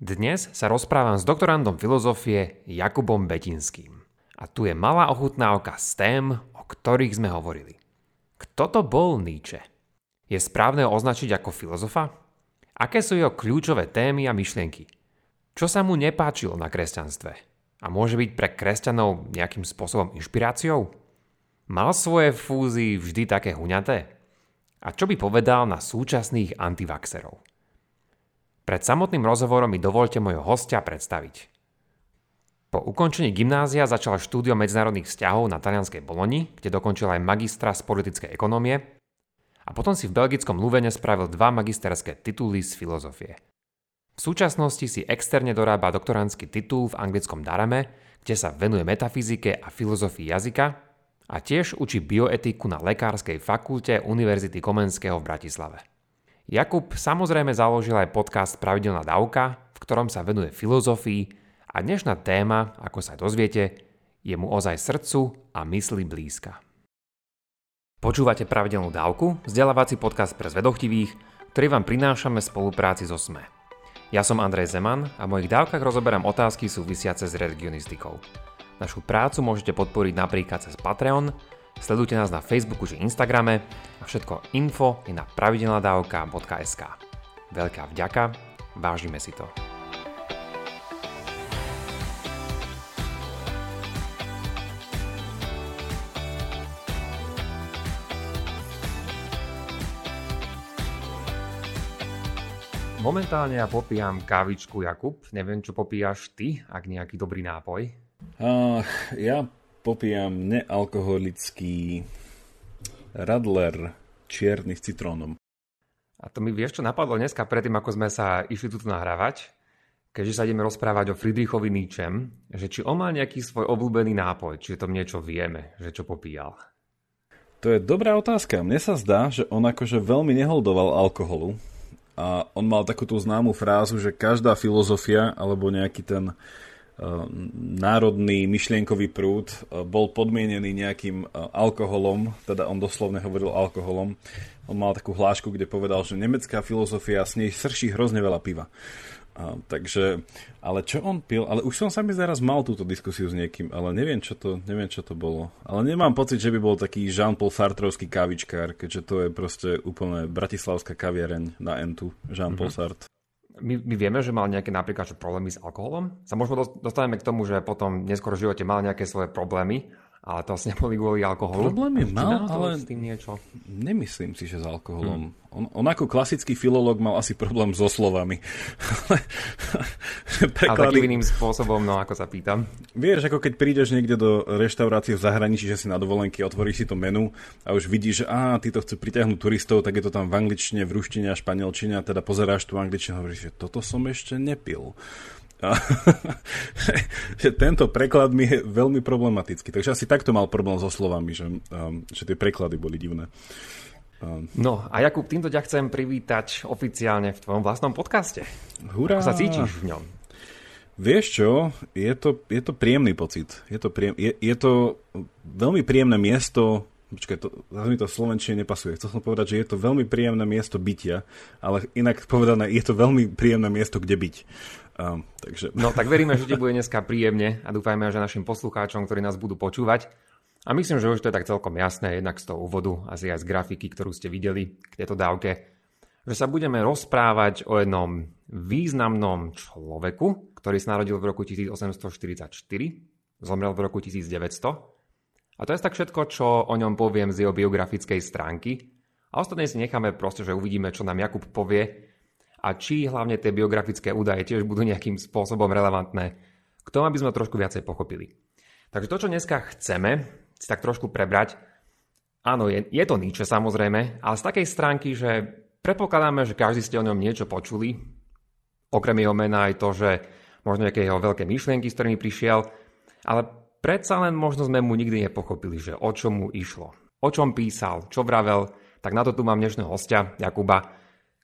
Dnes sa rozprávam s doktorandom filozofie Jakubom Betinským. A tu je malá ochutnávka z tém, o ktorých sme hovorili. Kto to bol Nietzsche? Je správne ho označiť ako filozofa? Aké sú jeho kľúčové témy a myšlienky? Čo sa mu nepáčilo na kresťanstve? A môže byť pre kresťanov nejakým spôsobom inšpiráciou? Mal svoje fúzy vždy také huňaté? A čo by povedal na súčasných antivaxerov? Pred samotným rozhovorom mi dovoľte mojho hostia predstaviť. Po ukončení gymnázia začal štúdio medzinárodných vzťahov na talianskej Bologni, kde dokončil aj magistra z politickej ekonomie a potom si v belgickom Leuvene spravil 2 magisterské tituly z filozofie. V súčasnosti si externe dorába doktorandský titul v anglickom Durhame, kde sa venuje metafyzike a filozofii jazyka a tiež učí bioetiku na lekárskej fakulte Univerzity Komenského v Bratislave. Jakub samozrejme založil aj podcast Pravidelná dávka, v ktorom sa venuje filozofii a dnešná téma, ako sa dozviete, je mu ozaj srdcu a mysli blízka. Počúvate Pravidelnú dávku, vzdelávací podcast pre zvedochtivých, ktorý vám prinášame v spolupráci so SME. Ja som Andrej Zeman a v mojich dávkach rozoberám otázky súvisiace s religionistikou. Našu prácu môžete podporiť napríklad cez Patreon, sledujte nás na Facebooku či Instagrame a všetko info je na pravidelnadavka.sk. Veľká vďaka, vážime si to. Momentálne ja popíjam kávičku, Jakub. Neviem, čo popíjaš ty, ak nejaký dobrý nápoj. Ja popíjam nealkoholický radler čierny s citrónom. A to mi vieš, čo napadlo dneska predtým, ako sme sa išli tu nahrávať, keďže sa ideme rozprávať o Friedrichovi Nietzschem, že či on má nejaký svoj obľúbený nápoj, či o tom niečo vieme, že čo popíjal. To je dobrá otázka. Mne sa zdá, že on akože veľmi neholdoval alkoholu a on mal takúto známu frázu, že každá filozofia alebo nejaký ten národný myšlienkový prúd bol podmienený nejakým alkoholom, teda on doslovne hovoril alkoholom. On mal takú hlášku, kde povedal, že nemecká filozofia, s nej srší hrozne veľa piva. Takže, ale čo on pil? Ale už som sami zaraz mal túto diskusiu s niekým, ale neviem, čo to bolo. Ale nemám pocit, že by bol taký Jean-Paul Sartrovský kávičkár, keďže to je proste úplne bratislavská kaviareň na Entu, Jean-Paul Sartre. My vieme, že mal nejaké napríklad problémy s alkoholom. Sa možno dostaneme k tomu, že potom neskôr v živote mal nejaké svoje problémy, ale to asi neboli kvôli alkoholu. Problémy mal, ale s tým niečo? Nemyslím si, že s alkoholom. On ako klasický filológ mal asi problém so slovami. Preklady... Ale takým iným spôsobom, no ako sa pýtam. Vieš, ako keď prídeš niekde do reštaurácie v zahraničí, že si na dovolenky, otvoríš si to menu a už vidíš, že títo chcú pritiahnuť turistov, tak je to tam v angličtine, v ruštine a španielčine a teda pozeráš tú angličtinu a hovoríš, že toto som ešte nepil. Že tento preklad mi je veľmi problematický. Takže asi takto mal problém so slovami, že tie preklady boli divné. No a Jakub, týmto ťa chcem privítať oficiálne v tvojom vlastnom podcaste. Hurá! Ako sa cítiš v ňom? Vieš čo, je to príjemný pocit. Je to veľmi príjemné miesto. Počkaj, zase mi to v slovenčine nepasuje. Chcel som povedať, že je to veľmi príjemné miesto bytia, ale inak povedané, je to veľmi príjemné miesto, kde byť. Takže... No tak veríme, že ti bude dneska príjemne a dúfajme, že našim poslucháčom, ktorí nás budú počúvať, a myslím, že už to je tak celkom jasné, jednak z toho úvodu, asi aj z grafiky, ktorú ste videli k tejto dávke, že sa budeme rozprávať o jednom významnom človeku, ktorý sa narodil v roku 1844, zomrel v roku 1900. A to je tak všetko, čo o ňom poviem z jeho biografickej stránky. A ostatné si necháme proste, že uvidíme, čo nám Jakub povie a či hlavne tie biografické údaje tiež budú nejakým spôsobom relevantné k tomu, aby sme trošku viacej pochopili. Takže to, čo dneska chceme si tak trošku prebrať. Áno, je to Nietzsche samozrejme, ale z takej stránky, že predpokladáme, že každý ste o ňom niečo počuli. Okrem jeho mena aj to, že možno nejaké jeho veľké myšlienky, s ktorými prišiel, ale predsa len možno sme mu nikdy nepochopili, že o čom mu išlo, o čom písal, čo vravel. Tak na to tu mám dnešného hostia Jakuba,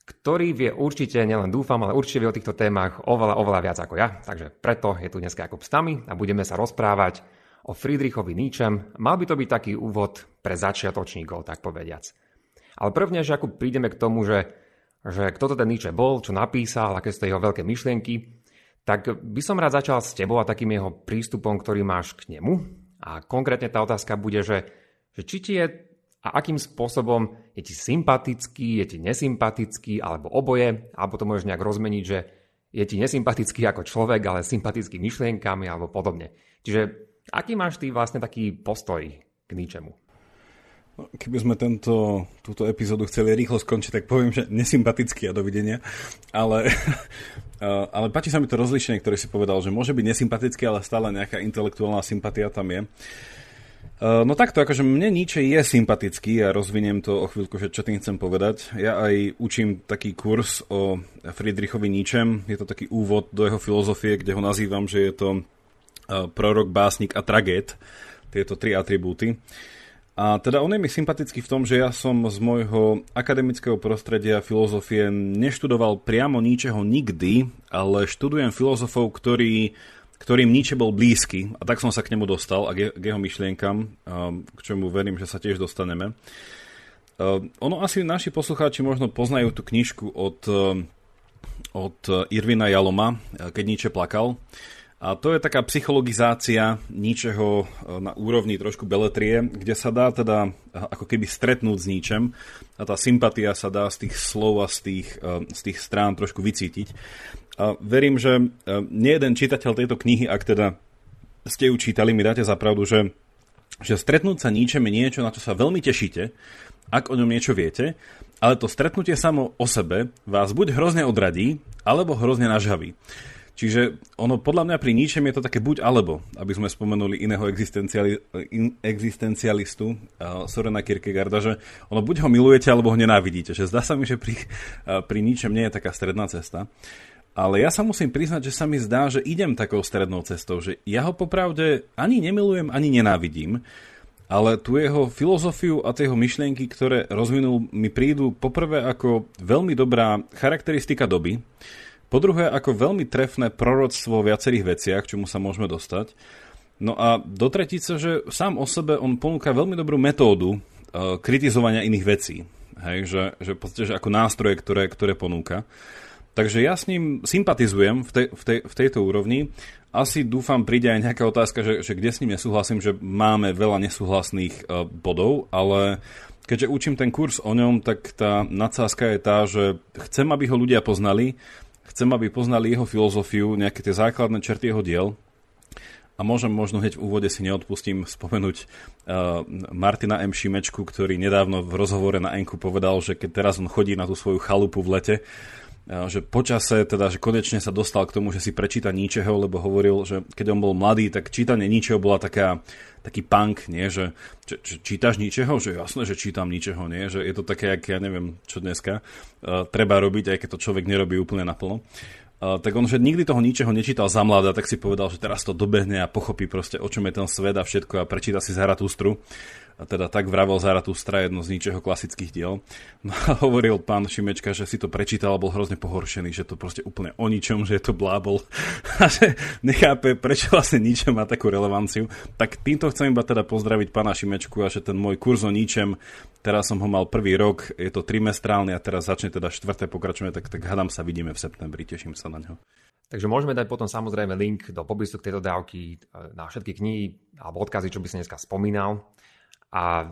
ktorý vie určite, nielen dúfam, ale určite vie o týchto témach oveľa, oveľa viac ako ja. Takže preto je tu dneska Jakub s nami a budeme sa rozprávať o Friedrichovi Nietzschem. Mal by to byť taký úvod pre začiatočníkov, tak povediac. Ale prvne, že ako prídeme k tomu, že kto to ten Nietzsche bol, čo napísal, aké sú to jeho veľké myšlienky, Tak by som rád začal s tebou a takým jeho prístupom, ktorý máš k nemu. A konkrétne tá otázka bude, že či ti je a akým spôsobom je ti sympatický, je ti nesympatický, alebo oboje, alebo to môžeš nejak rozmeniť, že je ti nesympatický ako človek, ale sympatický myšlienkami alebo podobne. Čiže aký máš ty vlastne taký postoj k ničemu? Keby sme túto epizódu chceli rýchlo skončiť, tak poviem, že nesympatický a dovidenia, ale páči sa mi to rozlišenie, ktoré si povedal, že môže byť nesympatický, ale stále nejaká intelektuálna sympatia tam je. No takto, akože mne Nietzsche je sympatický a ja rozviniem to o chvíľku, že čo tým chcem povedať. Ja aj učím taký kurz o Friedrichovi Nietzschem, je to taký úvod do jeho filozofie, kde ho nazývam, že je to prorok, básnik a tragéd, tieto tri atribúty. A teda on je mi sympatický v tom, že ja som z môjho akademického prostredia filozofie neštudoval priamo Nietzscheho nikdy, ale študujem filozofov, ktorým Nietzsche bol blízky a tak som sa k nemu dostal a k jeho myšlienkam, k čomu verím, že sa tiež dostaneme. Ono asi naši poslucháči možno poznajú tú knižku od Irvina Yaloma, Keď Nietzsche plakal. A to je taká psychologizácia Nietzscheho na úrovni trošku beletrie, kde sa dá teda ako keby stretnúť s Nietzschem a tá sympatia sa dá z tých slov a z tých strán trošku vycítiť. A verím, že nie jeden čitateľ tejto knihy, ak teda ste ju čítali, mi dáte za pravdu, že stretnúť sa Nietzschem je niečo, na čo sa veľmi tešíte, ak o ňom niečo viete, ale to stretnutie samo o sebe vás buď hrozne odradí, alebo hrozne nažhaví. Čiže ono podľa mňa pri ničem je to také buď alebo, aby sme spomenuli iného existencialistu Sørena Kierkegaarda, že ono buď ho milujete, alebo ho nenávidíte. Že zdá sa mi, že pri ničem nie je taká stredná cesta. Ale ja sa musím priznať, že sa mi zdá, že idem takou strednou cestou, že ja ho popravde ani nemilujem, ani nenávidím, ale tu jeho filozofiu a tie jeho myšlienky, ktoré rozvinul, mi prídu poprvé ako veľmi dobrá charakteristika doby, po druhé, ako veľmi trefné proroctvo v viacerých veciach, k čomu sa môžeme dostať. No a do tretice, že sám o sebe on ponúka veľmi dobrú metódu kritizovania iných vecí. Hej, že ako nástroje, ktoré ponúka. Takže ja s ním sympatizujem v tejto úrovni. Asi dúfam, príde aj nejaká otázka, že kde s ním nesúhlasím, že máme veľa nesúhlasných bodov, ale keďže učím ten kurz o ňom, tak tá nadsázka je tá, že chcem, aby ho ľudia poznali, chcem, aby poznali jeho filozofiu, nejaké tie základné črty jeho diel a možno hneď v úvode si neodpustím spomenúť Martina M. Šimečku, ktorý nedávno v rozhovore na Enku povedal, že keď teraz on chodí na tú svoju chalupu v lete, že počase, teda, že konečne sa dostal k tomu, že si prečíta Nietzscheho, lebo hovoril, že keď on bol mladý, tak čítanie Nietzscheho bola taký punk, nie? Že čítaš Nietzscheho? Že jasné, že čítam Nietzscheho, nie? Že je to také, jak ja neviem, čo dneska treba robiť, aj keď to človek nerobí úplne naplno. Tak on, že nikdy toho ničeho nečítal za mladá, tak si povedal, že teraz to dobehne a pochopí proste, o čom je ten svet a všetko a prečíta si Zaratústru. A teda tak vravel Zaratustra, jedno z ničeho klasických diel. No a hovoril pán Šimečka, že si to prečítal a bol hrozne pohoršený, že to proste úplne o ničom, že je to blábol a že nechápe, prečo vlastne ničem má takú relevanciu. Tak týmto chcem iba teda pozdraviť pána Šimečku a že ten môj kurz o ničem, teraz som ho mal prvý rok, je to trimestrálny a teraz začne teda štvrté pokračovanie, tak hádam sa vidíme v septembri, teším sa na ňo. Takže môžeme dať potom samozrejme link do popisu k tejto dávky na všetky knihy alebo odkazy, čo by som dneska spomínal. A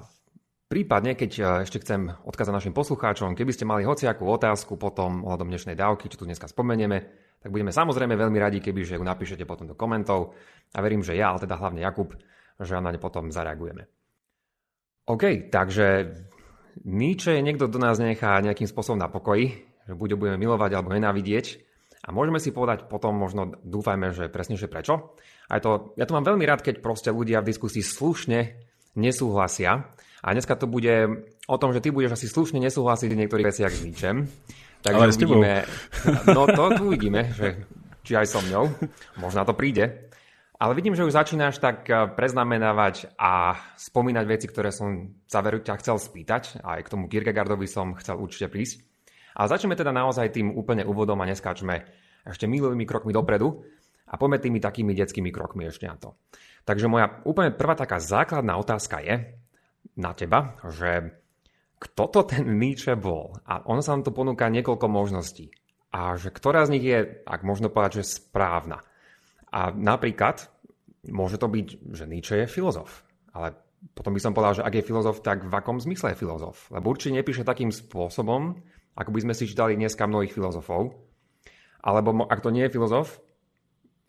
prípadne, keď ešte chcem odkázať našim poslucháčom, keby ste mali hociakú otázku potom ohľadom dnešnej dávky, čo tu dneska spomenieme, tak budeme samozrejme veľmi radi, kebyže ju napíšete potom do komentov a verím, že ja, ale teda hlavne Jakub, že na ne potom zareagujeme. OK, takže Nietzsche niekto do nás nechá nejakým spôsobom na pokoji, že buď ho budeme milovať alebo nenávidieť. A môžeme si povedať potom, možno dúfajme, že presnejšie prečo. Aj to, ja to mám veľmi rád, keď proste ľudia v diskusii slušne nesúhlasia. A dneska to bude o tom, že ty budeš asi slušne nesúhlasiť v niektorých veciach s ničem. Takže uvidíme. No to uvidíme, že či aj so mnou. Možno to príde. Ale vidím, že už začínaš tak preznamenávať a spomínať veci, ktoré som sa veru ťa chcel spýtať. Aj k tomu Kierkegaardovi som chcel určite prísť. Ale začneme teda naozaj tým úplne úvodom a neskáčme ešte milovými krokmi dopredu a poďme tými takými detskými krokmi ešte na to. Takže moja úplne prvá taká základná otázka je na teba, že kto to ten Nietzsche bol? A on sa nám tu ponúka niekoľko možností. a že ktorá z nich je, ak možno povedať, že správna. A napríklad môže to byť, že Nietzsche je filozof, ale potom by som povedal, že ak je filozof, tak v akom zmysle je filozof? Lebo určite nepíše takým spôsobom, ako by sme si čítali dneska mnohých filozofov. Alebo ak to nie je filozof,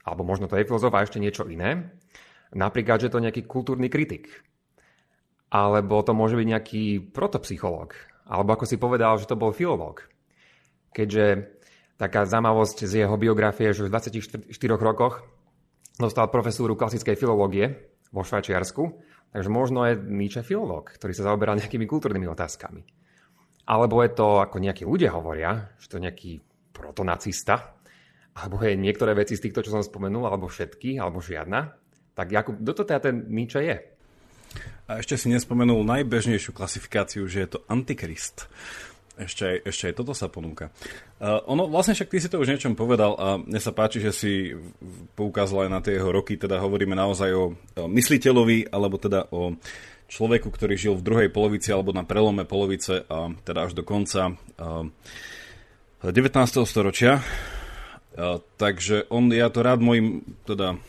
alebo možno to je filozof a ešte niečo iné, napríklad, že to je nejaký kultúrny kritik. Alebo to môže byť nejaký protopsychológ. Alebo ako si povedal, že to bol filológ. Keďže taká zaujímavosť z jeho biografie, že v 24 rokoch dostal profesúru klasickej filológie vo Švajčiarsku, takže možno je Nietzsche filológ, ktorý sa zaoberá nejakými kultúrnymi otázkami. Alebo je to, ako nejakí ľudia hovoria, že to je nejaký protonacista, alebo je niektoré veci z týchto, čo som spomenul, alebo všetky, alebo žiadna. Tak Jakub, kto to teda ten Nietzsche je? A ešte si nespomenul najbežnejšiu klasifikáciu, že je to antikrist. Ešte aj toto sa ponúka. Ono, vlastne však ty si to už niečom povedal a mne sa páči, že si poukázal aj na tie jeho roky, teda hovoríme naozaj o mysliteľovi, alebo teda o človeku, ktorý žil v druhej polovici alebo na prelome polovice, a teda až do konca 19. storočia. Takže on, ja to rád mojim teda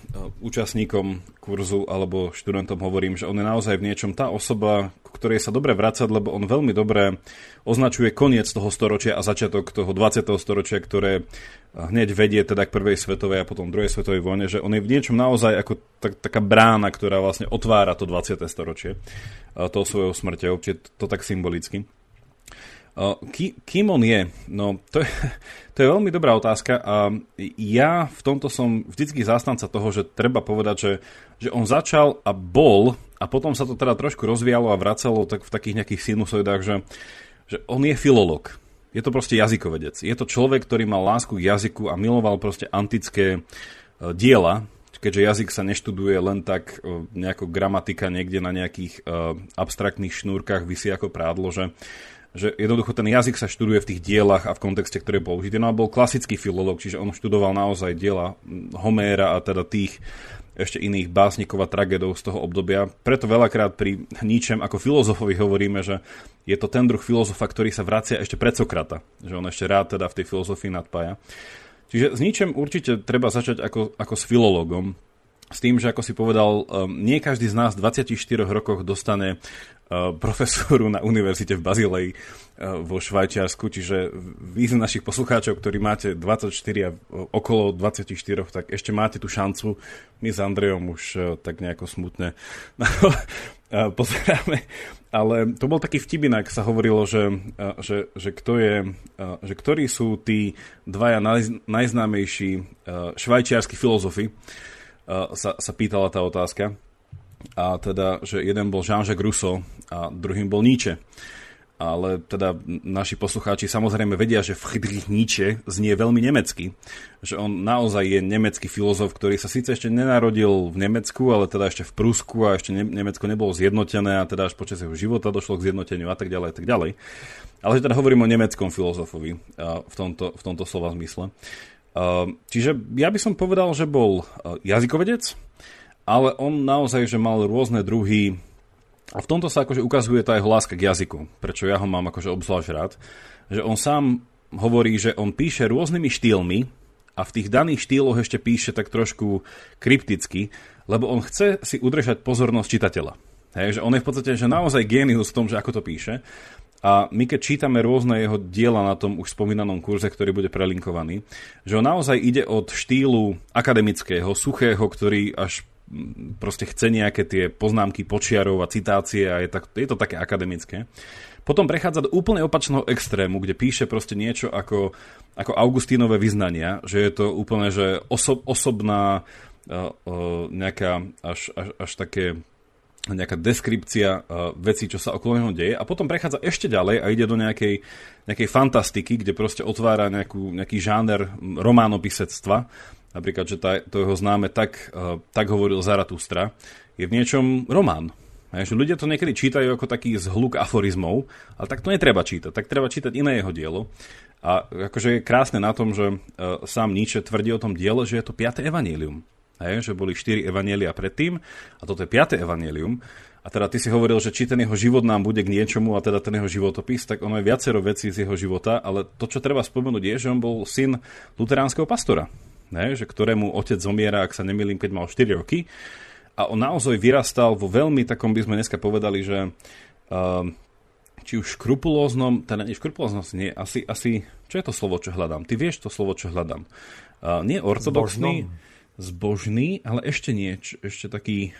účastníkom kurzu alebo študentom hovorím, že on je naozaj v niečom tá osoba, ktorej sa dobre vracať, lebo on veľmi dobre označuje koniec toho storočia a začiatok toho 20. storočia, ktoré hneď vedie teda k prvej svetovej a potom druhej svetovej vojne, že on je v niečom naozaj ako taká brána, ktorá vlastne otvára to 20. storočie toho svojho smrťou, čiže to tak symbolicky. Kým on je? No, to je veľmi dobrá otázka a ja v tomto som vždycky zástanca toho, že treba povedať, že on začal a bol a potom sa to teda trošku rozvíjalo a vracalo tak v takých nejakých sinusoidách, že on je filológ. Je to proste jazykovedec. Je to človek, ktorý mal lásku k jazyku a miloval proste antické diela, keďže jazyk sa neštuduje len tak nejako gramatika niekde na nejakých abstraktných šnúrkach visí ako prádlo, že jednoducho ten jazyk sa študuje v tých dielach a v kontexte, ktoré použité. No a bol klasický filológ, čiže on študoval naozaj diela Homéra a teda tých ešte iných básnikov a tragédov z toho obdobia. Preto veľakrát pri Nietzschem ako filozofovi hovoríme, že je to ten druh filozofa, ktorý sa vracia ešte pred Sokrata, že on ešte rád teda v tej filozofii nadpája. Čiže s Nietzschem určite treba začať ako s filológom. S tým, že ako si povedal, nie každý z nás v 24 rokoch dostane profesúru na univerzite v Bazileji vo Švajčiarsku, čiže vy z našich poslucháčov, ktorí máte 24 a okolo 24, tak ešte máte tú šancu. My s Andrejom už tak nejako smutne pozeráme. Ale to bol taký vtip, inak sa hovorilo, že ktorí sú tí dvaja najznámejší švajčiarski filozofi, sa pýtala tá otázka. A teda, že jeden bol Jean-Jacques Rousseau a druhým bol Nietzsche. Ale teda naši poslucháči samozrejme vedia, že Friedrich Nietzsche znie veľmi nemecky. Že on naozaj je nemecký filozof, ktorý sa síce ešte nenarodil v Nemecku, ale teda ešte v Prusku a ešte Nemecko nebolo zjednotené a teda až počas jeho života došlo k zjednoteniu a tak ďalej a tak ďalej. Ale že teda hovorím o nemeckom filozofovi v tomto slova zmysle. Čiže ja by som povedal, že bol jazykovedec, ale on naozaj, že mal rôzne druhy a v tomto sa akože ukazuje tá jeho láska k jazyku, prečo ja ho mám akože obzvlášť rád, že on sám hovorí, že on píše rôznymi štýlmi a v tých daných štýloch ešte píše tak trošku krypticky, lebo on chce si udržať pozornosť čitateľa. Hej, že on je v podstate že naozaj génius v tom, že ako to píše. A my keď čítame rôzne jeho diela na tom už spomínanom kurze, ktorý bude prelinkovaný, že on naozaj ide od štýlu akademického, suchého, ktorý až proste chce nejaké tie poznámky počiarov a citácie a je to také akademické. Potom prechádza do úplne opačného extrému, kde píše proste niečo ako Augustínové vyznania, že je to úplne že osobná nejaká až také nejaká deskripcia vecí, čo sa okolo neho deje. A potom prechádza ešte ďalej a ide do nejakej fantastiky, kde proste otvára nejaký žáner románopisectva. Napríklad, že to jeho známe tak hovoril Zaratustra, je v niečom román. Že ľudia to niekedy čítajú ako taký zhluk aforizmov, ale tak to netreba čítať. Tak treba čítať iné jeho dielo. A akože je krásne na tom, že sám Nietzsche tvrdí o tom diele, že je to 5. evanjelium. Že boli 4 evanjeliá predtým a toto je 5. evanjelium. A A teda ty si hovoril, že či ten jeho život nám bude k niečomu, a teda ten jeho životopis, tak ono je viacero vecí z jeho života, ale to, čo treba spomenúť, je, že on bol syn luteránskeho pastora, ne? Že ktorému otec zomiera, ak sa nemýlim, keď mal 4 roky. A on naozaj vyrastal vo veľmi takom, by sme dneska povedali, že... či už škrupulóznom, teda nie škrupulóznosť, nie, asi, čo je to slovo, čo hľadám? Ty vieš to slovo, čo hľadám. Nie ortodoxný, zbožný, ale ešte nieč, ešte taký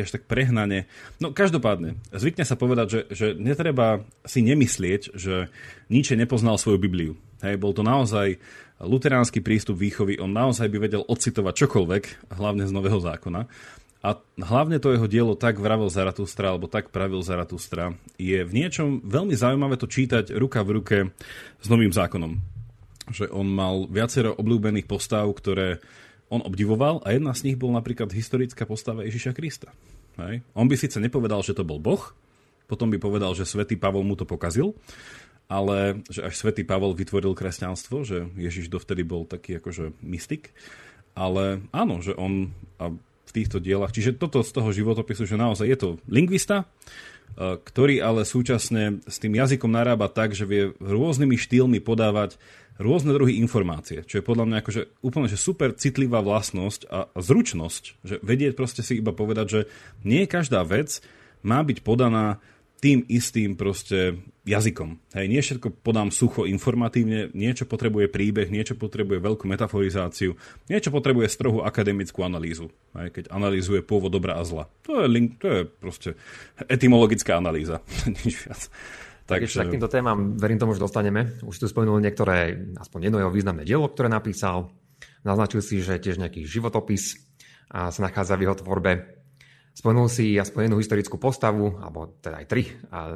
až tak prehnane. No každopádne, zvykne sa povedať, že netreba si nemyslieť, že Nietzsche nepoznal svoju Bibliu. Hej, bol to naozaj luteránsky prístup výchovy, on naozaj by vedel odcitovať čokoľvek, hlavne z Nového zákona. A hlavne to jeho dielo Tak vravel Zaratustra, alebo Tak pravil Zaratustra, je v niečom veľmi zaujímavé to čítať ruka v ruke s Novým zákonom. Že on mal viacero obľúbených postav, ktoré on obdivoval, a jedna z nich bol napríklad historická postava Ježiša Krista. Hej. On by síce nepovedal, že to bol Boh, potom by povedal, že Svätý Pavol mu to pokazil, ale že až Svätý Pavol vytvoril kresťanstvo, že Ježiš dovtedy bol taký akože mystik. Ale áno, že on... v týchto dielach. Čiže toto z toho životopisu, že naozaj je to lingvista, ktorý ale súčasne s tým jazykom narába tak, že vie rôznymi štýlmi podávať rôzne druhy informácie, čo je podľa mňa akože úplne že super citlivá vlastnosť a zručnosť, že vedieť proste si iba povedať, že nie každá vec má byť podaná tým istým proste jazykom. Hej, nie všetko podám sucho informatívne, niečo potrebuje príbeh, niečo potrebuje veľkú metaforizáciu, niečo potrebuje strohú akademickú analýzu, hej, keď analýzuje pôvod dobra a zla. To je proste etymologická analýza, nič viac. Tak ešte tak týmto témam, verím tomu, že dostaneme. Už si tu spomenul niektoré, aspoň jedno jeho významné dielo, ktoré napísal. Naznačil si, že tiež nejaký životopis a sa nachádza v jeho tvorbe. Spomenul si aspoň jednu historickú postavu, alebo teda aj tri,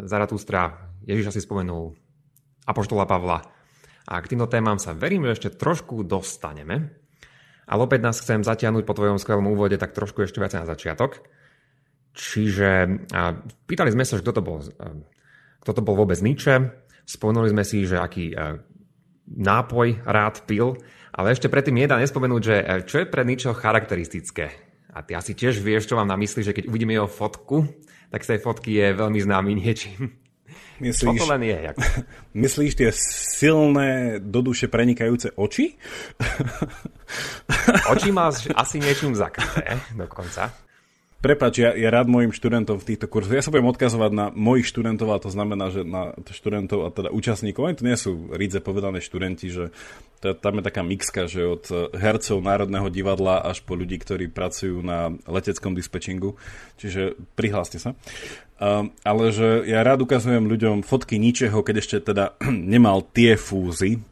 Zaratustra, Ježiša si spomenul, apoštola Pavla. A k týmto témam sa verím, že ešte trošku dostaneme. Ale opäť nás chcem zatiahnuť po tvojom skvelom úvode tak trošku ešte viac na začiatok. Čiže pýtali sme sa, že kto to bol vôbec Nietzsche. Spomenuli sme si, že aký nápoj rád pil. Ale ešte predtým nedá nespomenúť, že čo je pre Nietzscheho charakteristické. A ty asi tiež vieš, čo mám na mysli, že keď uvidíme jeho fotku, tak z tej fotky je veľmi známy niečím. Myslíš, čo to len je? Myslíš tie silné, do duše prenikajúce oči? Oči má asi niečím zakryté dokonca. Prepáč, ja rád mojim študentom v týchto kurzoch, ja sa budem odkazovať na mojich študentov, a to znamená, že na študentov a teda účastníkov, oni to nie sú rídze povedané študenti, že tam je taká mixka, že od hercov Národného divadla až po ľudí, ktorí pracujú na leteckom dispečingu, čiže prihláste sa. Ale že ja rád ukazujem ľuďom fotky Nietzscheho, keď ešte teda nemal tie fúzy,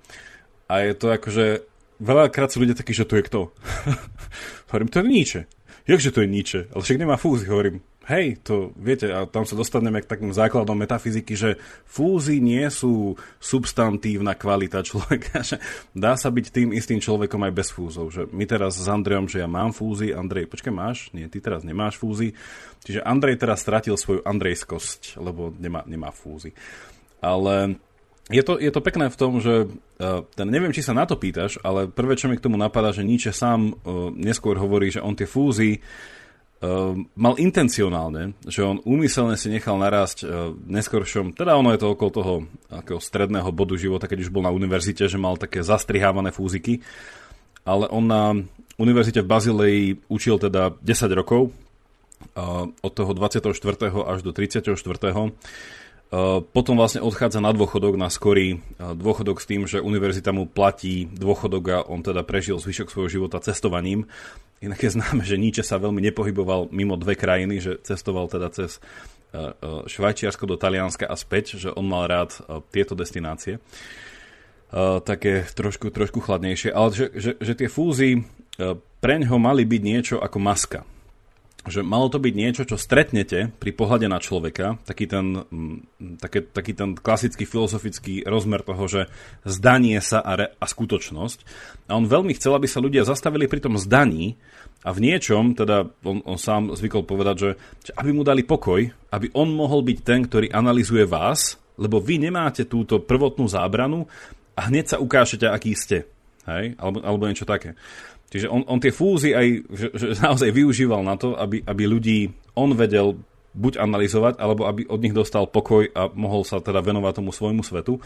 a je to akože, veľakrát sú ľudia takí, že tu je kto? Hovorím, to je Nietzsche. Jakže to je Nietzsche? Ale však nemá fúzy, hovorím. Hej, to viete, a tam sa dostaneme k takým základom metafyziky, že fúzy nie sú substantívna kvalita človeka. Že dá sa byť tým istým človekom aj bez fúzov. Že my teraz s Andrejom, že ja mám fúzy, Andrej, počkaj, máš? Nie, ty teraz nemáš fúzy. Čiže Andrej teraz stratil svoju andrejskosť, lebo nemá fúzy. Ale... Je to pekné v tom, že neviem, či sa na to pýtaš, ale prvé, čo mi k tomu napadá, že Nietzsche sám neskôr hovorí, že on tie fúzy mal intencionálne, že on úmyselne si nechal narásť neskoršom, teda ono je to okolo toho akého stredného bodu života, keď už bol na univerzite, že mal také zastrihávané fúziky, ale on na univerzite v Bazileji učil teda 10 rokov, od toho 24. až do 34. Potom vlastne odchádza na dôchodok, na skorý dôchodok s tým, že univerzita mu platí dôchodok a on teda prežil zvyšok svojho života cestovaním. Inak je známe, že Nietzsche sa veľmi nepohyboval mimo dve krajiny, že cestoval teda cez Švajčiarsko do Talianska a späť, že on mal rád tieto destinácie. Také trošku chladnejšie, ale že tie fúzy preňho mali byť niečo ako maska. Že malo to byť niečo, čo stretnete pri pohľade na človeka, taký ten klasický filozofický rozmer toho, že zdanie sa a skutočnosť. A on veľmi chcel, aby sa ľudia zastavili pri tom zdaní a v niečom, teda on sám zvykol povedať, že aby mu dali pokoj, aby on mohol byť ten, ktorý analyzuje vás, lebo vy nemáte túto prvotnú zábranu a hneď sa ukážete, aký ste. Hej? Alebo niečo také. Čiže on tie fúzy aj že naozaj využíval na to, aby ľudí on vedel buď analyzovať, alebo aby od nich dostal pokoj a mohol sa teda venovať tomu svojmu svetu.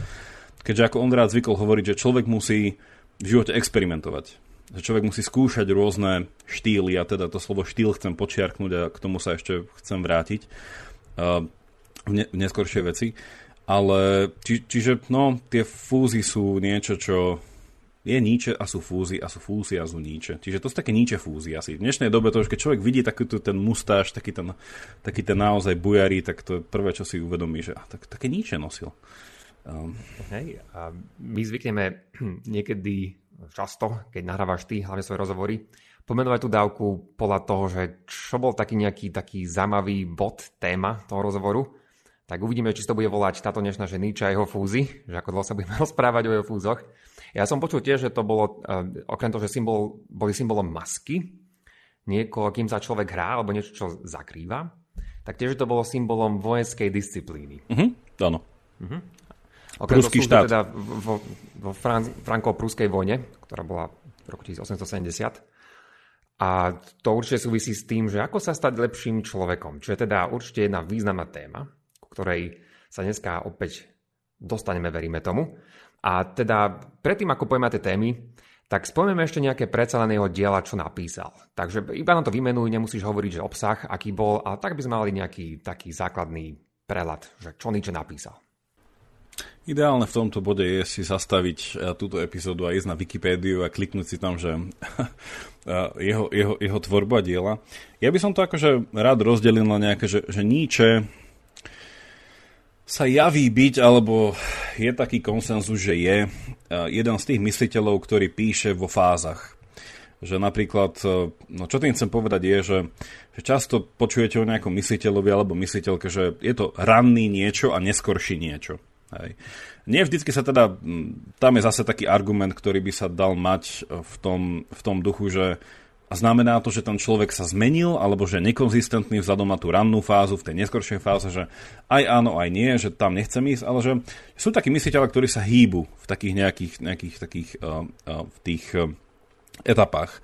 Keďže ako on rád zvykol hovoriť, že človek musí v živote experimentovať. Že človek musí skúšať rôzne štýly, a teda to slovo štýl chcem počiarknúť a k tomu sa ešte chcem vrátiť v neskoršej veci. Ale čiže tie fúzy sú niečo, čo je Nietzsche a sú fúzy a sú fúzy a sú Nietzsche. Čiže to sú také Nietzsche fúzy asi. V dnešnej dobe to už, keď človek vidí takýto ten mustáž, taký ten naozaj bujarý, tak to je prvé, čo si uvedomí, že také Nietzsche nosil. Hej, a my zvykneme niekedy často, keď nahrávaš ty hlavne svoje rozhovory, pomenovať tú dávku podľa toho, že čo bol taký nejaký taký zaujímavý bod, téma toho rozhovoru. Tak uvidíme, či to bude volať táto dnešná že Nietzsche a jeho fúzy, že ako dlho sa budeme rozprávať o jeho fúzoch. Ja som počul tiež, že to bolo, okrem toho, že boli symbolom masky, kým sa človek hrá, alebo niečo, čo zakrýva, tak tiež to bolo symbolom vojenskej disciplíny. Áno. Okrem toho sú to teda vo franko-pruskej vojne, ktorá bola v roku 1870. A to určite súvisí s tým, že ako sa stať lepším človekom. Čo je teda určite jedna významná téma, ktorej sa dneska opäť dostaneme, veríme tomu. A teda predtým, ako pojmeme tie témy, tak spomneme ešte nejaké predstavenie jeho diela, čo napísal. Takže iba na to vymenuj, nemusíš hovoriť, že obsah, aký bol, a tak by sme mali nejaký taký základný prehľad, že čo Nietzsche napísal. Ideálne v tomto bode je si zastaviť túto epizódu a ísť na Wikipédiu a kliknúť si tam, že jeho tvorba diela. Ja by som to akože rád rozdelil na nejaké, že Nietzsche sa javí byť, alebo je taký konsenzus, že je jeden z tých mysliteľov, ktorý píše vo fázach. Že napríklad, no čo tým chcem povedať je, že často počujete o nejakom mysliteľovi alebo mysliteľke, že je to ranný niečo a neskorší niečo. Hej. Nie vždycky sa teda, tam je zase taký argument, ktorý by sa dal mať v tom duchu, že a znamená to, že ten človek sa zmenil, alebo že je nekonzistentný vzhľadom na tú rannú fázu, v tej neskoršej fáze, že aj áno, aj nie, že tam nechcem ísť, ale že sú takí mysliteľa, ktorí sa hýbu v takých nejakých takých v tých etapách.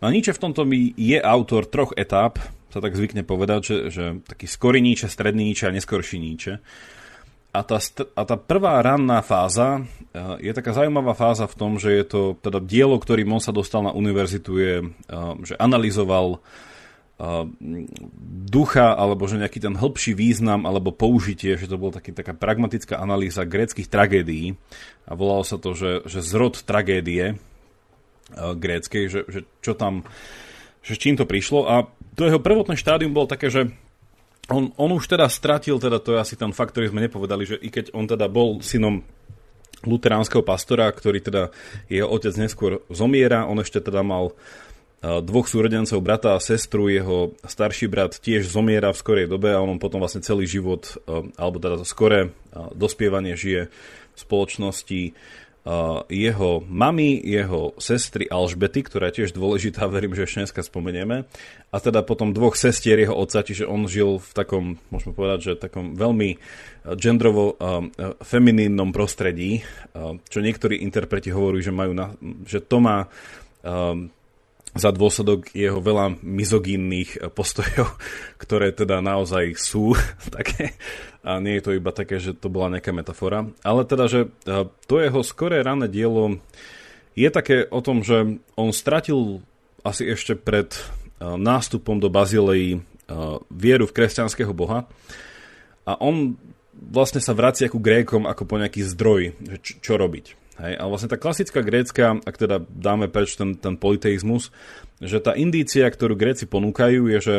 No a Nietzsche v tomto je autor troch etap, sa tak zvykne povedať, že taký skorý Nietzsche, stredný Nietzsche a neskorší Nietzsche. A tá prvá ranná fáza je taká zaujímavá fáza v tom, že je to teda dielo, ktorým on sa dostal na univerzitu, že analyzoval ducha, alebo že nejaký ten hĺbší význam, alebo použitie, že to bola taká pragmatická analýza gréckych tragédií a volalo sa to, že zrod tragédie gréckej, že čo tam, že čím to prišlo. A to jeho prvotné štádium bolo také, že On už teda stratil, teda to je asi ten fakt, ktorý sme nepovedali, že i keď on teda bol synom luteránskeho pastora, ktorý teda jeho otec neskôr zomiera, on ešte teda mal dvoch súrodencov, brata a sestru, jeho starší brat tiež zomiera v skorej dobe a on potom vlastne celý život, alebo teda to skoré dospievanie žije v spoločnosti jeho mami, jeho sestry Alžbety, ktorá je tiež dôležitá, verím, že ešte dneska spomenieme, a teda potom dvoch sestier jeho otca, čiže on žil v takom, môžeme povedať, že takom veľmi gendrovo feminínnom prostredí, čo niektorí interpreti hovorí, že majú že to má za dôsledok jeho veľa mizogínnych postojov, ktoré teda naozaj sú také. A nie je to iba také, že to bola nejaká metafora. Ale teda, že to jeho skoré rané dielo je také o tom, že on stratil asi ešte pred nástupom do Bazileji vieru v kresťanského boha. A on vlastne sa vracia ku Grékom ako po nejaký zdroj, čo robiť. Hej, ale vlastne tá klasická grécka, ak teda dáme preč ten politeizmus, že tá indícia, ktorú Gréci ponúkajú, je, že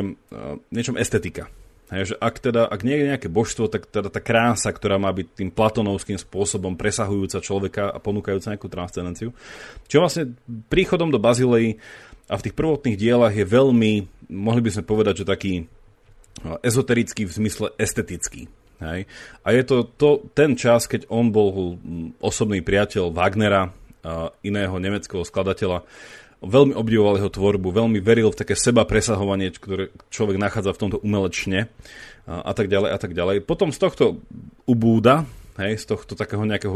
niečom estetika. Hej, že ak nie je nejaké božstvo, tak teda tá krása, ktorá má byť tým platonovským spôsobom presahujúca človeka a ponúkajúca nejakú transcendenciu. Čo vlastne príchodom do Bazileji a v tých prvotných dielach je veľmi, mohli by sme povedať, že taký ezoterický v zmysle estetický. Hej. A je to ten čas, keď on bol osobný priateľ Wagnera, iného nemeckého skladateľa, veľmi obdivoval jeho tvorbu, veľmi veril v také seba presahovanie, ktoré človek nachádza v tomto umelečne a tak ďalej a tak ďalej. Potom z tohto ubúda, hej, z tohto takého nejakého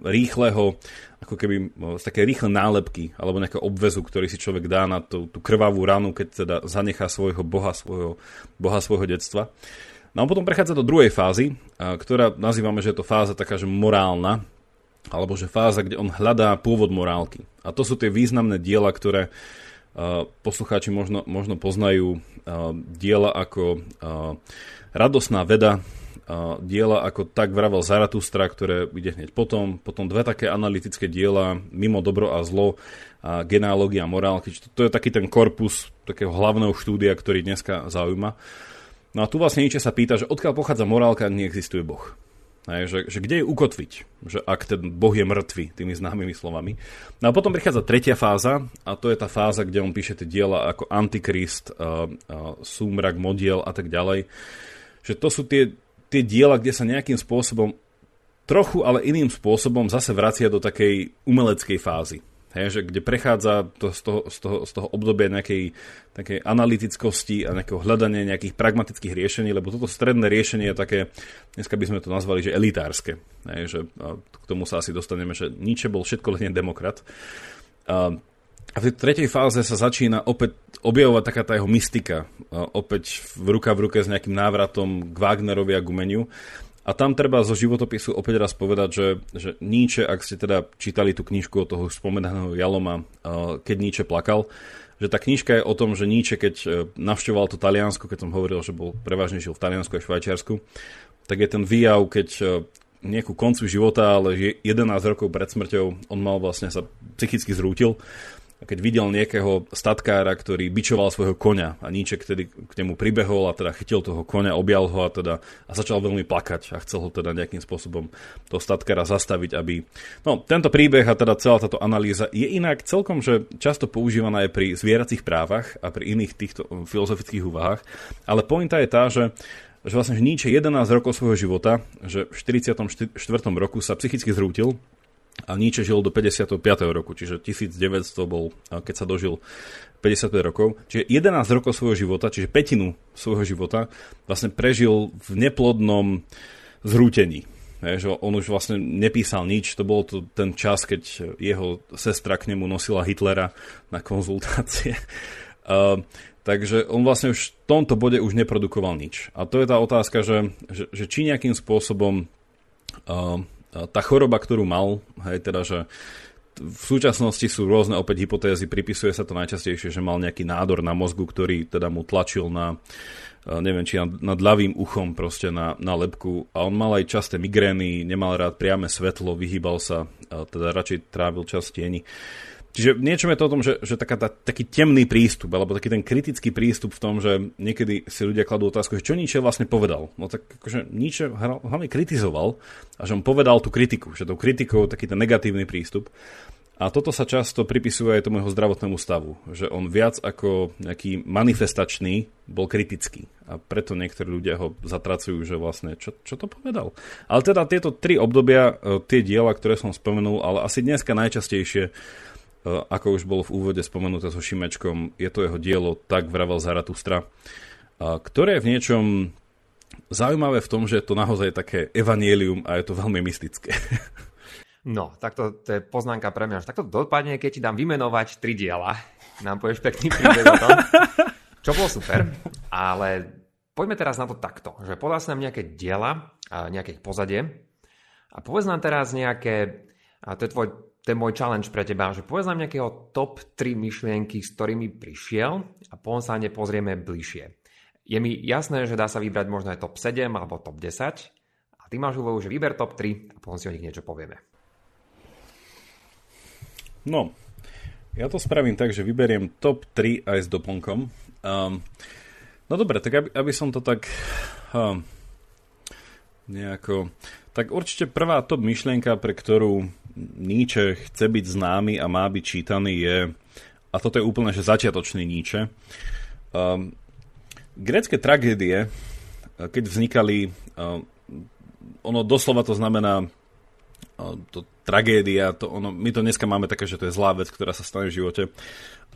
rýchleho, ako keby z také rýchle nálepky alebo nejakého obväzu, ktorý si človek dá na tú krvavú ranu, keď teda zanechá svojho boha, svojho detstva. No a potom prechádza do druhej fázy, ktorá nazývame, že je to fáza taká, že morálna, alebo že fáza, kde on hľadá pôvod morálky. A to sú tie významné diela, ktoré poslucháči možno poznajú, diela ako Radosná veda, diela ako Tak vravel Zaratustra, ktoré ide hneď potom dve také analytické diela Mimo dobro a zlo a Genealógia morálky. To je taký ten korpus takého hlavného štúdia, ktorý dneska zaujíma. No a tu vlastne Nietzsche sa pýta, že odkiaľ pochádza morálka, ak neexistuje Boh. Že kde ju ukotviť, že ak ten Boh je mŕtvy, tými známymi slovami. No a potom prichádza tretia fáza, a to je tá fáza, kde on píše tie diela ako Antikrist, Súmrak, Modiel a tak ďalej. Že to sú tie diela, kde sa nejakým spôsobom, trochu ale iným spôsobom zase vracia do takej umeleckej fázy. Hej, že kde prechádza to z toho obdobia nejakej takej analytickosti a nejakého hľadania nejakých pragmatických riešení, lebo toto stredné riešenie je také, dneska by sme to nazvali, že elitárske. Hej, že k tomu sa asi dostaneme, že Nietzsche bol všetko len demokrat. A v tej tretej fáze sa začína opäť objavovať taká tá jeho mystika, opäť ruka v ruke s nejakým návratom k Wagnerovi a k umeniu. A tam treba zo životopisu opäť raz povedať, že Nietzsche, ak ste teda čítali tú knižku od toho spomenaného Jaloma, Keď Nietzsche plakal, že tá knižka je o tom, že Nietzsche, keď navštevoval to Taliansko, keď som hovoril, že bol prevažne žil v Taliansku a Švajčiarsku, tak je ten výjav, keď nie ku koncu života, ale 11 rokov pred smrťou, on mal vlastne sa psychicky zrútil. A keď videl nejakého statkára, ktorý bičoval svojho koňa a Nietzsche tedy k nemu pribehol a teda chytil toho koňa, objal ho a začal veľmi plakať a chcel ho teda nejakým spôsobom toho statkára zastaviť, aby... No, tento príbeh a teda celá táto analýza je inak celkom, že často používaná je pri zvieracích právach a pri iných týchto filozofických úvahách, ale pointa je tá, že vlastne že Nietzsche 11 rokov svojho života, že v 44. roku sa psychicky zrútil. A Nietzsche žil do 55. roku, čiže 1900 bol, keď sa dožil 55 rokov. Čiže 11 rokov svojho života, čiže petinu svojho života vlastne prežil v neplodnom zrútení. Že on už vlastne nepísal nič, to bol to ten čas, keď jeho sestra k nemu nosila Hitlera na konzultácie. Takže on vlastne už v tomto bode už neprodukoval nič. A to je tá otázka, že či nejakým spôsobom... Tá choroba, ktorú mal, hej, teda, že v súčasnosti sú rôzne opäť hypotézy, pripisuje sa to najčastejšie, že mal nejaký nádor na mozgu, ktorý teda mu tlačil na, neviem, či nad ľavým uchom proste na lebku, a on mal aj časté migrény, nemal rád priame svetlo, vyhýbal sa, teda radšej trávil čas v tieni. Čiže niečo je to o tom, že taký temný prístup, alebo taký ten kritický prístup v tom, že niekedy si ľudia kladú otázku, že čo Nietzsche vlastne povedal. No tak akože Nietzsche hlavne kritizoval a že on povedal tú kritiku, že tou kritikou taký ten negatívny prístup. A toto sa často pripisuje aj tomu jeho zdravotnému stavu, že on viac ako nejaký manifestačný bol kritický. A preto niektorí ľudia ho zatracujú, že vlastne čo to povedal. Ale teda tieto tri obdobia, tie diela, ktoré som spomenul, ale asi dneska najčastejšie, ako už bolo v úvode spomenuté so Šimečkom, je to jeho dielo Tak vravel Zaratustra, ktoré je v niečom zaujímavé v tom, že je to naozaj také evanjelium a je to veľmi mystické. No, takto to je poznámka pre mňa. Takto dopadne, keď ti dám vymenovať tri diela. Nám povieš pekný príbeh o tom, čo bolo super. Ale poďme teraz na to takto, že podal si nám nejaké diela, nejaké pozadie a povedz nám teraz nejaké, a to je tvoj môj challenge pre teba, že povedz nám nejakého top 3 myšlienky, s ktorými prišiel, a potom sa nepozrieme bližšie. Je mi jasné, že dá sa vybrať možno aj top 7 alebo top 10 a ty máš úlohu, že vyber top 3 a potom si o nich niečo povieme. No, ja to spravím tak, že vyberiem top 3 aj s doplnkom. No dobre, tak aby som to tak nejako... Tak určite prvá top myšlienka, pre ktorú Nietzsche chce byť známy a má byť čítaný, je, a toto je úplne že začiatočný Nietzsche, grécké tragédie, keď vznikali, ono doslova to znamená to tragédia, my to dneska máme také, že to je zlá vec, ktorá sa stane v živote.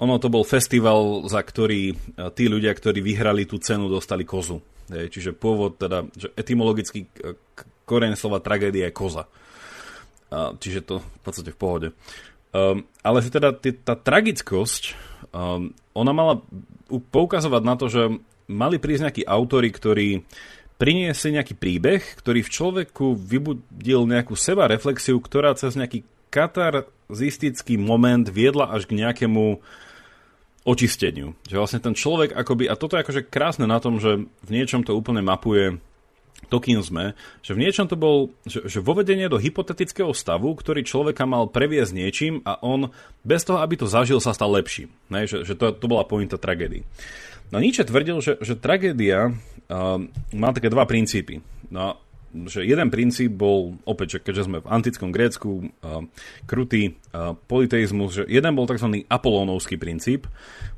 Ono to bol festival, za ktorý tí ľudia, ktorí vyhrali tú cenu, dostali kozu. Čiže pôvod, teda že etymologicky koreň slova tragédia je koza. Čiže to v podstate v pohode. Ale že teda tá tragickosť, ona mala poukazovať na to, že mali prísť nejakí autori, ktorí priniesie nejaký príbeh, ktorý v človeku vybudil nejakú sebareflexiu, ktorá cez nejaký katarzistický moment viedla až k nejakému očisteniu. Že vlastne ten človek akoby, a toto je akože krásne na tom, že v niečom to úplne mapuje to, kým sme, že v niečom to bol, že vovedenie do hypotetického stavu, ktorý človeka mal previesť niečím a on bez toho, aby to zažil, sa stal lepším. Ne? Že to bola pointa tragédie. No Nietzsche tvrdil, že tragédia má také dva princípy. No, že jeden princíp bol, opäť, že keďže sme v antickom Grécku, krutý politeizmus, že jeden bol tzv. Apolónovský princíp,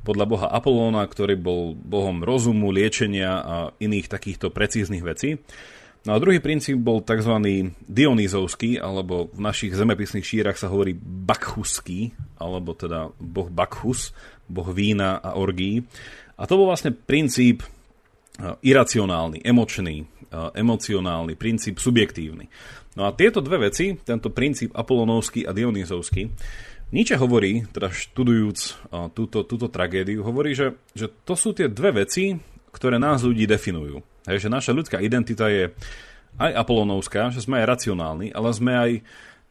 podľa boha Apolóna, ktorý bol bohom rozumu, liečenia a iných takýchto precíznych vecí. No a druhý princíp bol tzv. Dionýzovský, alebo v našich zemepisných šírach sa hovorí bakchuský, alebo teda boh Bakchus, boh vína a orgií. A to bol vlastne princíp iracionálny, emocionálny, princíp subjektívny. No a tieto dve veci, tento princíp apolónovský a dionýzovský, Nietzsche hovorí, teda študujúc túto tragédiu, hovorí, že to sú tie dve veci, ktoré nás ľudí definujú. Hej, že naša ľudská identita je aj apolónovská, že sme aj racionálni, ale sme aj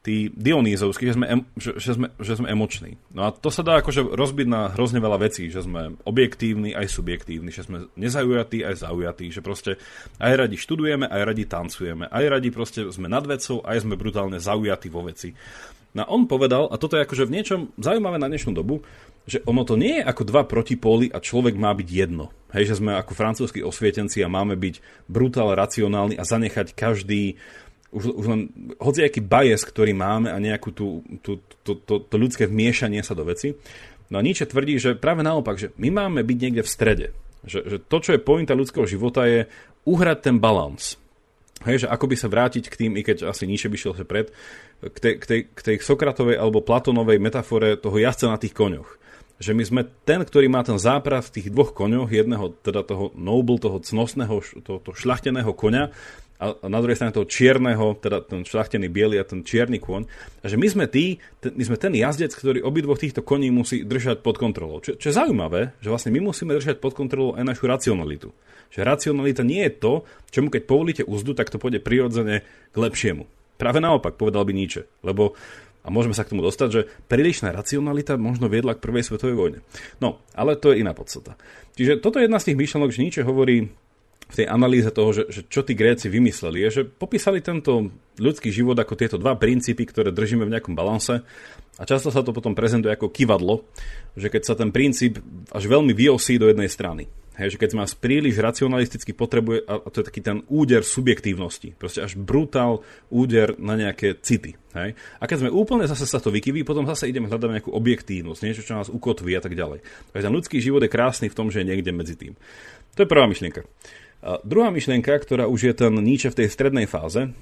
tí dionýzovskí, že sme emoční. No a to sa dá akože rozbiť na hrozne veľa vecí, že sme objektívni aj subjektívni, že sme nezaujatí aj zaujatí, že proste aj radi študujeme, aj radi tancujeme, aj radi proste sme nad vecou, aj sme brutálne zaujatí vo veci. No on povedal, a toto je akože v niečom zaujímavé na dnešnú dobu, že ono to nie je ako dva protipóly a človek má byť jedno. Hej, že sme ako francúzski osvietenci a máme byť brutálne racionálni a zanechať každý už len hocijaký bias, ktorý máme a nejakú to ľudské vmiešanie sa do veci. No a Nietzsche tvrdí, že práve naopak, že my máme byť niekde v strede. Že to, čo je pointa ľudského života, je uhrať ten balans. Hej, že ako by sa vrátiť k tým, i keď asi Nietzsche by šiel pred, k tej Sokratovej alebo Platónovej metafore toho jazdca na tých koňoch. Že my sme ten, ktorý má ten záprav v tých dvoch koňoch, jedného teda toho noble, toho cnostného, toho šľachteného koňa, a na druhej strane toho čierneho, teda ten šľachtený biely a ten čierny kôň. A že my sme ten jazdec, ktorý obidvoch týchto koní musí držať pod kontrolou. Čo je zaujímavé, že vlastne my musíme držať pod kontrolou aj našu racionalitu. Že racionalita nie je to, čomu keď povolíte úzdu, tak to pôjde prirodzene k lepšiemu. Práve naopak, povedal by Nietzsche. Lebo, a môžeme sa k tomu dostať, že prílišná racionalita možno viedla k prvej svetovej vojne. No, ale to je iná podstata. Čiže toto je jedna z tých myšlienok, že Nietzsche hovorí v tej analýze toho, že čo tí Gréci vymysleli, je, že popísali tento ľudský život ako tieto dva princípy, ktoré držíme v nejakom balanse a často sa to potom prezentuje ako kývadlo, že keď sa ten princíp až veľmi vyosí do jednej strany. Hej, že keď nás príliš racionalisticky potrebuje, a to je taký ten úder subjektívnosti, proste až brutál úder na nejaké city. Hej. A keď sme úplne zase sa to vykyví, potom zase ideme hľadať nejakú objektívnosť, niečo, čo nás ukotví a tak ďalej. Takže ten ľudský život je krásny v tom, že je niekde medzi tým. To je prvá myšlienka. A druhá myšlienka, ktorá už je ten Nietzsche v tej strednej fáze,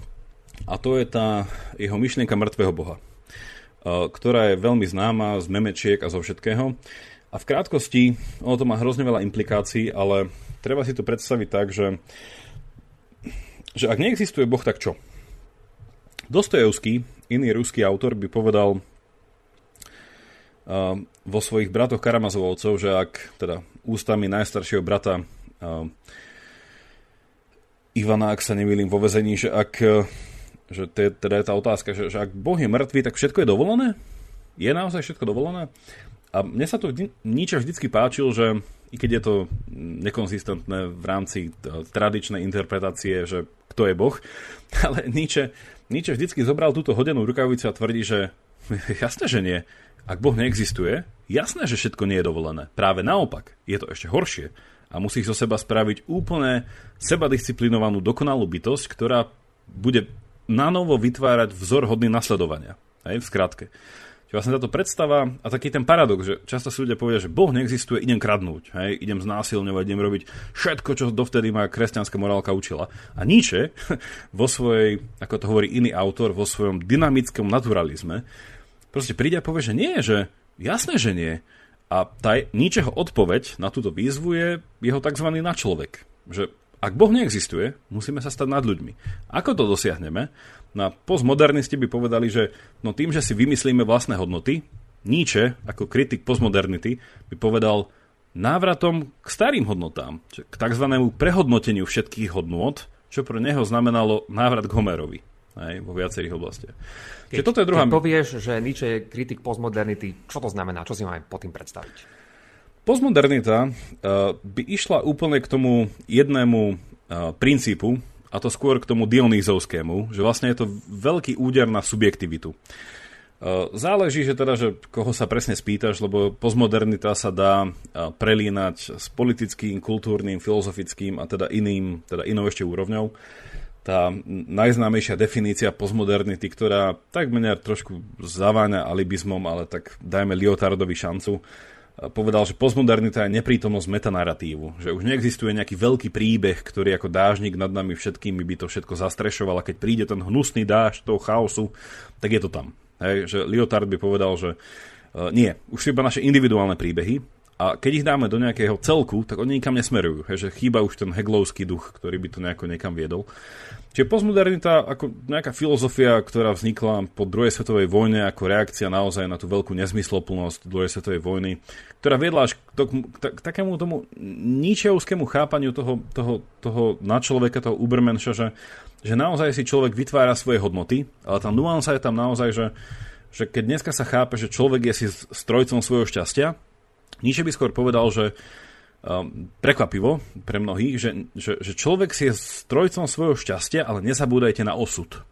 a to je tá jeho myšlienka mŕtvého boha, ktorá je veľmi známa z memečiek a zo všetkého. A v krátkosti, ono to má hrozne veľa implikácií, ale treba si to predstaviť tak, že ak neexistuje boh, tak čo? Dostojevský, iný ruský autor, by povedal vo svojich bratoch Karamazovovcov, že ak teda ústami najstaršieho brata Ivana, ak sa nemýlim, vo väzení, že ak, že teda je tá otázka, že ak Boh je mŕtvý, tak všetko je dovolené? Je naozaj všetko dovolené? A mne sa to Nietzsche vždycky páčil, že i keď je to nekonzistentné v rámci tradičnej interpretácie, že kto je Boh, ale Nietzsche vždycky zobral túto hodenú rukavicu a tvrdí, že jasné, že nie. Ak Boh neexistuje, jasné, že všetko nie je dovolené. Práve naopak, je to ešte horšie. A musíš zo seba spraviť úplne sebadisciplinovanú, dokonalú bytosť, ktorá bude nanovo vytvárať vzor hodný nasledovania. Hej, v skratke. Čiže vlastne táto predstava a taký ten paradox, že často si ľudia povedia, že Boh neexistuje, idem kradnúť, hej, idem znásilňovať, idem robiť všetko, čo dovtedy ma kresťanská morálka učila. A Nietzsche vo svojej, ako to hovorí iný autor, vo svojom dynamickom naturalizme proste príde a povie, že nie, že jasné, že nie. A tá Nietzscheho odpoveď na túto výzvu je jeho tzv. Nadčlovek. Že ak Boh neexistuje, musíme sa stať nad ľuďmi. Ako to dosiahneme? Na postmodernisti by povedali, že no tým, že si vymyslíme vlastné hodnoty, Nietzsche ako kritik postmodernity by povedal návratom k starým hodnotám, k tzv. Prehodnoteniu všetkých hodnôt čo pre neho znamenalo návrat k Homerovi aj vo viacerých oblastiach. Keď, toto je druhá... keď povieš, že Nietzsche je kritik postmodernity, čo to znamená? Čo si máme po tým predstaviť? Postmodernita by išla úplne k tomu jednému princípu, a to skôr k tomu dionýzovskému, že vlastne je to veľký úder na subjektivitu. Záleží, že teda, že koho sa presne spýtaš, lebo postmodernita sa dá prelínať s politickým, kultúrnym, filozofickým a teda iným, teda inou ešte úrovňou. Tá najznámejšia definícia postmodernity, ktorá tak mňa trošku zaváňa alibizmom, ale tak dajme Liotardovi šancu, povedal, že postmodernita je neprítomnosť metanaratívu, že už neexistuje nejaký veľký príbeh, ktorý ako dážnik nad nami všetkými by to všetko zastrešoval, a keď príde ten hnusný dážď toho chaosu, tak je to tam. Hej, že Lyotard by povedal, že nie, už sú iba naše individuálne príbehy a keď ich dáme do nejakého celku, tak oni nikam nesmerujú, hej, že chýba už ten heglovský duch, ktorý by to nejako niekam viedol. Čiže postmodernita ako nejaká filozofia, ktorá vznikla po druhej svetovej vojne ako reakcia naozaj na tú veľkú nezmysloplnosť druhej svetovej vojny, ktorá viedla až k takému tomu nietzscheovskému chápaniu toho na človeka, toho ubermenša, že naozaj si človek vytvára svoje hodnoty, ale tá nuansa je tam naozaj, že keď dneska sa chápe, že človek je si strojcom svojho šťastia, Nietzsche by skôr povedal, že prekvapivo pre mnohých, že človek si je strojcom svojho šťastia, ale nezabúdajte na osud.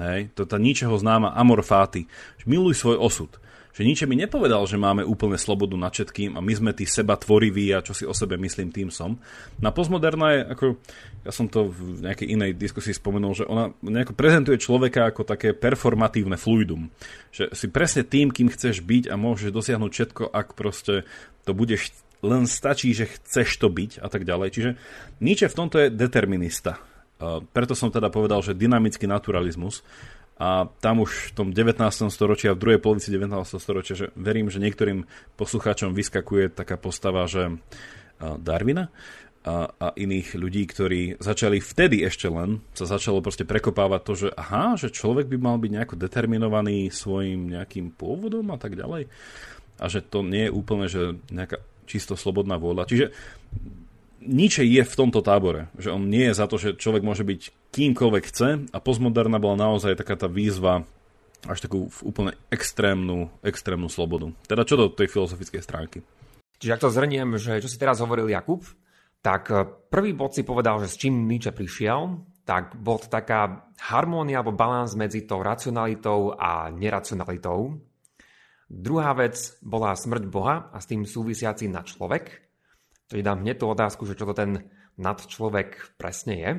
Hej, to tá Nietzscheho známa amor fati, že miluj svoj osud. Že Nietzsche mi nepovedal, že máme úplne slobodu nad všetkým a my sme tí seba tvoriví a čo si o sebe myslím, tým som. Na postmoderná je, ako ja som to v nejakej inej diskusii spomenul, že ona nejako prezentuje človeka ako také performatívne fluidum. Že si presne tým, kým chceš byť a môžeš dosiahnuť všetko, ak proste to budeš, len stačí, že chceš to byť a tak ďalej. Čiže Nietzsche v tomto je determinista. Preto som teda povedal, že dynamický naturalizmus a tam už v tom 19. storočí a v druhej polovici 19. storočia, že verím, že niektorým poslucháčom vyskakuje taká postava, že Darwina a iných ľudí, ktorí začali vtedy ešte len, sa začalo proste prekopávať to, že aha, že človek by mal byť nejako determinovaný svojim nejakým pôvodom a tak ďalej. A že to nie je úplne, že nejaká čisto slobodná vôľa. Čiže Nietzsche je v tomto tábore, že on nie je za to, že človek môže byť kýmkoľvek chce a postmoderná bola naozaj taká tá výzva až takú úplne extrémnu slobodu. Teda čo do tej filozofickej stránky. Čiže ak to zhrniem, že čo si teraz hovoril Jakub, tak prvý bod si povedal, že s čím Nietzsche prišiel, tak bol taká harmónia alebo balans medzi tou racionalitou a neracionalitou. Druhá vec bola smrť Boha a s tým súvisiaci nadčlovek. To ti dám hneď tú otázku, že čo to ten nadčlovek presne je.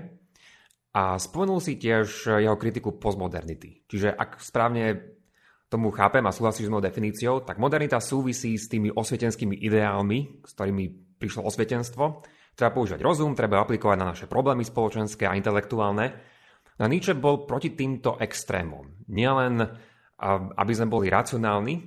A spomenul si tiež jeho kritiku postmodernity. Čiže ak správne tomu chápem a súhlasíš s mojou definíciou, tak modernita súvisí s tými osvietenskými ideálmi, s ktorými prišlo osvietenstvo. Treba používať rozum, treba aplikovať na naše problémy spoločenské a intelektuálne. A Nietzsche bol proti týmto extrémom. Nielen, aby sme boli racionálni,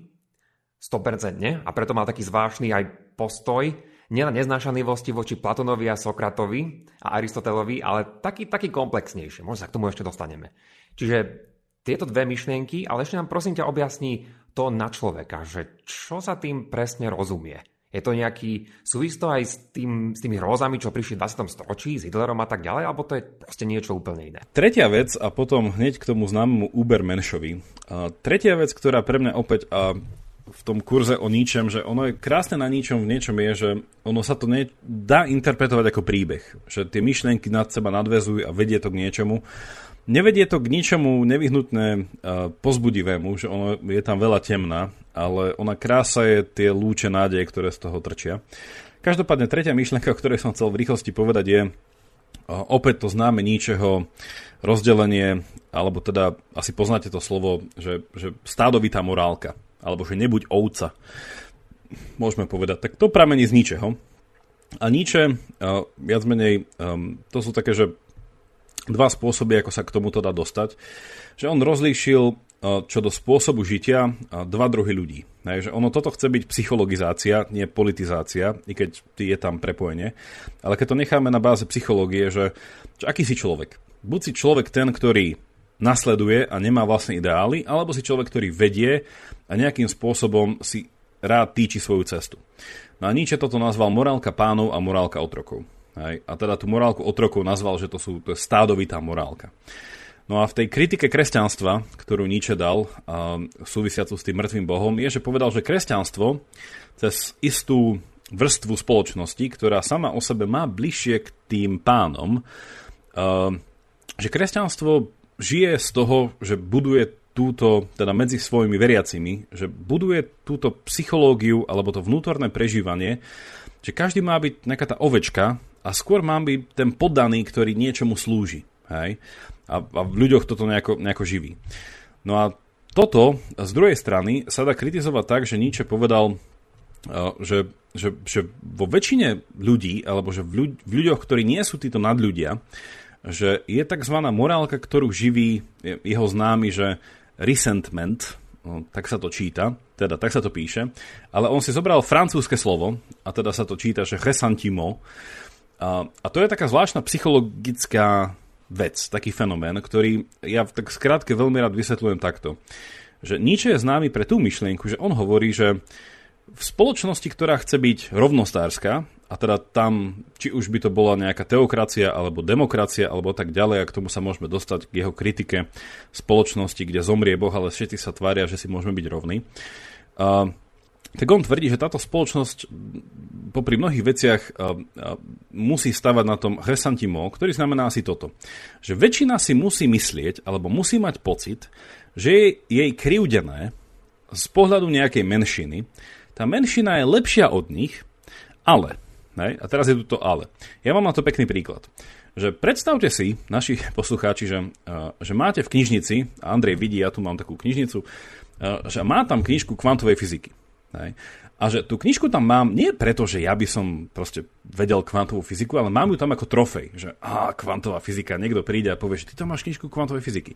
100%, a preto mal taký zvláštny aj postoj, nielen neznášanlivosti voči Platónovi a Sokratovi a Aristotelovi, ale taký komplexnejší. Možno sa k tomu ešte dostaneme. Čiže tieto dve myšlienky, ale ešte nám prosím ťa objasni to na človeka, že čo sa tým presne rozumie. Je to nejaký súvisto aj s tými hrozami, čo prišli v 20. storočí, s Hitlerom a tak ďalej, alebo to je proste niečo úplne iné? Tretia vec, a potom hneď k tomu známemu Ubermenšovi. Tretia vec, ktorá pre mňa opäť... v tom kurze o ničom, že ono je krásne na ničom, v niečom je, že ono sa to dá interpretovať ako príbeh. Že tie myšlienky nad seba nadväzujú a vedie to k niečomu. Nevedie to k ničomu nevyhnutne pozbudivému, že ono je tam veľa temná, ale ona krása je tie lúče nádeje, ktoré z toho trčia. Každopádne tretia myšlienka, o ktorej som chcel v rýchlosti povedať je opäť to známe Nietzscheho rozdelenie, alebo teda asi poznáte to slovo, že stádovitá morálka. Alebo že nebuď ovca, môžeme povedať. Tak to pramení z Nietzscheho. A Nietzsche, viac menej, to sú také, že dva spôsoby, ako sa k tomuto dá dostať. Že on rozlíšil, čo do spôsobu žitia, dva druhy ľudí. Že ono toto chce byť psychologizácia, nie politizácia, i keď je tam prepojenie. Ale keď to necháme na báze psychológie, že aký si človek? Buď si človek ten, ktorý nasleduje a nemá vlastné ideály, alebo si človek, ktorý vedie a nejakým spôsobom si rád týči svoju cestu. No a Nietzsche toto nazval morálka pánov a morálka otrokov. Hej. A teda tú morálku otrokov nazval, že to je stádovitá morálka. No a v tej kritike kresťanstva, ktorú Nietzsche dal, súvisiacu s tým mŕtvým bohom, je, že povedal, že kresťanstvo cez istú vrstvu spoločnosti, ktorá sama o sebe má bližšie k tým pánom, že kresťanstvo žije z toho, že buduje túto, teda medzi svojimi veriacimi, že buduje túto psychológiu alebo to vnútorné prežívanie, že každý má byť nejaká tá ovečka a skôr má byť ten poddaný, ktorý niečomu slúži. Hej? A v ľuďoch toto nejako živí. No a toto z druhej strany sa dá kritizovať tak, že Nietzsche povedal, že vo väčšine ľudí, alebo že v ľuďoch, ktorí nie sú títo nadľudia, že je tzv. Morálka, ktorú živí jeho známy, že resentment, no, tak sa to číta, teda tak sa to píše, ale on si zobral francúzske slovo a teda sa to číta, že ressentiment. A to je taká zvláštna psychologická vec, taký fenomén, ktorý ja tak skrátke veľmi rád vysvetľujem takto. Že Nietzsche je známy pre tú myšlienku, že on hovorí, že v spoločnosti, ktorá chce byť rovnostárska, a teda tam, či už by to bola nejaká teokracia alebo demokracia alebo tak ďalej, a k tomu sa môžeme dostať k jeho kritike spoločnosti, kde zomrie Boh, ale všetci sa tvária, že si môžeme byť rovní. Tak on tvrdí, že táto spoločnosť popri mnohých veciach musí stavať na tom ressentiment, ktorý znamená asi toto. Že väčšina si musí myslieť, alebo musí mať pocit, že je jej krivdené z pohľadu nejakej menšiny. Tá menšina je lepšia od nich, ale, hej, a teraz je tu to ale. Ja mám na to pekný príklad. Že predstavte si, naši poslucháči, že máte v knižnici, a Andrej vidí, ja tu mám takú knižnicu, že má tam knižku kvantovej fyziky. Hej. A že tú knižku tam mám nie preto, že ja by som proste vedel kvantovú fyziku, ale mám ju tam ako trofej, že kvantová fyzika, niekto príde a povie, že ty tam máš knižku kvantovej fyziky.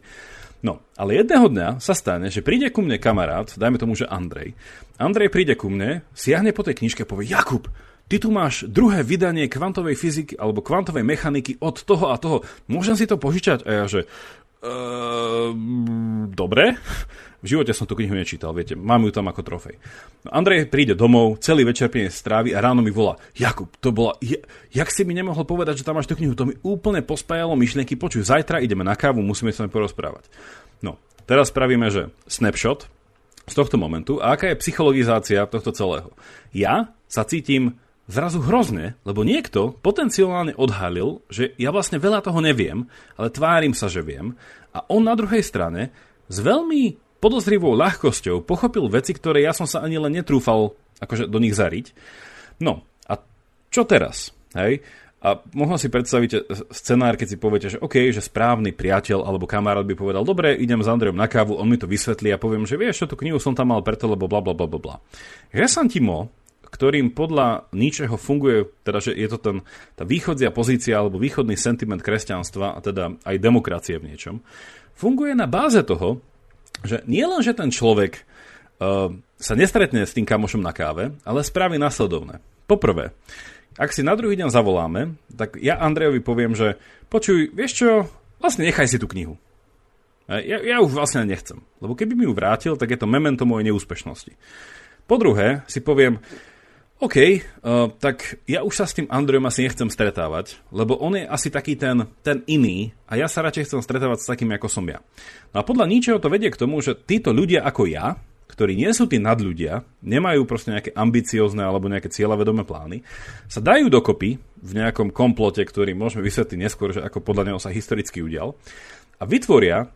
No, ale jedného dňa sa stane, že príde ku mne kamarát, dajme tomu, že Andrej. Andrej príde ku mne, siahne po tej knižke a povie, Jakub, ty tu máš druhé vydanie kvantovej fyziky alebo kvantovej mechaniky od toho a toho, môžem si to požičať? A ja, že dobre, v živote som tú knihu nečítal, viete, mám ju tam ako trofej. No, Andrej príde domov, celý večer pri nej strávi a ráno mi volá, Jakub, to bola, jak si mi nemohol povedať, že tam máš tú knihu, to mi úplne pospájalo myšlienky, počuj, zajtra ideme na kávu, musíme sa porozprávať. No, teraz spravíme, že snapshot z tohto momentu a aká je psychologizácia tohto celého. Ja sa cítim zrazu hrozne, lebo niekto potenciálne odhalil, že ja vlastne veľa toho neviem, ale tvárim sa, že viem. A on na druhej strane s veľmi podozrivou ľahkosťou pochopil veci, ktoré ja som sa ani len netrúfal akože do nich zariť. No a čo teraz? Hej? A mohla si predstaviť scenár, keď si poviete, že OK, že správny priateľ alebo kamarát by povedal, dobre, idem s Andrejom na kávu, on mi to vysvetlí a poviem, že vieš, čo tú knihu som tam mal preto, lebo bla bla bla bla bla. Resentiment, ktorým podľa Nietzscheho funguje, teda že je to tá východzia pozícia alebo východný sentiment kresťanstva a teda aj demokracie v niečom, funguje na báze toho, že nie len, že ten človek sa nestretne s tým kamošom na káve, ale spraví nasledovné. Poprvé, ak si na druhý deň zavoláme, tak ja Andrejovi poviem, že počuj, vieš čo, vlastne nechaj si tú knihu. Ja už vlastne nechcem, lebo keby mi ju vrátil, tak je to memento mojej neúspešnosti. Po druhé si poviem, OK, tak ja už sa s tým Andrejom asi nechcem stretávať, lebo on je asi taký ten iný a ja sa radšej chcem stretávať s takým, ako som ja. No a podľa Nietzscheho to vedie k tomu, že títo ľudia ako ja, ktorí nie sú tí nadľudia, nemajú proste nejaké ambiciozne alebo nejaké cieľavedomé plány, sa dajú dokopy v nejakom komplote, ktorý môžeme vysvetliť neskôr, že ako podľa neho sa historicky udial, a vytvoria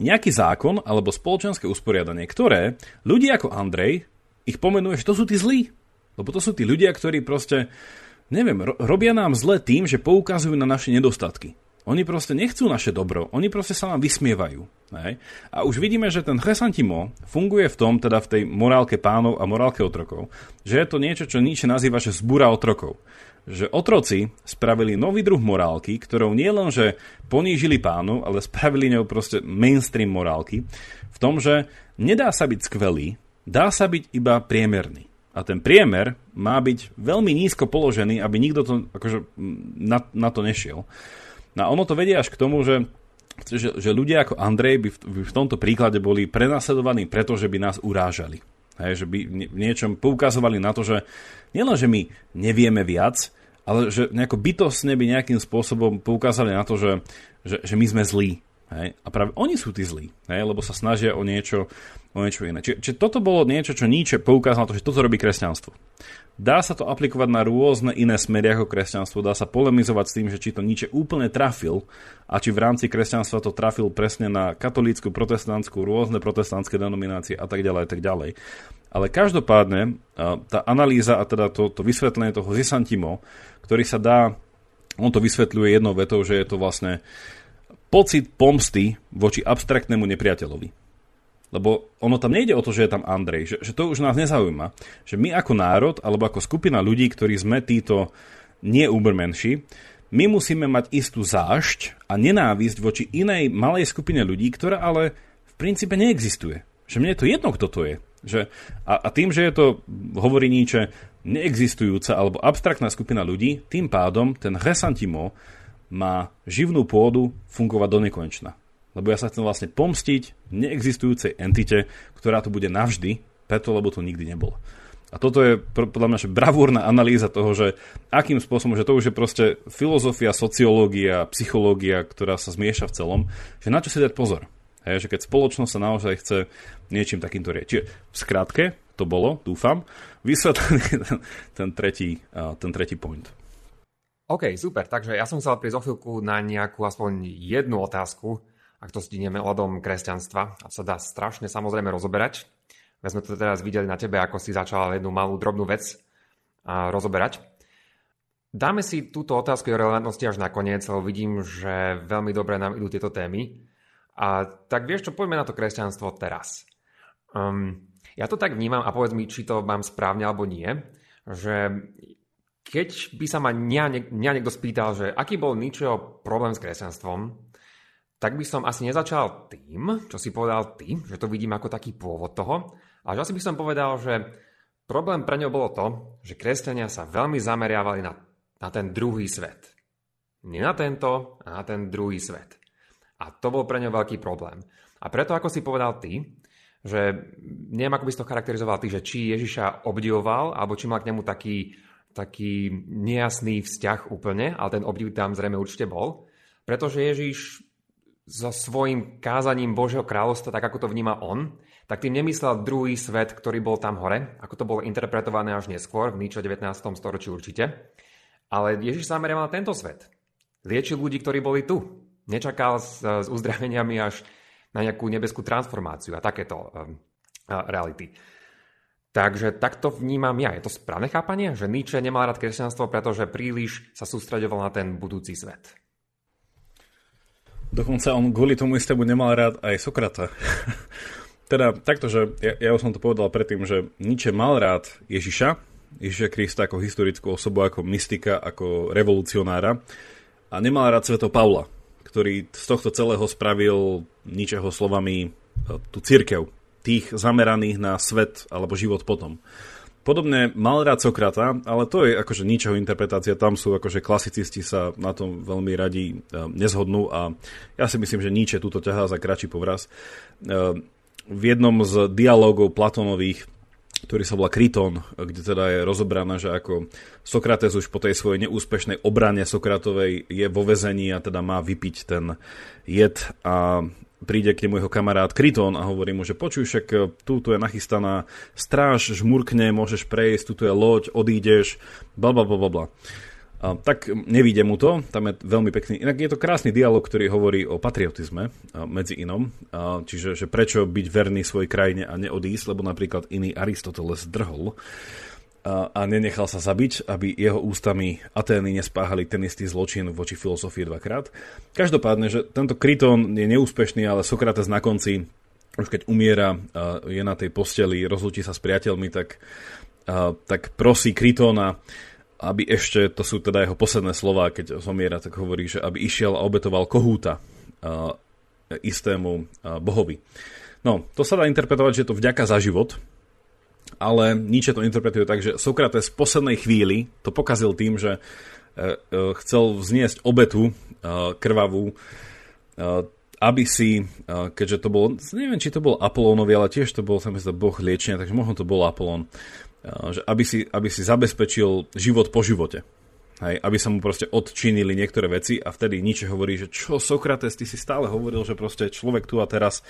nejaký zákon alebo spoločenské usporiadanie, ktoré ľudia ako Andrej ich pomenuje, že to sú tí zlí. Lebo to sú tí ľudia, ktorí proste, neviem, robia nám zle tým, že poukazujú na naše nedostatky. Oni proste nechcú naše dobro, oni proste sa nám vysmievajú. Ne? A už vidíme, že ten ressentiment funguje v tom, teda v tej morálke pánov a morálke otrokov, že je to niečo, čo Nietzsche nazýva, že zbúra otrokov. Že otroci spravili nový druh morálky, ktorou nie len, že ponížili pánov, ale spravili ňou proste mainstream morálky, v tom, že nedá sa byť skvelý, dá sa byť iba priemerný. A ten priemer má byť veľmi nízko položený, aby nikto to, akože, na to nešiel. No a ono to vedie až k tomu, že ľudia ako Andrej by v tomto príklade boli prenasledovaní, pretože by nás urážali. Hej, že by v niečom poukazovali na to, že nielenže my nevieme viac, a ale že nejako bytostne by nejakým spôsobom poukázali na to, že my sme zlí. Hej? A práve oni sú tí zlí, hej? Lebo sa snažia o niečo iné. Čiže toto bolo niečo, čo Nietzsche poukázal na to, že toto robí kresťanstvo. Dá sa to aplikovať na rôzne iné smery ako kresťanstvo, dá sa polemizovať s tým, že či to Nietzsche úplne trafil a či v rámci kresťanstva to trafil presne na katolícku, protestantskú, rôzne protestantské denominácie a tak ďalej a tak ďalej. Ale každopádne tá analýza a teda to vysvetlenie toho Zisantimo, ktorý sa dá, on to vysvetľuje jednou vetou, že je to vlastne pocit pomsty voči abstraktnému nepriateľovi. Lebo ono tam nejde o to, že je tam Andrej, že to už nás nezaujíma. Že my ako národ, alebo ako skupina ľudí, ktorí sme títo neubermenší, my musíme mať istú zášť a nenávisť voči inej malej skupine ľudí, ktorá ale v princípe neexistuje. Že mne je to jedno, kto to je. Že, a tým, že je to, hovorí Nietzsche, neexistujúca alebo abstraktná skupina ľudí, tým pádom ten ressentiment má živnú pôdu fungovať do nekonečna. Lebo ja sa chcem vlastne pomstiť neexistujúcej entite, ktorá tu bude navždy, preto lebo tu nikdy nebolo. A toto je podľa mňa bravúrna analýza toho, že akým spôsobom, že to už je proste filozofia, sociológia, psychológia, ktorá sa zmieša v celom, že na čo si dať pozor. Hej, že keď spoločnosť sa naozaj chce niečím takýmto riešiť. Čiže v skratke to bolo, dúfam, vysvetlený ten tretí point. OK, super, takže ja som chcel prísť o chvíľku na nejakú aspoň jednu otázku, ak to stíneme ohľadom kresťanstva, a to sa dá strašne samozrejme rozoberať. My sme to teraz videli na tebe, ako si začal jednu malú drobnú vec rozoberať. Dáme si túto otázku o relevantnosti až nakoniec, lebo vidím, že veľmi dobre nám idú tieto témy. A tak vieš čo, poďme na to kresťanstvo teraz. Ja to tak vnímam a povedz mi, či to mám správne alebo nie, že keď by sa ma niekto spýtal, že aký bol Nietzscheho problém s kresťanstvom, tak by som asi nezačal tým, čo si povedal ty, že to vidím ako taký pôvod toho, ale že asi by som povedal, že problém pre ňo bolo to, že kresťania sa veľmi zameriavali na ten druhý svet. Nie na tento, a na ten druhý svet. A to bol pre ňo veľký problém. A preto, ako si povedal ty, že neviem, ako by si to charakterizoval ty, že či Ježiša obdivoval, alebo či mal k nemu taký nejasný vzťah úplne, ale ten obdiv tam zrejme určite bol, pretože Ježiš so svojím kázaním Božieho kráľovstva, tak ako to vníma on, tak tým nemyslel druhý svet, ktorý bol tam hore, ako to bolo interpretované až neskôr, v Nietzsche 19. storočí určite, ale Ježiš zameriaval na tento svet. Liečil ľudí, ktorí boli tu. Nečakal s uzdraveniami až na nejakú nebeskú transformáciu a takéto reality. Takže takto vnímam ja. Je to správne chápanie, že Nietzsche nemal rád kresťanstvo, pretože príliš sa sústreďoval na ten budúci svet? Dokonca on kvôli tomu istému nemal rád aj Sokrata. Teda takto, že ja už som to povedal predtým, že Nietzsche mal rád Ježiša Krista ako historickú osobu, ako mystika, ako revolucionára a nemal rád svätého Pavla, ktorý z tohto celého spravil Nietzscheho slovami tú cirkev, tých zameraných na svet alebo život potom. Podobne mal rád Sokrata, ale to je akože Nietzscheho interpretácia, tam sú akože klasicisti sa na tom veľmi radi nezhodnú a ja si myslím, že Nietzsche túto ťahá za kratší povraz. V jednom z dialógov Platónových, ktorý sa volá Kryton, kde teda je rozobraná, že ako Sokrates už po tej svojej neúspešnej obrane Sokratovej je vo väzení a teda má vypiť ten jed a príde k nemu jeho kamarát Kryton a hovorí mu, že počuj, však túto je nachystaná stráž, žmurkne, môžeš prejsť, túto je loď, odídeš, blablabla. Tak nevíde mu to, tam je veľmi pekný, inak je to krásny dialog, ktorý hovorí o patriotizme, medzi inom, čiže že prečo byť verný svojej krajine a neodísť, lebo napríklad iný Aristoteles drhol a nenechal sa zabiť, aby jeho ústami Atény nespáhali ten istý zločin voči filozofii dvakrát. Každopádne, že tento Kryton je neúspešný, ale Sokrates na konci, už keď umiera, je na tej posteli, rozlúči sa s priateľmi, tak prosí Krytona, aby ešte, to sú teda jeho posledné slová, keď zomiera, tak hovorí, že aby išiel a obetoval kohúta istému bohovi. No, to sa dá interpretovať, že je to vďaka za život, ale Nietzsche to interpretuje tak, že Sokrates v poslednej chvíli to pokazil tým, že chcel vzniesť obetu krvavú, aby si, keďže to bolo, neviem, či to bol Apolónovi, ale tiež to bol samozrejme boh liečenia, takže možno to bol Apolón, že aby si zabezpečil život po živote. Hej, aby sa mu proste odčinili niektoré veci a vtedy Nietzsche hovorí, že čo Sokrates, ty si stále hovoril, že proste človek tu a teraz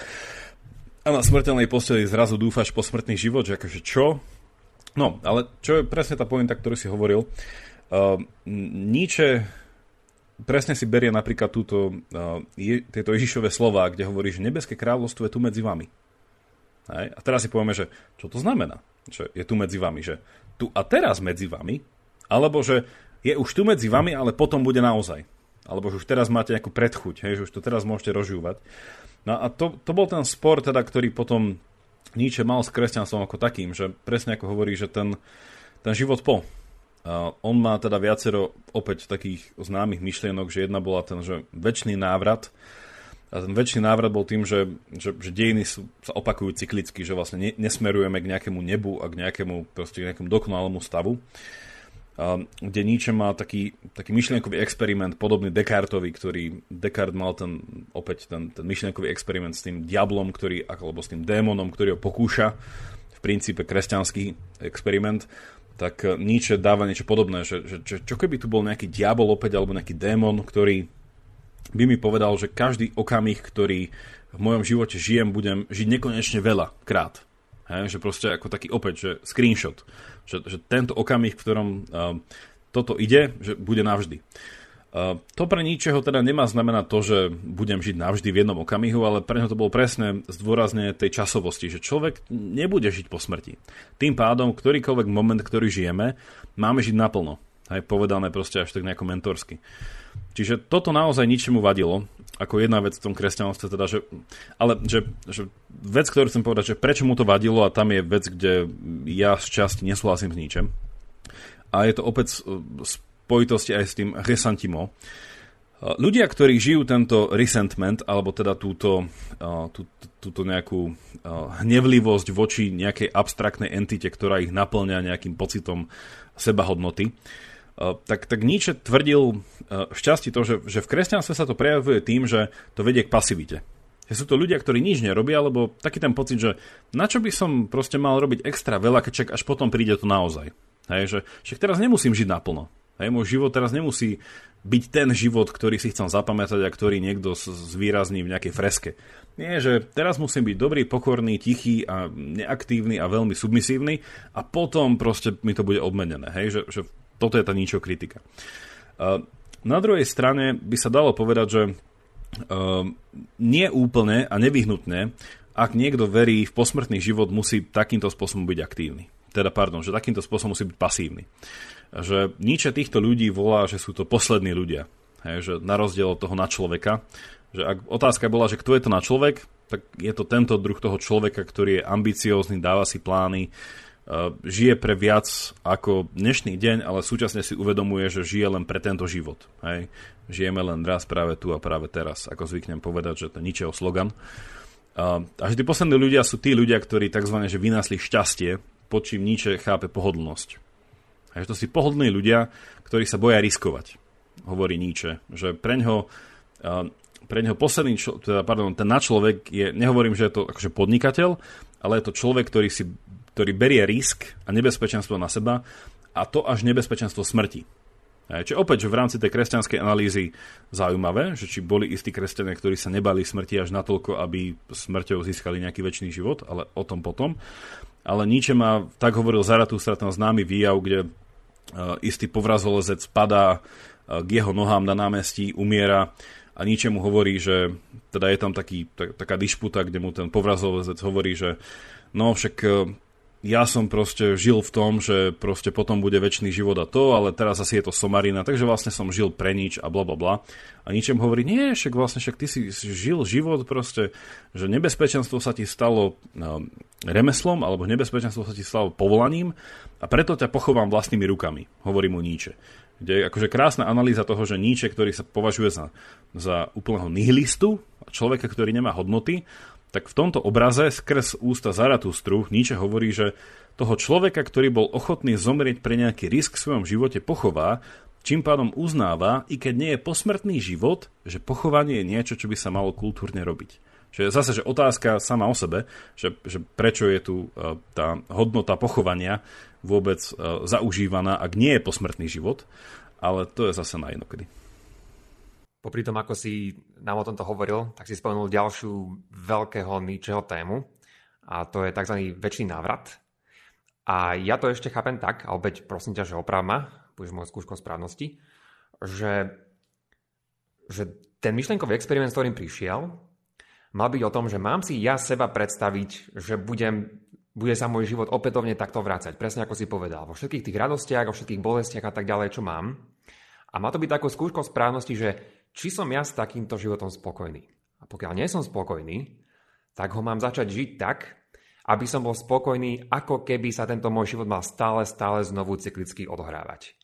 a na smrteľnej posteli zrazu dúfaš posmrtný život, že akože čo? No, ale čo je presne tá pointa, ktorú si hovoril? Nietzsche presne si berie napríklad tieto Ježišové slová, kde hovorí, že nebeské kráľovstvo je tu medzi vami. Hej, a teraz si povieme, že čo to znamená? Že je tu medzi vami, že tu a teraz medzi vami, alebo že je už tu medzi vami, ale potom bude naozaj. Alebo že už teraz máte nejakú predchuť, hej, že už to teraz môžete rozžúvať. No a to bol ten spor, teda, ktorý potom Nietzsche mal s kresťanstvom ako takým, že presne ako hovorí, že ten život po. On má teda viacero opäť takých známych myšlienok, že jedna bola ten, že večný návrat. A ten večný návrat bol tým, že dejiny sa opakujú cyklicky, že vlastne nesmerujeme k nejakému nebu a k nejakému, proste k nejakému dokonalému stavu. Kde Nietzsche má taký myšlienkový experiment podobný Descartovi, ktorý Descartes mal ten myšlienkový experiment s tým diablom, alebo s tým démonom, ktorý ho pokúša, v princípe kresťanský experiment, tak Nietzsche dáva niečo podobné, že čo keby tu bol nejaký diabol opäť, alebo nejaký démon, ktorý by mi povedal, že každý okamih, ktorý v mojom živote žijem, budem žiť nekonečne veľa krát. Hej, že proste ako taký opäť, že screenshot, že tento okamih, v ktorom toto ide, že bude navždy. To pre ničeho teda nemá znamená to, že budem žiť navždy v jednom okamihu, ale pre neho to bolo presné zdôrazne tej časovosti, že človek nebude žiť po smrti. Tým pádom, ktorýkoľvek moment, ktorý žijeme, máme žiť naplno. Hej, povedané proste až tak nejako mentorsky. Čiže toto naozaj ničemu vadilo, ako jedna vec v tom kresťanstve, teda, že vec, ktorú chcem povedať, že prečo mu to vadilo, a tam je vec, kde ja z časti nesúhlasím s ničem. A je to opäť spojitosti aj s tým resentiment. Ľudia, ktorí žijú tento resentment, alebo teda túto nejakú hnevlivosť voči nejakej abstraktnej entite, ktorá ich naplňa nejakým pocitom sebahodnoty, tak Nietzsche tvrdil šťastie to, že v kresťanstve sa to prejavuje tým, že to vedie k pasivite. Že sú to ľudia, ktorí nič nerobia, lebo taký ten pocit, že na čo by som proste mal robiť extra veľa, keď až potom príde to naozaj. Hej, že však teraz nemusím žiť naplno. Hej, môj život teraz nemusí byť ten život, ktorý si chcem zapamätať a ktorý niekto zvýrazní v nejakej freske. Nie, že teraz musím byť dobrý, pokorný, tichý a neaktívny a veľmi submisívny a potom proste mi to bude obmenené. Hej, že toto je tá ničo kritika. Na druhej strane by sa dalo povedať, že nie úplne a nevyhnutne, ak niekto verí v posmrtný život, musí takýmto spôsobom byť aktívny. Teda, pardon, že takýmto spôsobom musí byť pasívny. Že Nietzsche týchto ľudí volá, že sú to poslední ľudia. Hej, že na rozdiel od toho na človeka. Že ak otázka bola, že kto je to na človek, tak je to tento druh toho človeka, ktorý je ambiciózny, dáva si plány, žije pre viac ako dnešný deň, ale súčasne si uvedomuje, že žije len pre tento život. Hej. Žijeme len raz práve tu a práve teraz, ako zvyknem povedať, že to je Nietzscheho slogan. A že tí poslední ľudia sú tí ľudia, ktorí tzv. Že vynásli šťastie, pod čím Nietzsche chápe pohodlnosť. A že to sú pohodlní ľudia, ktorí sa boja riskovať, hovorí Nietzsche. Že pre ňoho posledný, ten nadčlovek je, nehovorím, že je to akože podnikateľ, ale je to človek, ktorý berie risk a nebezpečenstvo na seba, a to až nebezpečenstvo smrti. Čiže opäť, že v rámci tej kresťanskej analýzy zaujímavé, že či boli istí kresťania, ktorí sa nebali smrti až natoľko, aby smrťou získali nejaký večný život, ale o tom potom. Ale Nietzsche má, tak hovoril Zarathustra, ten známy výjav, kde istý povrazolezec padá k jeho nohám na námestí, umiera, a Nietzsche mu hovorí, že teda je tam taká dišputa, kde mu ten povrazolezec hovorí, že no však ja som proste žil v tom, že proste potom bude večný život a to, ale teraz asi je to somarina, takže vlastne som žil pre nič a blablabla. A Nietzsche mu hovorí, nie, však ty si žil život proste, že nebezpečenstvo sa ti stalo remeslom, alebo nebezpečenstvo sa ti stalo povolaním, a preto ťa pochovám vlastnými rukami, hovorí mu Nietzsche. Kde je akože krásna analýza toho, že Nietzsche, ktorý sa považuje za úplného nihilistu, človeka, ktorý nemá hodnoty, tak v tomto obraze skrz ústa Zaratustru Nietzsche hovorí, že toho človeka, ktorý bol ochotný zomrieť pre nejaký risk v svojom živote, pochová, čím pádom uznáva, i keď nie je posmrtný život, že pochovanie je niečo, čo by sa malo kultúrne robiť. Čiže zase, že otázka sama o sebe, že prečo je tu tá hodnota pochovania vôbec zaužívaná, ak nie je posmrtný život. ale to je zase na inokedy. Popri tom, ako si nám o tomto hovoril, tak si spomenul ďalšiu veľkého Nietzscheho tému a to je tzv. Večný návrat. A ja to ešte chápem tak, a opäť prosím ťa, že oprav ma, budeš môj skúškou správnosti, že ten myšlienkový experiment, s ktorým prišiel, mal byť o tom, že mám si ja seba predstaviť, že bude sa môj život opätovne takto vrácať. Presne ako si povedal, vo všetkých tých radostiach, vo všetkých bolestiach a tak ďalej, čo mám. A má to byť takou skúškou správnosti, že či som ja s takýmto životom spokojný. A pokiaľ nie som spokojný, tak ho mám začať žiť tak, aby som bol spokojný, ako keby sa tento môj život mal stále znovu cyklicky odohrávať.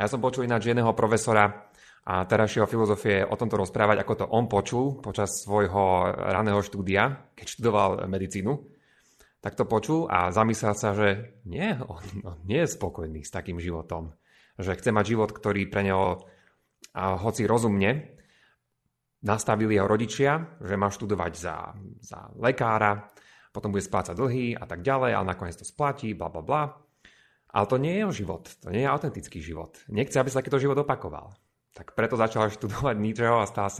A ja som počul ináč jedného profesora a terajšieho filozofie o tomto rozprávať, ako to on počul počas svojho raného štúdia, keď študoval medicínu. Tak to počul a zamyslel sa, že nie, on nie je spokojný s takým životom. Že chce mať život, ktorý pre neho... A hoci rozumne nastavili jeho rodičia, že má študovať za lekára, potom bude splácať dlhy a tak ďalej, ale nakoniec to splatí, blablabla. Ale to nie je jeho život, to nie je autentický život. Nechce, aby sa takýto život opakoval. Tak preto začal študovať Nietzscheho a stal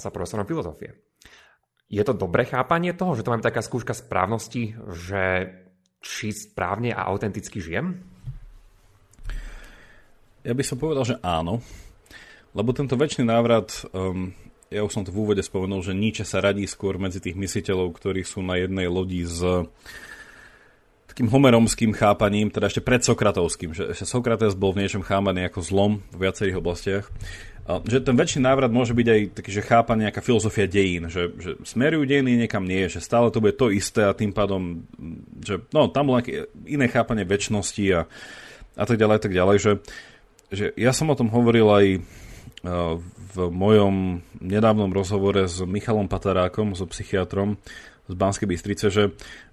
sa profesorom filozofie. Je to dobré chápanie toho, že to máme taká skúška správnosti, že či správne a autenticky žijem? Ja by som povedal, že áno, lebo tento večný návrat, ja už som to v úvode spomenul, že Nietzsche sa radí skôr medzi tých mysliteľov, ktorí sú na jednej lodi s takým homeromským chápaním, teda ešte predsokratovským, že Sokrates bol v niečom chápaný ako zlom v viacerých oblastiach. Že ten väčší návrat môže byť aj taký, že chápa nejaká filozofia dejín, že smerujú dejiny niekam nie, že stále to bude to isté a tým pádom, že no, tam bolo nejaké iné chápanie večnosti a tak ďalej, že ja som o tom hovoril aj v mojom nedávnom rozhovore s Michalom Patarákom, so psychiatrom z Banskej Bystrice,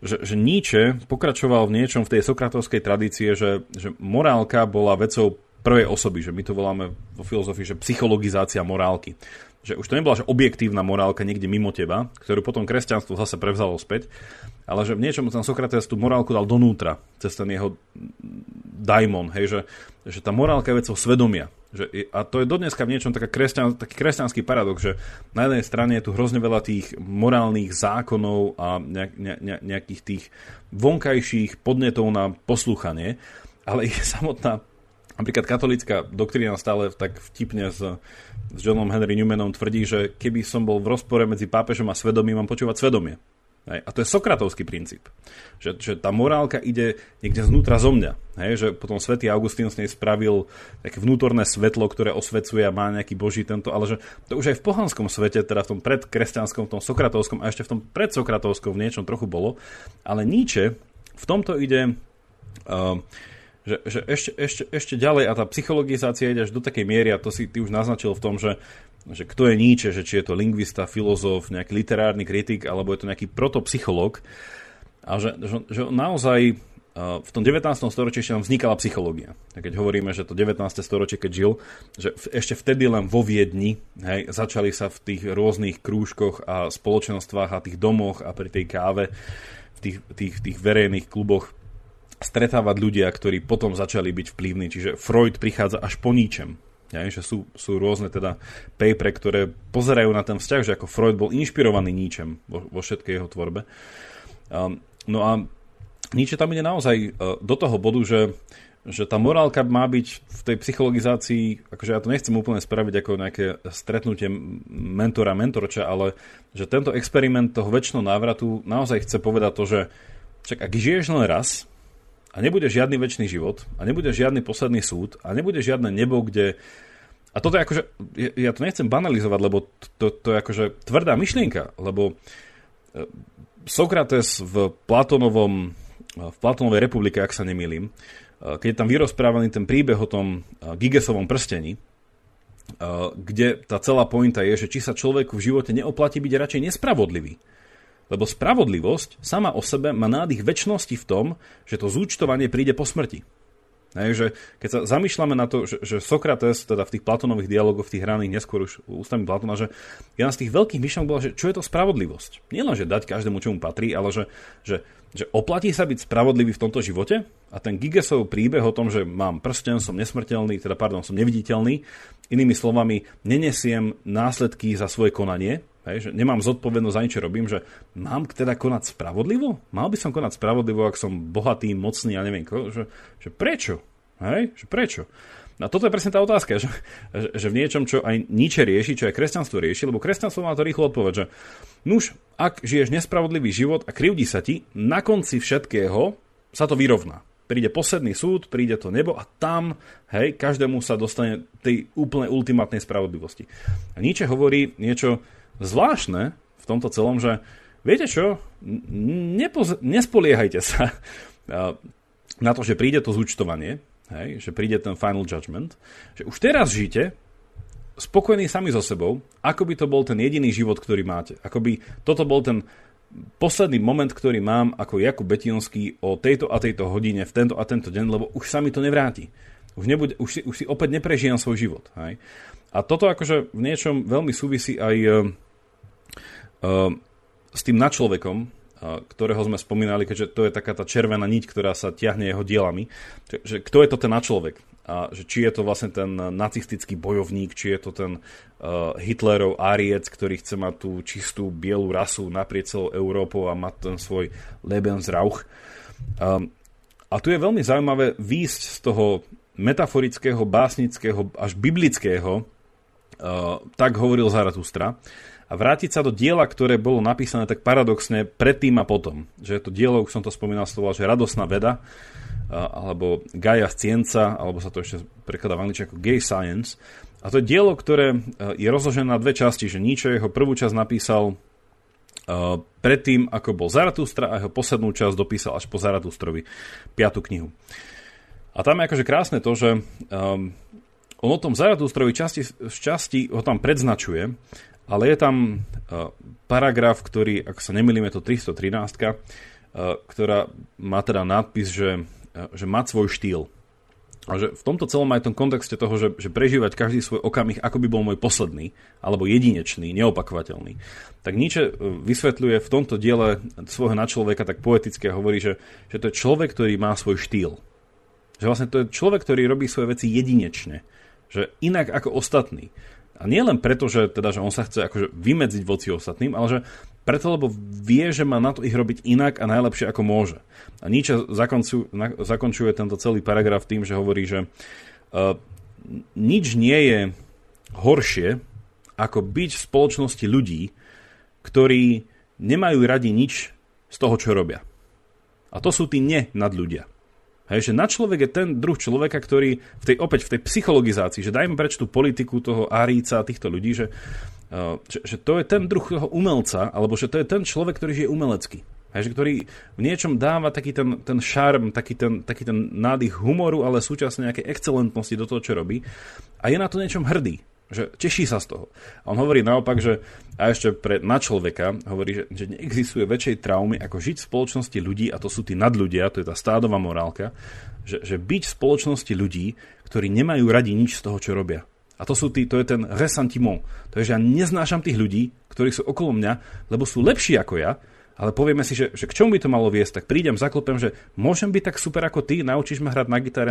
že Nietzsche pokračoval v niečom v tej sokratovskej tradície, že morálka bola vecou prvej osoby, že my to voláme vo filozofii, že psychologizácia morálky. Že už to nebola, že objektívna morálka niekde mimo teba, ktorú potom kresťanstvo zase prevzalo späť, ale že v niečom ten Sokrates tú morálku dal donútra, cez ten jeho daimon, hej, že tá morálka je vecou svedomia. Že, a to je dodneska v niečom taký kresťanský paradox, že na jednej strane je tu hrozne veľa tých morálnych zákonov a nejakých tých vonkajších podnetov na poslúchanie, ale ich samotná napríklad katolícka doktrína stále tak vtipne s Johnom Henry Newmanom tvrdí, že keby som bol v rozpore medzi pápežom a svedomím, mám počúvať svedomie. A to je sokratovský princíp. Že tá morálka ide niekde znútra zo mňa. Hej? Že potom svätý Augustín z nej spravil také vnútorné svetlo, ktoré osvecuje a má nejaký boží tento, ale že to už aj v pohanskom svete, teda v tom predkresťanskom, v tom sokratovskom a ešte v tom predsokratovskom v niečom trochu bolo. Ale Nietzsche v tomto ide... Že ešte ďalej a tá psychologizácia ide až do takej miery a to si ty už naznačil v tom, že kto je Nietzsche, že či je to lingvista, filozof, nejaký literárny kritik alebo je to nejaký protopsychológ a že naozaj v tom 19. storočí ešte nám vznikala psychológia. Keď hovoríme, že to 19. storočie, keď žil, že ešte vtedy len vo Viedni, hej, začali sa v tých rôznych krúžkoch a spoločenstvách a tých domoch a pri tej káve v tých verejných kluboch stretávať ľudia, ktorí potom začali byť vplyvní, čiže Freud prichádza až po Nietzschem. Ja, že sú rôzne teda papery, ktoré pozerajú na ten vzťah, že ako Freud bol inšpirovaný Nietzschem vo všetkej jeho tvorbe. No a Nietzsche tam ide naozaj do toho bodu, že tá morálka má byť v tej psychologizácii, akože ja to nechcem úplne spraviť ako nejaké stretnutie mentora-mentorča, ale že tento experiment toho večného návratu naozaj chce povedať to, že ak žiješ len raz, a nebude žiadny večný život, a nebude žiadny posledný súd, a nebude žiadne nebo, kde... A toto je akože... Ja to nechcem banalizovať, lebo to je akože tvrdá myšlienka, lebo Sokrates v Platónovej republike, ak sa nemýlim, keď je tam vyrozprávaný ten príbeh o tom Gigesovom prstení, kde tá celá pointa je, že či sa človeku v živote neoplatí byť radšej nespravodlivý. Lebo spravodlivosť sama o sebe má nádych večnosti v tom, že to zúčtovanie príde po smrti. Že keď sa zamýšľame na to, že Sokrates teda v tých Platónových dialogoch, v tých hraných neskôr už ústami Platóna, že jedna z tých veľkých myšlienok bola, že čo je to spravodlivosť. Nie len, že dať každému, čo mu patrí, ale že oplatí sa byť spravodlivý v tomto živote. A ten Gigesov príbeh o tom, že mám prsten, som nesmrteľný, som neviditeľný, inými slovami, nenesiem následky za svoje konanie, že nemám zodpovednosť za nič, čo robím, že mám teda konať spravodlivo? Mal by som konať spravodlivo, ak som bohatý, mocný a neviem, že prečo? Že prečo? A toto je presne tá otázka, že v niečom, čo aj Nietzsche rieši, čo aj kresťanstvo rieši, lebo kresťanstvo má to rýchlo odpoveď, že nuž, ak žiješ nespravodlivý život a krivdí sa ti, na konci všetkého sa to vyrovná. Príde posledný súd, príde to nebo a tam, každému sa dostane tej úplne ultimátnej spravodlivosti. A Nietzsche hovorí niečo zvláštne v tomto celom, že viete čo, nespoliehajte sa na to, že príde to zúčtovanie, že príde ten final judgment, že už teraz žijte spokojní sami so sebou, ako by to bol ten jediný život, ktorý máte. Ako by toto bol ten posledný moment, ktorý mám ako Jakub Betinský o tejto a tejto hodine, v tento a tento deň, lebo už sa mi to nevráti. Už si opäť neprežijem svoj život. Hej. A toto akože v niečom veľmi súvisí aj s tým nadčlovekom, ktorého sme spomínali, keďže to je taká tá červená niť, ktorá sa ťahne jeho dielami. Že kto je to ten nadčlovek? A že či je to vlastne ten nacistický bojovník, či je to ten Hitlerov áriec, ktorý chce mať tú čistú bielú rasu naprieč celou Európou a mať ten svoj Lebensrauch. A tu je veľmi zaujímavé výjsť z toho metaforického, básnického, až biblického, tak hovoril Zaratustra, a vrátiť sa do diela, ktoré bolo napísané tak paradoxne predtým a potom. Že to dielo, už som to spomínal, slovo, že radosná veda, alebo Gaia Scienza, alebo sa to ešte prekladá v angličtine ako Gay Science. A to je dielo, ktoré je rozložené na dve časti, že Nietzsche jeho prvú časť napísal predtým, ako bol Zaratustra, a jeho poslednú časť dopísal až po Zaratustrovi, 5. knihu. A tam je akože krásne to, že on o tom Zaratustrovi časti ho tam predznačuje, ale je tam paragraf, ktorý, ak sa nemýlim, je to 313, ktorá má teda nadpis, že mať svoj štýl. A že v tomto celom aj v tom kontexte toho, že prežívať každý svoj okamih, ako by bol môj posledný, alebo jedinečný, neopakovateľný. Tak Nietzsche vysvetľuje v tomto diele svojho nadčloveka tak poeticky a hovorí, že to je človek, ktorý má svoj štýl. Že vlastne to je človek, ktorý robí svoje veci jedinečne. Že inak ako ostatní. A nie len preto, že on sa chce akože vymedziť voči ostatným, ale že preto, lebo vie, že má na to ich robiť inak a najlepšie ako môže. A Nietzsche zakončuje tento celý paragraf tým, že hovorí, že nič nie je horšie, ako byť v spoločnosti ľudí, ktorí nemajú radi nič z toho, čo robia. A to sú tí nenadľudia. Že nadčlovek je ten druh človeka, ktorý v tej psychologizácii, že dajme preč tú politiku toho árica a týchto ľudí, že to je ten druh toho umelca, alebo že to je ten človek, ktorý žije umelecky. Že ktorý v niečom dáva taký ten šarm, taký ten nádych humoru, ale súčasne nejaké excelentnosti do toho, čo robí. A je na to niečom hrdý. Že teší sa z toho. A on hovorí naopak, že a ešte pre nadčloveka hovorí, že neexistuje väčšej traumy, ako žiť v spoločnosti ľudí, a to sú tí nadľudia, to je tá stádová morálka, že byť v spoločnosti ľudí, ktorí nemajú radi nič z toho, čo robia. A to sú to je ten ressentiment. To je, že ja neznášam tých ľudí, ktorí sú okolo mňa, lebo sú lepší ako ja, ale povieme si, že k čomu by to malo viesť, tak prídem, zaklopem, že môžem byť tak super ako ty, naučíš ma hrať na gitare,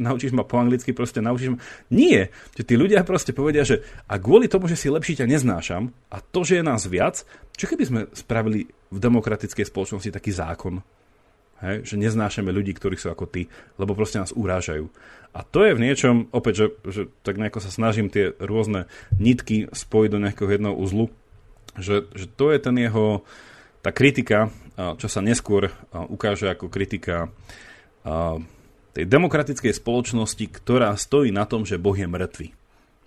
naučíš ma po anglicky, proste naučíš ma... Nie, že tí ľudia proste povedia, že a kvôli tomu, že si lepší, ťa neznášam, a to, že je nás viac, čo keby sme spravili v demokratickej spoločnosti taký zákon, že neznášame ľudí, ktorí sú ako ty, lebo proste nás urážajú. A to je v niečom, opäť, že tak nejako sa snažím tie rôzne nitky spojiť do nejakého jedného uzlu, že to je ten jeho... Tá kritika, čo sa neskôr ukáže ako kritika tej demokratickej spoločnosti, ktorá stojí na tom, že Boh je mŕtvy.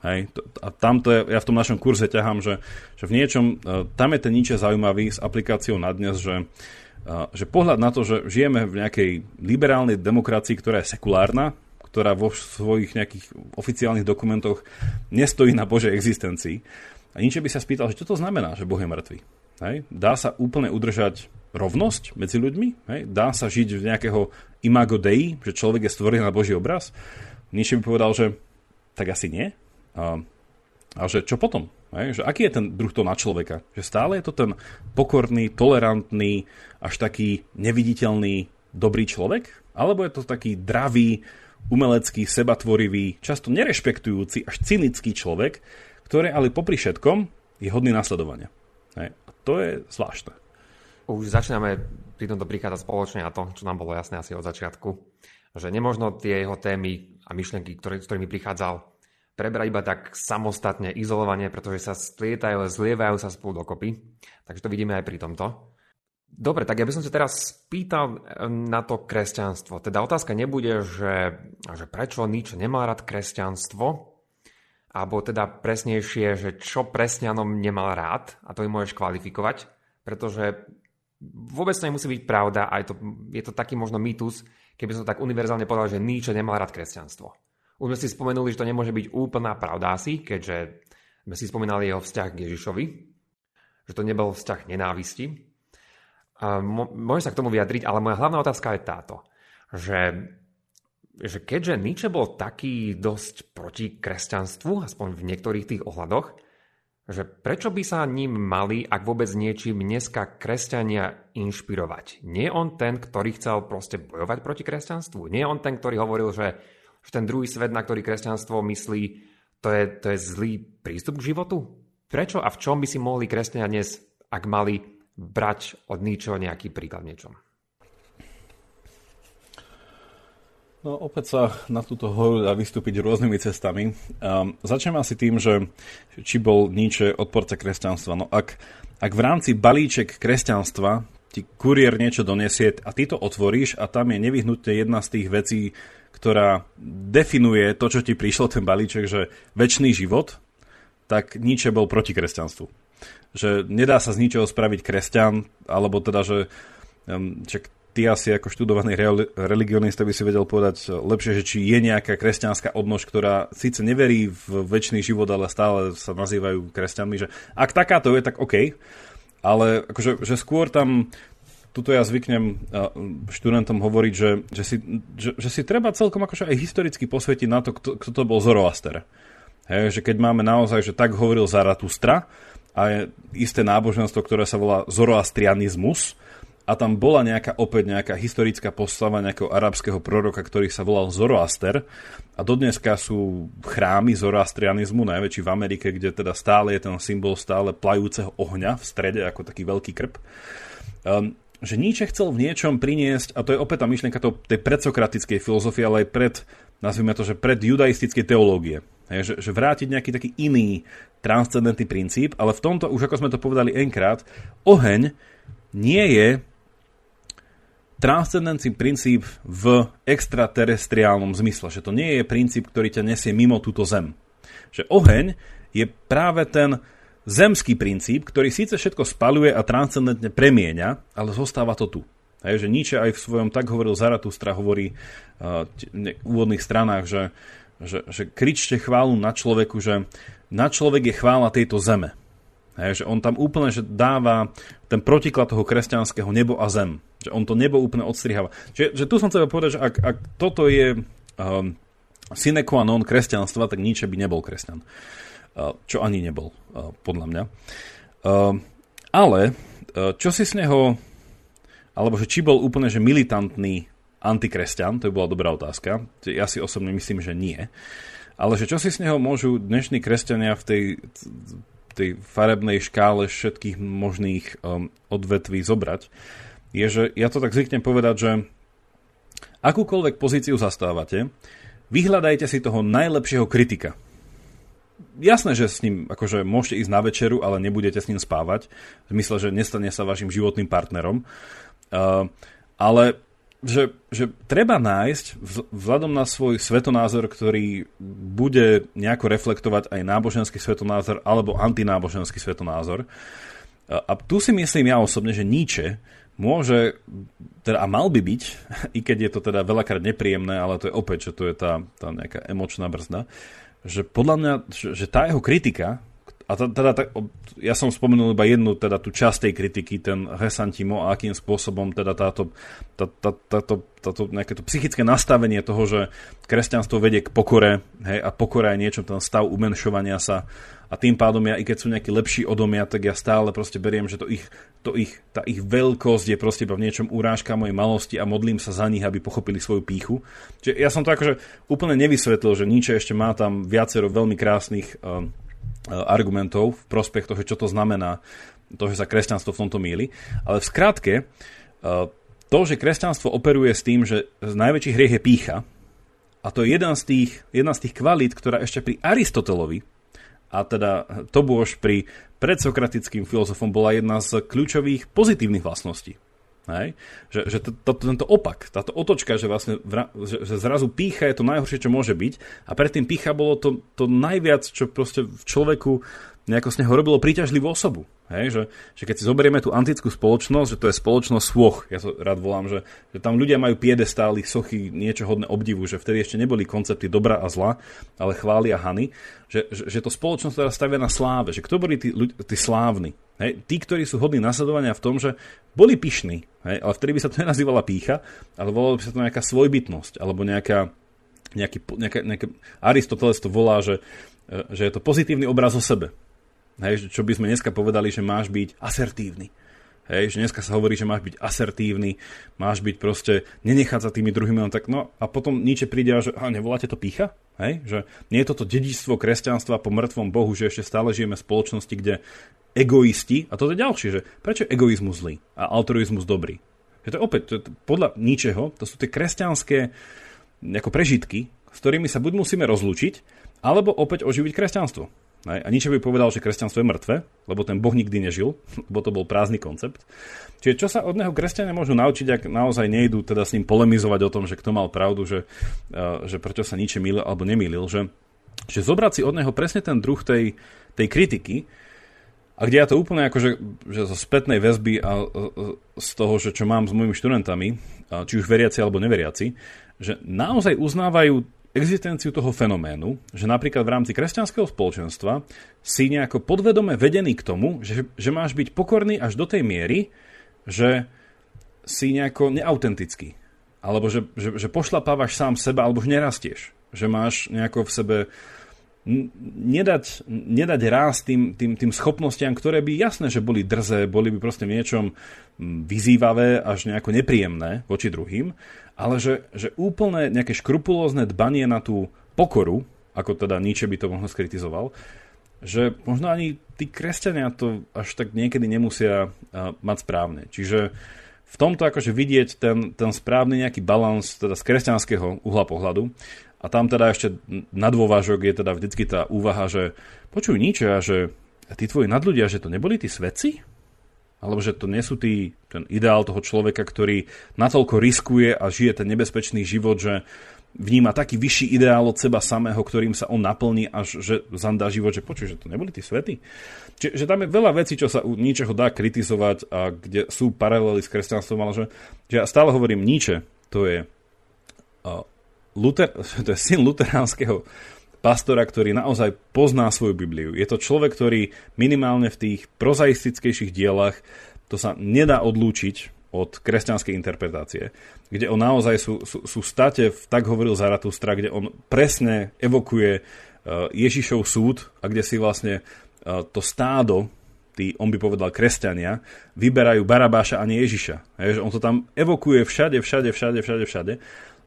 Hej? A tamto ja v tom našom kurze ťahám, že v niečom, tam je ten Nietzsche zaujímavý s aplikáciou na dnes, že pohľad na to, že žijeme v nejakej liberálnej demokracii, ktorá je sekulárna, ktorá vo svojich nejakých oficiálnych dokumentoch nestojí na Božej existencii. A Nietzsche by sa spýtal, že čo to znamená, že Boh je mŕtvy. Hej? Dá sa úplne udržať rovnosť medzi ľuďmi? Hej? Dá sa žiť v nejakého imago Dei, že človek je stvorený na Boží obraz? Nietzsche by povedal, že tak asi nie. A že čo potom? Hej? Že aký je ten druh toho na človeka? Že stále je to ten pokorný, tolerantný, až taký neviditeľný, dobrý človek? Alebo je to taký dravý, umelecký, sebatvorivý, často nerešpektujúci, až cynický človek, ktorý ale popri všetkom je hodný nasledovania? Hej? A to je zvláštne. Už začíname pri tomto prichádzať spoločne na to, čo nám bolo jasné asi od začiatku, že nemožno tie jeho témy a myšlenky, s ktorými prichádzal, preberať iba tak samostatne, izolovane, pretože sa splietajú, zlievajú sa spolu dokopy. Takže to vidíme aj pri tomto. Dobre, tak ja by som sa teraz spýtal na to kresťanstvo. Teda otázka nebude, že prečo Nietzsche nemal rád kresťanstvo, alebo teda presnejšie, že čo presňanom nemal rád, a to im môžeš kvalifikovať, pretože vôbec to nemusí byť pravda, a je to taký možno mýtus, keby som tak univerzálne povedal, že Nietzsche nemal rád kresťanstvo. Už sme si spomenuli, že to nemôže byť úplná pravda asi, keďže sme si spomínali jeho vzťah k Ježišovi, že to nebol vzťah nenávisti. Môžem sa k tomu vyjadriť, ale moja hlavná otázka je táto, že keďže Nietzsche bol taký dosť proti kresťanstvu, aspoň v niektorých tých ohľadoch, že prečo by sa ním mali, ak vôbec niečím dneska kresťania inšpirovať? Nie je on ten, ktorý chcel proste bojovať proti kresťanstvu? Nie je on ten, ktorý hovoril, že ten druhý svet, na ktorý kresťanstvo myslí, to je zlý prístup k životu? Prečo a v čom by si mohli kresťania dnes, ak mali, brať od ničoho nejaký príklad niečom? No, opäť sa na túto horu dá vystúpiť rôznymi cestami. Začneme asi tým, že či bol Nietzsche odporca kresťanstva. No ak v rámci balíček kresťanstva ti kuriér niečo donesie a ty to otvoríš a tam je nevyhnutne jedna z tých vecí, ktorá definuje to, čo ti prišlo, ten balíček, že večný život, tak Nietzsche bol proti kresťanstvu. Že nedá sa z ničoho spraviť kresťan, alebo teda, že ty asi ako študovaný religionista by si vedel povedať lepšie, že či je nejaká kresťanská odnož, ktorá síce neverí v večný život, ale stále sa nazývajú kresťanmi, že ak takáto je, tak OK. Ale akože, že skôr tam, tuto ja zvyknem študentom hovoriť, že si treba celkom akože aj historicky posvetiť na to, kto to bol Zoroaster. Hej, že keď máme naozaj, že tak hovoril Zaratustra a je isté náboženstvo, ktoré sa volá zoroastrianizmus, a tam bola opäť nejaká historická postava nejakého arabského proroka, ktorý sa volal Zoroaster, a dodneska sú chrámy zoroastrianizmu najväčší v Amerike, kde teda stále je ten symbol stále plajúceho ohňa v strede ako taký veľký krb. Že Nietzsche chcel v niečom priniesť, a to je opäť tá myšlienka tej predsokratickej filozofie, ale aj nazvime to, že predjudaistickej teológie. Že vrátiť nejaký taký iný transcendentný princíp, ale v tomto už, ako sme to povedali enkrát, oheň nie je transcendentný princíp v extraterestriálnom zmysle, že to nie je princíp, ktorý ťa nesie mimo túto zem. Že oheň je práve ten zemský princíp, ktorý síce všetko spaľuje a transcendentne premieňa, ale zostáva to tu. Hej, že Nietzsche aj v svojom tak hovoril Zaratustra, hovorí v úvodných stranách, že kričte chválu na človeku, že na človek je chvála tejto zeme. Hej, že on tam úplne dáva ten protiklad toho kresťanského nebo a zem. Že on to nebo úplne odstriháva. Že tu som chcel povedať, že ak toto je sine qua non kresťanstva, tak Nietzsche by nebol kresťan. Čo ani nebol, podľa mňa. Ale čo si z neho, alebo že či bol úplne že militantný antikresťan, to by bola dobrá otázka. Ja si osobne myslím, že nie. Ale že čo si z neho môžu dnešní kresťania v tej farebnej škále všetkých možných odvetví zobrať, je, že ja to tak zvyknem povedať, že akúkoľvek pozíciu zastávate, vyhľadajte si toho najlepšieho kritika. Jasné, že s ním akože môžete ísť na večeru, ale nebudete s ním spávať, v zmysle, že nestane sa vašim životným partnerom. Ale že treba nájsť vzhľadom na svoj svetonázor, ktorý bude nejako reflektovať aj náboženský svetonázor alebo antináboženský svetonázor. A tu si myslím ja osobne, že Nietzsche môže, teda a mal by byť, i keď je to teda veľakrát nepríjemné, ale to je opäť, že to je tá nejaká emočná brzda, že podľa mňa, že tá jeho kritika, A ja som spomenul iba jednu, teda tú časť tej kritiky, ten Hesantimo, a akým spôsobom teda táto nejaké to psychické nastavenie toho, že kresťanstvo vedie k pokore, hej, a pokora je niečo, ten stav umenšovania sa, a tým pádom ja, i keď sú nejakí lepší odo mňa, tak ja stále proste beriem, že tá ich veľkosť je proste iba v niečom urážka mojej malosti a modlím sa za nich, aby pochopili svoju pýchu. Čiže ja som to akože úplne nevysvetlil, že Nietzsche ešte má tam viacero veľmi krásnych argumentov v prospech toho, čo to znamená, to, že sa kresťanstvo v tomto mýli. Ale v skratke, to, že kresťanstvo operuje s tým, že najväčší hriech je pýcha, a to je jedna z tých kvalít, ktorá ešte pri Aristotelovi, a teda to bôž pri predsokratickým filozofom, bola jedna z kľúčových pozitívnych vlastností. Hej? Že tento opak, táto otočka, že vlastne že zrazu pýcha je to najhoršie, čo môže byť, a predtým pýcha bolo to najviac, čo proste v človeku nejako z neho robilo príťažlivú osobu. Hej? Že keď si zoberieme tú antickú spoločnosť, že to je spoločnosť svoch, ja to rád volám, že tam ľudia majú piedestály, sochy, niečo hodné obdivu, že vtedy ešte neboli koncepty dobra a zla, ale chvály a hany, že to spoločnosť teraz stavia na sláve, že kto boli tí slávni. Hej, tí, ktorí sú hodní nasledovania v tom, že boli pyšní, hej, ale vtedy by sa to nenazývala pýcha, ale volalo by sa to nejaká svojbytnosť, alebo nejaká Aristoteles to volá, že je to pozitívny obraz o sebe. Hej, čo by sme dneska povedali, že máš byť asertívny. Hej, že dneska sa hovorí, že máš byť asertívny, máš byť proste nenechať sa tými druhými, tak no a potom Nietzsche príde, že nevoláte to pýcha? Hej, že nie je toto dedičstvo kresťanstva po mŕtvom Bohu, že ešte stále žijeme v spoločnosti, kde egoisti, a to je ďalšie, že prečo egoizmus zlý a altruizmus dobrý? Že to je opäť, podľa Nietzscheho, to sú tie kresťanské nejako prežitky, s ktorými sa buď musíme rozlúčiť, alebo opäť oživiť kresťanstvo. A Nietzsche by povedal, že kresťanstvo je mŕtve, lebo ten Boh nikdy nežil, lebo to bol prázdny koncept. Čiže čo sa od neho kresťania môžu naučiť, ak naozaj nejdu teda s ním polemizovať o tom, že kto mal pravdu, že prečo sa Nietzsche mýlil alebo nemýlil, že zobrať si od neho presne ten druh tej kritiky, a kde ja to úplne akože že zo spätnej väzby a z toho, že čo mám s mojimi študentami, či už veriaci alebo neveriaci, že naozaj uznávajú existenciu toho fenoménu, že napríklad v rámci kresťanského spoločenstva si nejako podvedome vedený k tomu, že máš byť pokorný až do tej miery, že si nejako neautentický, alebo že pošlapávaš sám seba, alebo že nerastieš, že máš nejako v sebe nedať ráz tým schopnostiam, ktoré by jasné, že boli drzé, boli by proste v niečom vyzývavé až nejako nepríjemné voči druhým, ale že úplne nejaké škrupulózne dbanie na tú pokoru, ako teda Nietzsche by to možno skritizoval, že možno ani tí kresťania to až tak niekedy nemusia mať správne. Čiže v tomto akože vidieť ten správny nejaký balans teda z kresťanského uhla pohľadu. A tam teda ešte na dôvážok je teda vždycky tá úvaha, že počuj Nietzsche, že tí tvoji nadľudia, že to neboli tí svetci? Alebo že to nie sú ten ideál toho človeka, ktorý natoľko riskuje a žije ten nebezpečný život, že vníma taký vyšší ideál od seba samého, ktorým sa on naplní, až že zandá život, že počuj, že to neboli tí svätí? Čiže tam je veľa vecí, čo sa u Nietzscheho dá kritizovať a kde sú paralely s kresťanstvom, ale že ja stále hovorím, Nietzsche to je to je syn luteránskeho pastora, ktorý naozaj pozná svoju Bibliu. Je to človek, ktorý minimálne v tých prozaistickejších dielach, to sa nedá odlúčiť od kresťanskej interpretácie, kde on naozaj sú state, tak hovoril Zaratustra, kde on presne evokuje Ježišov súd a kde si vlastne to stádo, on by povedal kresťania, vyberajú Barabáša a nie Ježiša. On to tam evokuje všade.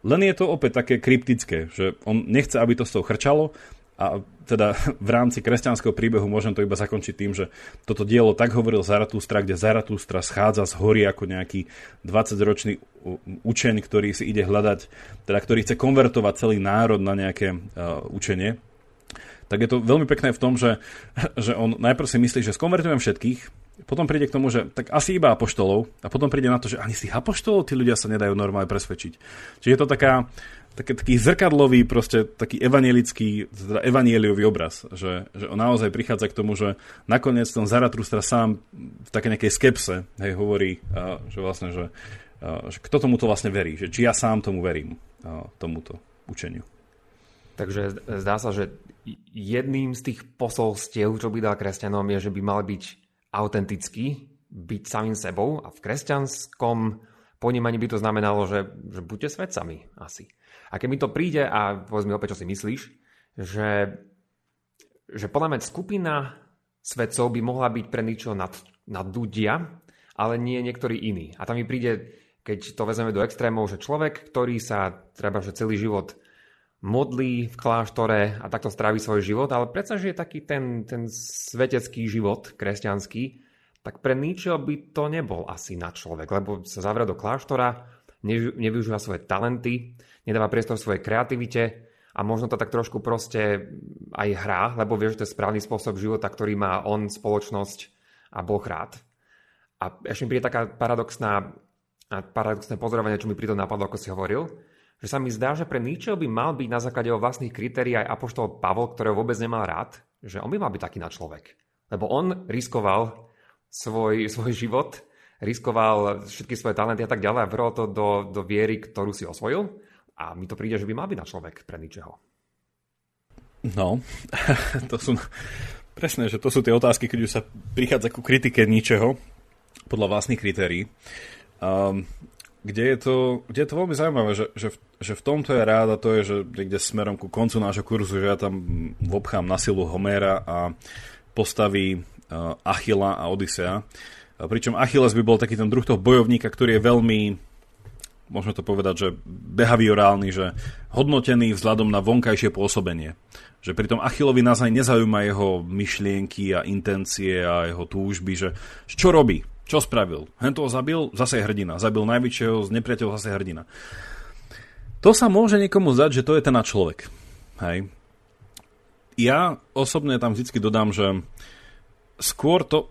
Len je to opäť také kryptické, že on nechce, aby to s tou chrčalo, a teda v rámci kresťanského príbehu môžem to iba zakončiť tým, že toto dielo tak hovoril Zaratustra, kde Zaratustra schádza z hory ako nejaký 20-ročný učeň, ktorý si ide hľadať, teda ktorý chce konvertovať celý národ na nejaké učenie. Tak je to veľmi pekné v tom, že on najprv si myslí, že skonvertujem všetkých, potom príde k tomu, že tak asi iba apoštolov, a potom príde na to, že ani z tých apoštolov tí ľudia sa nedajú normálne presvedčiť. Čiže je to taký zrkadlový, proste taký evanielický, teda evanieliový obraz, že on naozaj prichádza k tomu, že nakoniec ten Zaratustra sám v také nejakej skepse, hej, hovorí, že vlastne, že kto tomuto vlastne verí, že či ja sám tomu verím, tomuto učeniu. Takže zdá sa, že jedným z tých posolstiev, čo by dal kresťanom, je, že by mal byť autentický, byť samým sebou, a v kresťanskom ponímaní by to znamenalo, že buďte svedcami asi. A keď mi to príde, a povedz mi opäť, čo si myslíš, že podľa mňa skupina svedcov by mohla byť pre niečo nadľudia, ale nie niektorí iní. A tam mi príde, keď to vezmeme do extrémov, že človek, ktorý sa že celý život modlí v kláštore a takto strávi svoj život, ale predsa, že je taký ten svetecký život, kresťanský, tak pre Nietzscheho by to nebol asi na človek, lebo sa zavrie do kláštora, nevyužíva svoje talenty, nedáva priestor svojej kreativite a možno to tak trošku proste aj hrá, lebo vie, že to je správny spôsob života, ktorý má on, spoločnosť a Boh rád. A ešte mi príde taká paradoxné pozorovanie, čo mi pri tom napadlo, ako si hovoril, že sa mi zdá, že pre Nietzscheho by mal byť na základe jeho vlastných kritérií aj apoštol Pavol, ktorého vôbec nemal rád, že on by mal byť taký na človek. Lebo on riskoval svoj život, riskoval všetky svoje talenty a tak ďalej a vrhol to do viery, ktorú si osvojil, a mi to príde, že by mal byť na človek pre Nietzscheho. No, to sú presne, že to sú tie otázky, keď už sa prichádza ku kritike Nietzscheho podľa vlastných kritérií. Kde je to veľmi zaujímavé, že v tomto je rád, a to je, že niekde smerom ku koncu nášho kurzu, že ja tam vopchám na silu Homéra a postaví Achilla a Odysea. Pričom Achilles by bol taký ten druh toho bojovníka, ktorý je veľmi, môžeme to povedať, že behaviorálny, že hodnotený vzhľadom na vonkajšie pôsobenie. Že pritom Achillovi naozaj nezaujíma jeho myšlienky a intencie a jeho túžby, že čo robí? Čo spravil? Hentoho zabil? Zase je hrdina. Zabil najväčšieho z nepriateľov, zase je hrdina. To sa môže niekomu zdať, že to je ten človek. Hej. Ja osobne tam vždy dodám, že skôr to,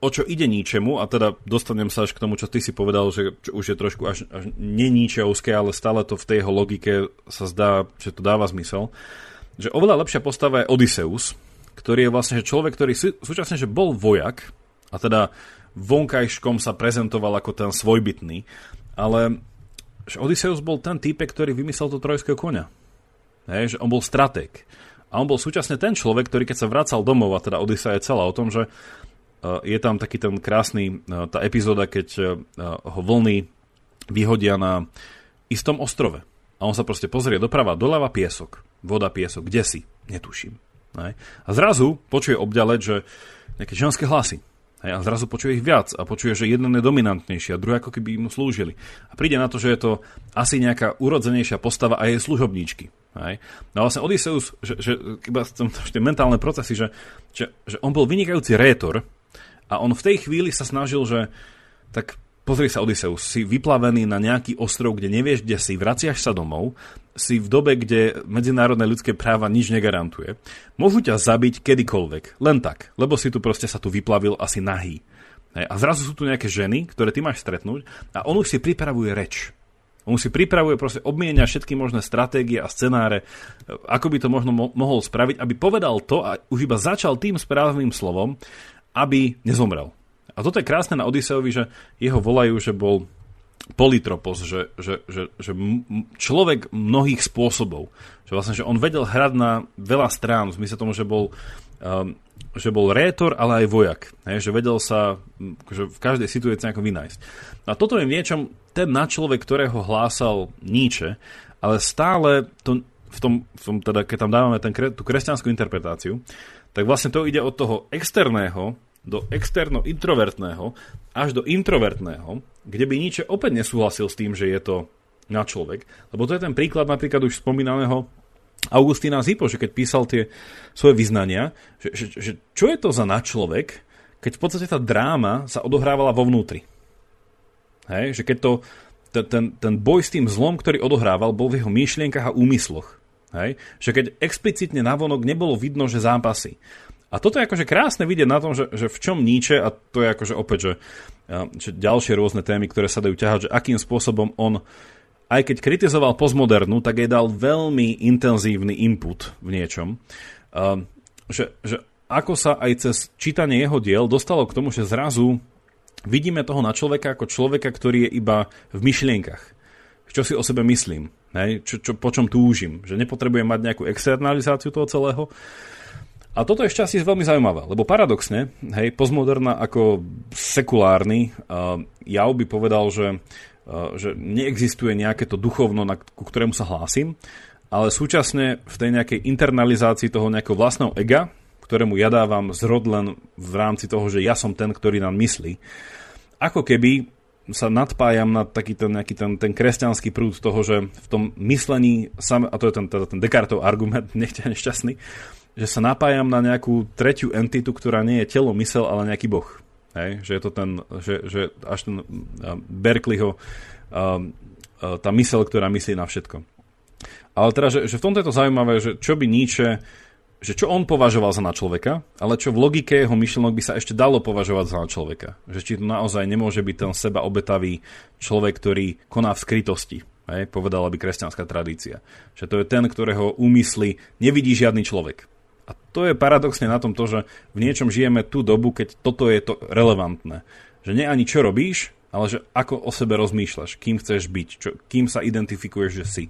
o čo ide Nietzschemu, a teda dostanem sa až k tomu, čo ty si povedal, že už je trošku až nie Nietzscheovské, ale stále to v tej jeho logike sa zdá, že to dáva zmysel, že oveľa lepšia postava je Odysseus, ktorý je vlastne že človek, ktorý súčasne že bol vojak, a teda vonkajškom sa prezentoval ako ten svojbytný, ale Odysseus bol ten týpek, ktorý vymyslel to trojského koňa. Hej, že on bol stratég. A on bol súčasne ten človek, ktorý keď sa vracal domov, a teda Odyssea je celá o tom, že je tam taký ten krásny, tá epizóda, keď ho vlny vyhodia na istom ostrove. A on sa proste pozrie doprava, doľava piesok, voda, piesok, kde si? Netuším. Hej. A zrazu počuje obďaleť, že nejaké ženské hlasy. A zrazu počuje ich viac a počuje, že jeden je dominantnejší a druhý ako keby mu slúžili. A príde na to, že je to asi nejaká urodzenejšia postava a jej služobníčky. Hej. No a vlastne Odysseus, že iba tie mentálne procesy, že on bol vynikajúci rétor a on v tej chvíli sa snažil, že tak pozri sa, Odysseus, si vyplavený na nejaký ostrov, kde nevieš, kde si, vraciaš sa domov, si v dobe, kde medzinárodné ľudské práva nič negarantuje. Môžu ťa zabiť kedykoľvek, len tak, lebo si tu proste sa tu vyplavil asi nahý. A zrazu sú tu nejaké ženy, ktoré ty máš stretnúť, a on už si pripravuje reč. On si pripravuje, proste obmienia všetky možné stratégie a scenáre, ako by to možno mohol spraviť, aby povedal to a už iba začal tým správnym slovom, aby nezomrel. A toto je krásne na Odysseovi, že jeho volajú, že bol polytropos, že človek mnohých spôsobov. Že vlastne, že on vedel hrať na veľa strán, v zmysle tomu, že bol rétor, ale aj vojak. Že vedel sa že v každej situácii nejako vynájsť. A toto je v niečom ten nadčlovek, ktorého hlásal Nietzsche, ale stále to, v tom teda, keď tam dávame tú kresťanskú interpretáciu, tak vlastne to ide od toho externého do externo-introvertného až do introvertného, kde by Nietzsche opäť nesúhlasil s tým, že je to na človek. Lebo to je ten príklad napríklad už spomínaného Augustína z Hippo, že keď písal tie svoje vyznania, že čo je to za na človek, keď v podstate tá dráma sa odohrávala vo vnútri. Hej? Že keď to, ten boj s tým zlom, ktorý odohrával, bol v jeho myšlienkach a úmysloch. Hej? Že keď explicitne navonok nebolo vidno, že zápasy. A toto je akože krásne vidieť na tom, že v čom Nietzsche, a to je akože opäť, že ďalšie rôzne témy, ktoré sa dajú ťahať, že akým spôsobom on, aj keď kritizoval postmodernu, tak jej dal veľmi intenzívny input v niečom, že ako sa aj cez čítanie jeho diel dostalo k tomu, že zrazu vidíme toho na človeka ako človeka, ktorý je iba v myšlienkach. Čo si o sebe myslím? hej, po čom túžim, že nepotrebujem mať nejakú externalizáciu toho celého. A toto je šťastie veľmi zaujímavé, lebo paradoxne, hej, postmoderná ako sekulárny jav by povedal, že neexistuje nejaké to duchovno, ku ktorému sa hlásim, ale súčasne v tej nejakej internalizácii toho nejakého vlastného ega, ktorému ja dávam zrod len v rámci toho, že ja som ten, ktorý nám myslí. Ako keby sa nadpájam na taký ten, nejaký ten kresťanský prúd toho, že v tom myslení, a to je ten Descartov argument, nech ťa nešťastný, že sa napájam na nejakú tretiu entitu, ktorá nie je telo, mysel, ale nejaký boh. Hej? Že je to ten, že až ten Berkeleyho tá mysel, ktorá myslí na všetko. Ale teda, že v tomto je to zaujímavé, že čo by Nietzsche, že čo on považoval za na človeka, ale čo v logike jeho myšlienok by sa ešte dalo považovať za na človeka. Že či to naozaj nemôže byť ten seba obetavý človek, ktorý koná v skrytosti, hej? Povedala by kresťanská tradícia. Že to je ten, ktorého úmysly nevidí žiadny človek. A to je paradoxne na tom to, že v niečom žijeme tú dobu, keď toto je to relevantné. Že nie ani čo robíš, ale že ako o sebe rozmýšľaš, kým chceš byť, kým sa identifikuješ, že si.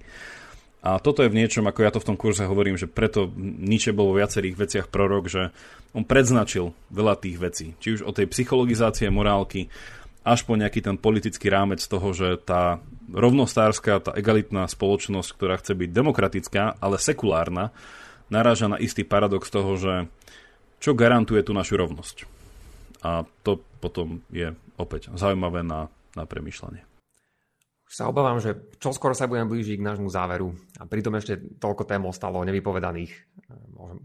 A toto je v niečom, ako ja to v tom kurze hovorím, že preto Nietzsche bol vo viacerých veciach prorok, že on predznačil veľa tých vecí. Či už od tej psychologizácie morálky, až po nejaký ten politický rámec toho, že tá rovnostárska, tá egalitná spoločnosť, ktorá chce byť demokratická, ale sekulárna, naráža na istý paradox toho, že čo garantuje tú našu rovnosť. A to potom je opäť zaujímavé na premýšľanie. Už sa obávam, že čoskoro sa budeme blížiť k nášmu záveru a pritom ešte toľko tém ostalo nevypovedaných.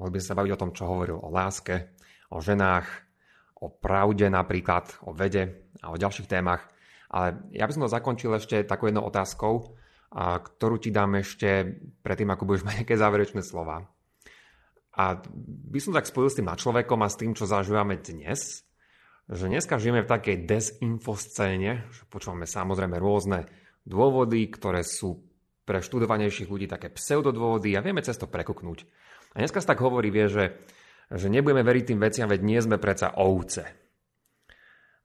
Mohli by sme sa baviť o tom, čo hovoril o láske, o ženách, o pravde napríklad, o vede a o ďalších témach. Ale ja by som to zakončil ešte takou jednou otázkou, ktorú ti dám ešte predtým, ako budeš mať nejaké záverečné slova. A by som tak spojil s tým nadčlovekom a s tým, čo zažívame dnes, že dneska žijeme v takej dezinfoscéne, že počúvame samozrejme rôzne dôvody, ktoré sú pre študovanejších ľudí také pseudodôvody a vieme cez to prekuknúť. A dneska sa tak hovorí, vie, že nebudeme veriť tým veciam, veď nie sme predsa ovce.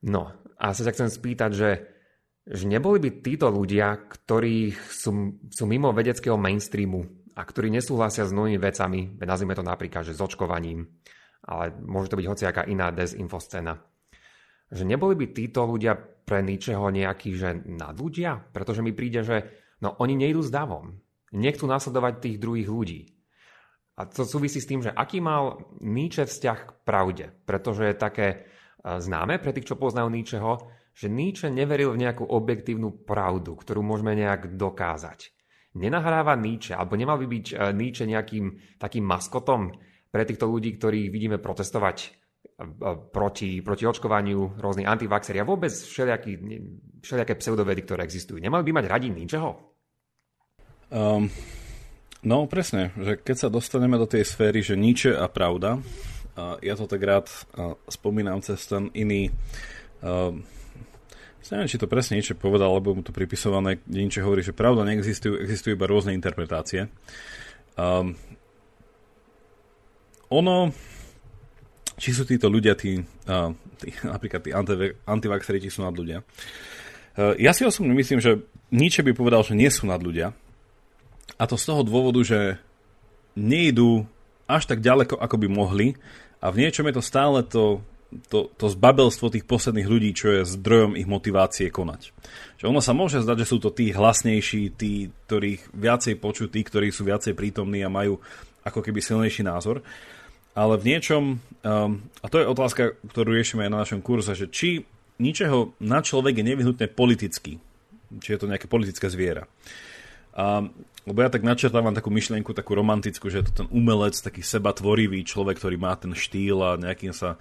No a sa chcem spýtať, že neboli by títo ľudia, ktorí sú mimo vedeckého mainstreamu a ktorí nesúhlasia s novými vecami, nazvime to napríklad, že s očkovaním, ale môže to byť hociaká iná dezinfoscéna, že neboli by títo ľudia pre ničeho nejakí, že nadľudia? Pretože mi príde, že no oni nejdú s davom. Nechcú nasledovať tých druhých ľudí. A to súvisí s tým, že aký mal Nietzsche vzťah k pravde. Pretože je také známe pre tých, čo poznajú Nietzscheho, že Nietzsche neveril v nejakú objektívnu pravdu, ktorú môžeme nejak dokázať. Nenahráva Nietzsche, alebo nemal by byť Nietzsche nejakým takým maskotom pre týchto ľudí, ktorých vidíme protestovať proti očkovaniu, rôzni antivaxeri a vôbec všelijaké pseudovedy, ktoré existujú. Nemali by mať radi ničoho? No presne, že keď sa dostaneme do tej sféry, že Nietzsche a pravda, ja to tak rád spomínam cez ten iný... Neviem, či to presne Nietzsche povedal, alebo mu to pripisované, kde Nietzsche hovorí, že pravda neexistujú, existujú iba rôzne interpretácie. Či sú títo ľudia, napríklad tí antivaxeri, či sú nad ľudia. Ja si osobne myslím, že Nietzsche by povedal, že nie sú nad ľudia. A to z toho dôvodu, že nejdú až tak ďaleko, ako by mohli. A v niečom je to stále to zbabelstvo tých posledných ľudí, čo je zdrojom ich motivácie konať. Že ono sa môže zdať, že sú to tí hlasnejší, tí, ktorých viacej počujú, tí, ktorí sú viacej prítomní a majú ako keby silnejší názor. Ale v niečom, a to je otázka, ktorú riešime aj na našom kurze, že či ničeho na človek je nevyhnutne politický. Či je to nejaké politické zviera. Lebo ja tak načrtávam takú myšlienku, takú romantickú, že je to ten umelec, taký sebatvorivý človek, ktorý má ten štýl a nejakým sa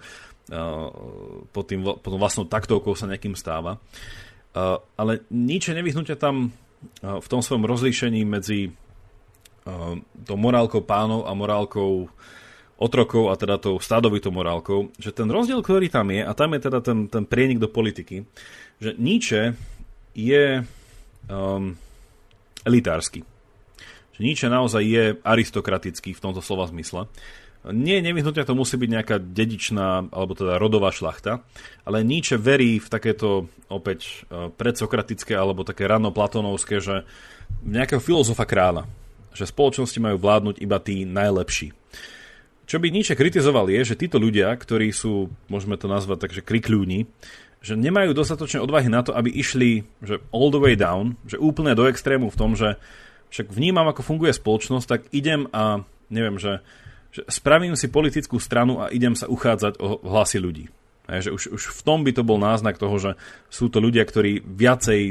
pod vlastnou taktovkou sa nejakým stáva. Ale nič je nevyhnutne tam v tom svojom rozlíšení medzi tou morálkou pánov a morálkou otrokov a teda tou stádovitou morálkou, že ten rozdiel, ktorý tam je, a tam je teda ten prienik do politiky, že Nietzsche je elitársky. že Nietzsche naozaj je aristokratický v tomto slova zmysle. Nie, nevyhnutne to musí byť nejaká dedičná alebo teda rodová šľachta, ale Nietzsche verí v takéto opäť predsokratické alebo také ranoplatónovské, že v nejakého filozofa kráľa, že spoločnosti majú vládnuť iba tí najlepší. Čo by Nietzsche kritizoval je, že títo ľudia, ktorí sú, môžeme to nazvať takže krikľúni, že nemajú dostatočné odvahy na to, aby išli že all the way down, že úplne do extrému v tom, že však vnímam, ako funguje spoločnosť, tak idem a neviem, že spravím si politickú stranu a idem sa uchádzať o hlasy ľudí. Že už v tom by to bol náznak toho, že sú to ľudia, ktorí viacej,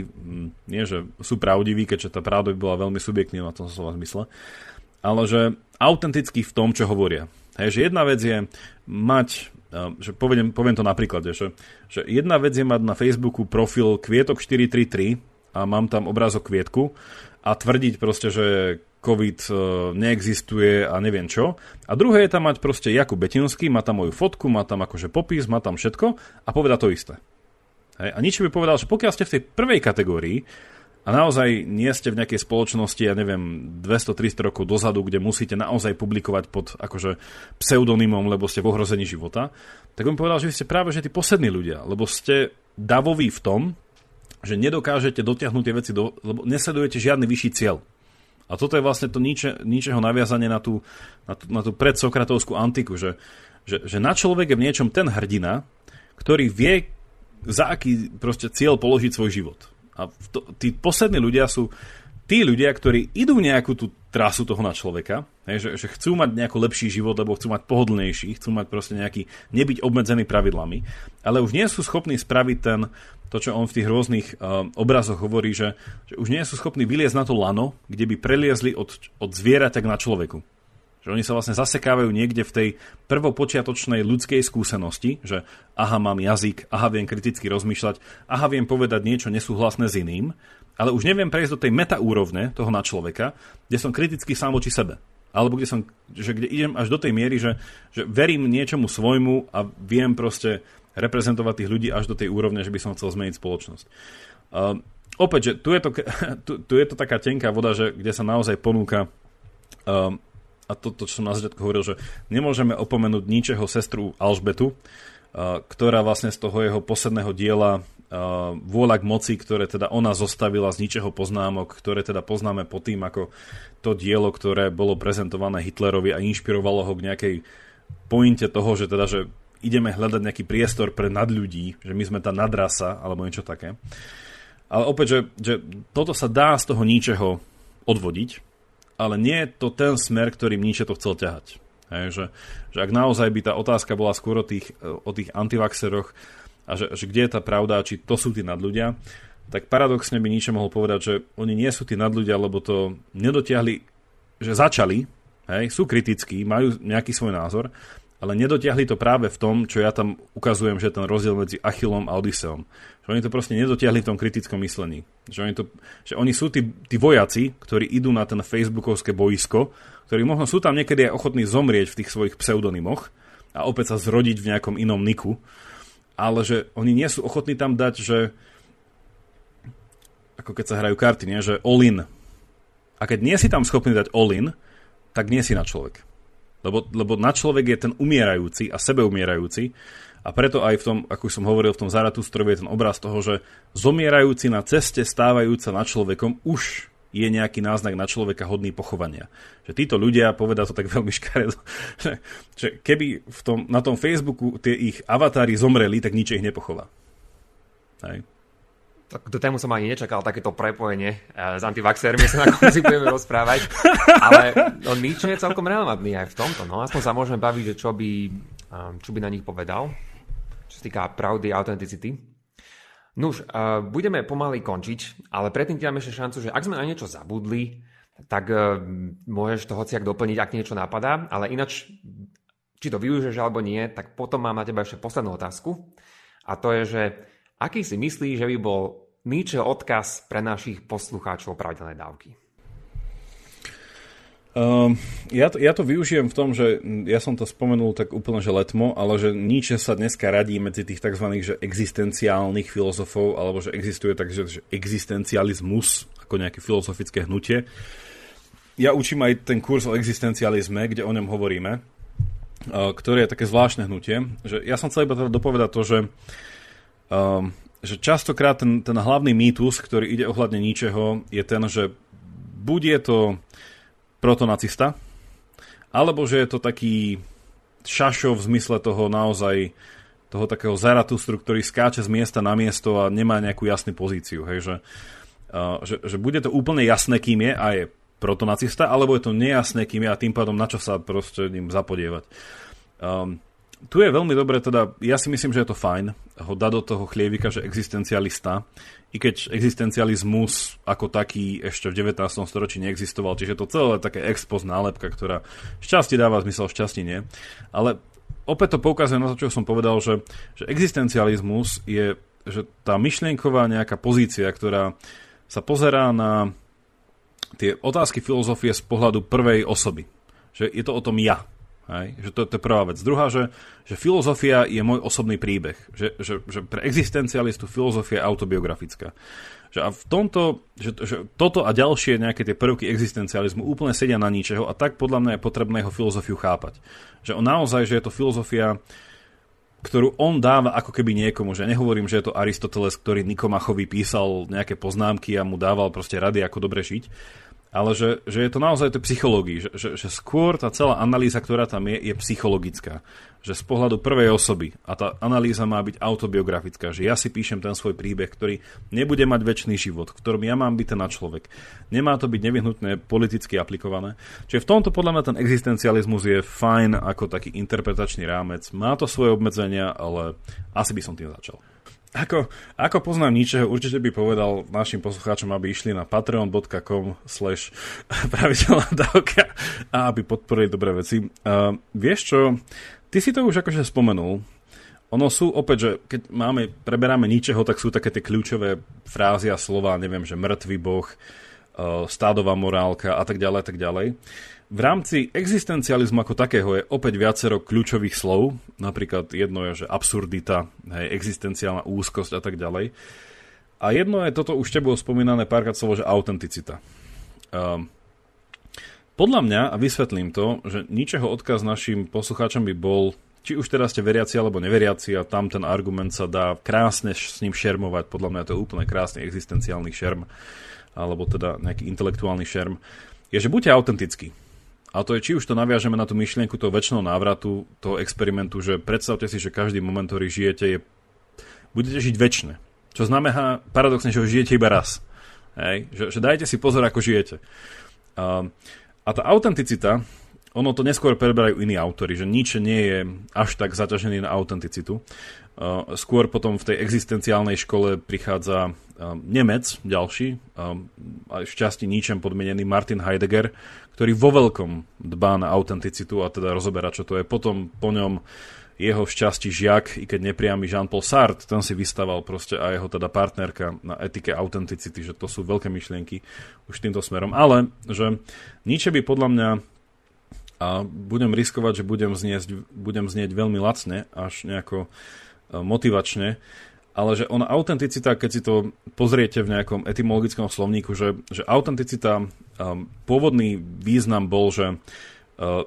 nie že sú pravdiví, keďže tá pravda by bola veľmi subjektívna v tom slova zmysle, ale že autentickí v tom, čo hovoria. Že jedna vec je mať, že poviem to na príklade, že jedna vec je mať na Facebooku profil Kvietok 433 a mám tam obrázok Kvietku a tvrdiť proste, že COVID neexistuje a neviem čo. A druhé je tam mať proste Jakub Betinský, má tam moju fotku, má tam akože popis, má tam všetko a poveda to isté. Hej. A Nietzsche by povedal, že pokiaľ ste v tej prvej kategórii a naozaj nie ste v nejakej spoločnosti, ja neviem, 200-300 rokov dozadu, kde musíte naozaj publikovať pod akože pseudonymom, lebo ste v ohrození života, tak on povedal, že vy ste práve že tí poslední ľudia, lebo ste davoví v tom, že nedokážete dotiahnuť tie veci, lebo nesledujete žiadny vyšší cieľ. A toto je vlastne to Nietzscheho naviazanie na tú predsokratovskú antiku, že na človek je v niečom ten hrdina, ktorý vie, za aký proste cieľ položiť svoj život. A tí poslední ľudia sú tí ľudia, ktorí idú nejakú tú trasu toho na človeka, že chcú mať nejaký lepší život, alebo chcú mať pohodlnejší, chcú mať proste nejaký, nebyť obmedzený pravidlami, ale už nie sú schopní spraviť to, čo on v tých rôznych obrazoch hovorí, že už nie sú schopní vyliezť na to lano, kde by preliezli od zvieraťa na človeku. Že oni sa vlastne zasekávajú niekde v tej prvopočiatočnej ľudskej skúsenosti, že aha, mám jazyk, aha, viem kriticky rozmýšľať, aha, viem povedať niečo nesúhlasné s iným, ale už neviem prejsť do tej metaúrovne toho na človeka, kde som kritický sám voči sebe. Alebo kde idem až do tej miery, že verím niečomu svojmu a viem proste reprezentovať tých ľudí až do tej úrovne, že by som chcel zmeniť spoločnosť. Opäť, že tu je to taká tenká voda, že, kde sa naozaj ponúka, a to, čo som na začiatku hovoril, že nemôžeme opomenúť Nietzscheho sestru Alžbetu, ktorá vlastne z toho jeho posledného diela Vôľa k moci, ktoré teda ona zostavila z ničeho poznámok, ktoré teda poznáme po tým, ako to dielo, ktoré bolo prezentované Hitlerovi a inšpirovalo ho k nejakej pointe toho, že teda, že ideme hľadať nejaký priestor pre nadľudí, že my sme tá nadrasa, alebo niečo také. Ale opäť, že toto sa dá z toho ničeho odvodiť, ale nie je to ten smer, ktorým Nietzsche to chcel ťahať. Že ak naozaj by tá otázka bola skôr o tých antivaxeroch a že kde je tá pravda, či to sú tí nadľudia, tak paradoxne by Nietzsche mohol povedať, že oni nie sú tí nadľudia, lebo to nedotiahli, že začali, hej, sú kritickí, majú nejaký svoj názor, ale nedotiahli to práve v tom, čo ja tam ukazujem, že ten rozdiel medzi Achillom a Odysseom. Že oni to proste nedotiahli v tom kritickom myslení. Že oni sú tí vojaci, ktorí idú na ten facebookovské boisko, ktorí možno sú tam niekedy aj ochotní zomrieť v tých svojich pseudonymoch a opäť sa zrodiť v nejakom inom niku, ale že oni nie sú ochotní tam dať, že ako keď sa hrajú karty, nie? Že all-in. A keď nie si tam schopný dať all-in, tak nie si na človek. Lebo na človek je ten umierajúci a sebeumierajúci a preto aj v tom, ako som hovoril, v tom Zaratustrovi je ten obraz toho, že zomierajúci na ceste stávajúca nad človekom už je nejaký náznak na človeka hodný pochovania. Že títo ľudia, povedá to tak veľmi škaredo, že keby na tom Facebooku tie ich avatári zomreli, tak nič ich nepochová. Hej. Tak do tému som ani nečakal takéto prepojenie s antivaxérmi, sa na konci budeme rozprávať. Ale nič je celkom relevantný aj v tomto. No aspoň sa môžeme baviť, že čo by na nich povedal, čo sa týka pravdy a autenticity. Nuž, budeme pomaly končiť, ale predtým ti dám ešte šancu, že ak sme na niečo zabudli, tak môžeš to hociak doplniť, ak niečo napadá, ale inač, či to využiješ alebo nie, tak potom mám na teba ešte poslednú otázku a to je, že aký si myslíš, že by bol Nietzscheho odkaz pre našich poslucháčov Pravidelnej dávky? Ja to využijem v tom, že ja som to spomenul tak úplne, že letmo, ale že Nietzsche sa dneska radí medzi tých tzv. Že existenciálnych filozofov, alebo že existuje takže existencializmus ako nejaké filozofické hnutie. ja učím aj ten kurz o existencializme, kde o ňom hovoríme, ktoré je také zvláštne hnutie. Že ja som chcel iba teda dopovedať to, že častokrát ten hlavný mýtus, ktorý ide ohľadne Nietzscheho, je ten, že buď je to protonacista, alebo že je to taký šašo v zmysle toho naozaj toho takého Zaratustru, ktorý skáče z miesta na miesto a nemá nejakú jasnú pozíciu. Hej, že bude to úplne jasné, kým je a je protonacista, alebo je to nejasné, kým je a tým pádom na čo sa proste ním zapodievať. Tu je veľmi dobre, teda ja si myslím, že je to fajn ho dať do toho chlievika, že existencialista, i keď existencializmus ako taký ešte v 19. storočí neexistoval, čiže to celé také expos nálepka, ktorá šťastie dáva zmysel, šťastie nie. Ale opäť to poukazuje na to, čo som povedal, že existencializmus je, že tá myšlienková nejaká pozícia, ktorá sa pozerá na tie otázky filozofie z pohľadu prvej osoby. Že je to o tom ja. Hej? Že to je prvá vec. Druhá, že filozofia je môj osobný príbeh. Že pre existencialistu filozofia je autobiografická. Že a v tomto, že toto a ďalšie nejaké tie prvky existencializmu úplne sedia na ničeho a tak podľa mňa je potrebné jeho filozofiu chápať. Že on naozaj, že je to filozofia, ktorú on dáva ako keby niekomu. Že nehovorím, že je to Aristoteles, ktorý Nikomachovi písal nejaké poznámky a mu dával proste rady, ako dobre žiť. Ale že je to naozaj to psychológii. Že skôr tá celá analýza, ktorá tam je psychologická. Že z pohľadu prvej osoby. A tá analýza má byť autobiografická. Že ja si píšem ten svoj príbeh, ktorý nebude mať večný život, v ktorom ja mám byť ten na človek. Nemá to byť nevyhnutné politicky aplikované. Čiže v tomto podľa mňa ten existencializmus je fajn ako taký interpretačný rámec. Má to svoje obmedzenia, ale asi by som tým začal. Ako poznám Nietzscheho, určite by povedal našim poslucháčom, aby išli na patreon.com/pravidelnadavka a aby podporili dobré veci. Vieš čo, ty si to už akože spomenul. Ono sú opäť, že keď preberáme Nietzscheho, tak sú také tie kľúčové frázy a slova, neviem, že mŕtvý boh, stádová morálka a tak ďalej, tak ďalej. V rámci existencializmu ako takého je opäť viacero kľúčových slov, napríklad jedno je, že absurdita, hej, existenciálna úzkosť a tak ďalej. A jedno je, toto už tebou spomínané párkrát slovo, že autenticita. Podľa mňa, a vysvetlím to, že ničeho odkaz našim poslucháčom by bol, či už teraz ste veriaci alebo neveriaci a tam ten argument sa dá krásne s ním šermovať, podľa mňa to je úplne krásny existenciálny šerm, alebo teda nejaký intelektuálny šerm, je, že buďte autentickí. A to je, či už to naviažeme na tú myšlienku toho väčšného návratu, toho experimentu, že predstavte si, že každý moment, ktorý žijete, budete žiť väčšine. Čo znamená paradoxne, že ho žijete iba raz. Hej? Že dajte si pozor, ako žijete. A tá autenticita, ono to neskôr preberajú iní autori, že nič nie je až tak zaťažený na autenticitu. Skôr potom v tej existenciálnej škole prichádza Nemec, ďalší, a šťastí ničem podmenený Martin Heidegger, ktorý vo veľkom dbá na autenticitu a teda rozoberá, čo to je. Potom po ňom jeho šťastí žiak, i keď nepriamy Jean-Paul Sartre, ten si vystával proste a jeho teda partnerka na etike autenticity, že to sú veľké myšlienky už týmto smerom. Ale že Nietzsche by podľa mňa, a budem riskovať, že budem znieť veľmi lacne, až nejako motivačne, ale že ona autenticita, keď si to pozriete v nejakom etymologickom slovníku, že autenticita, pôvodný význam bol, že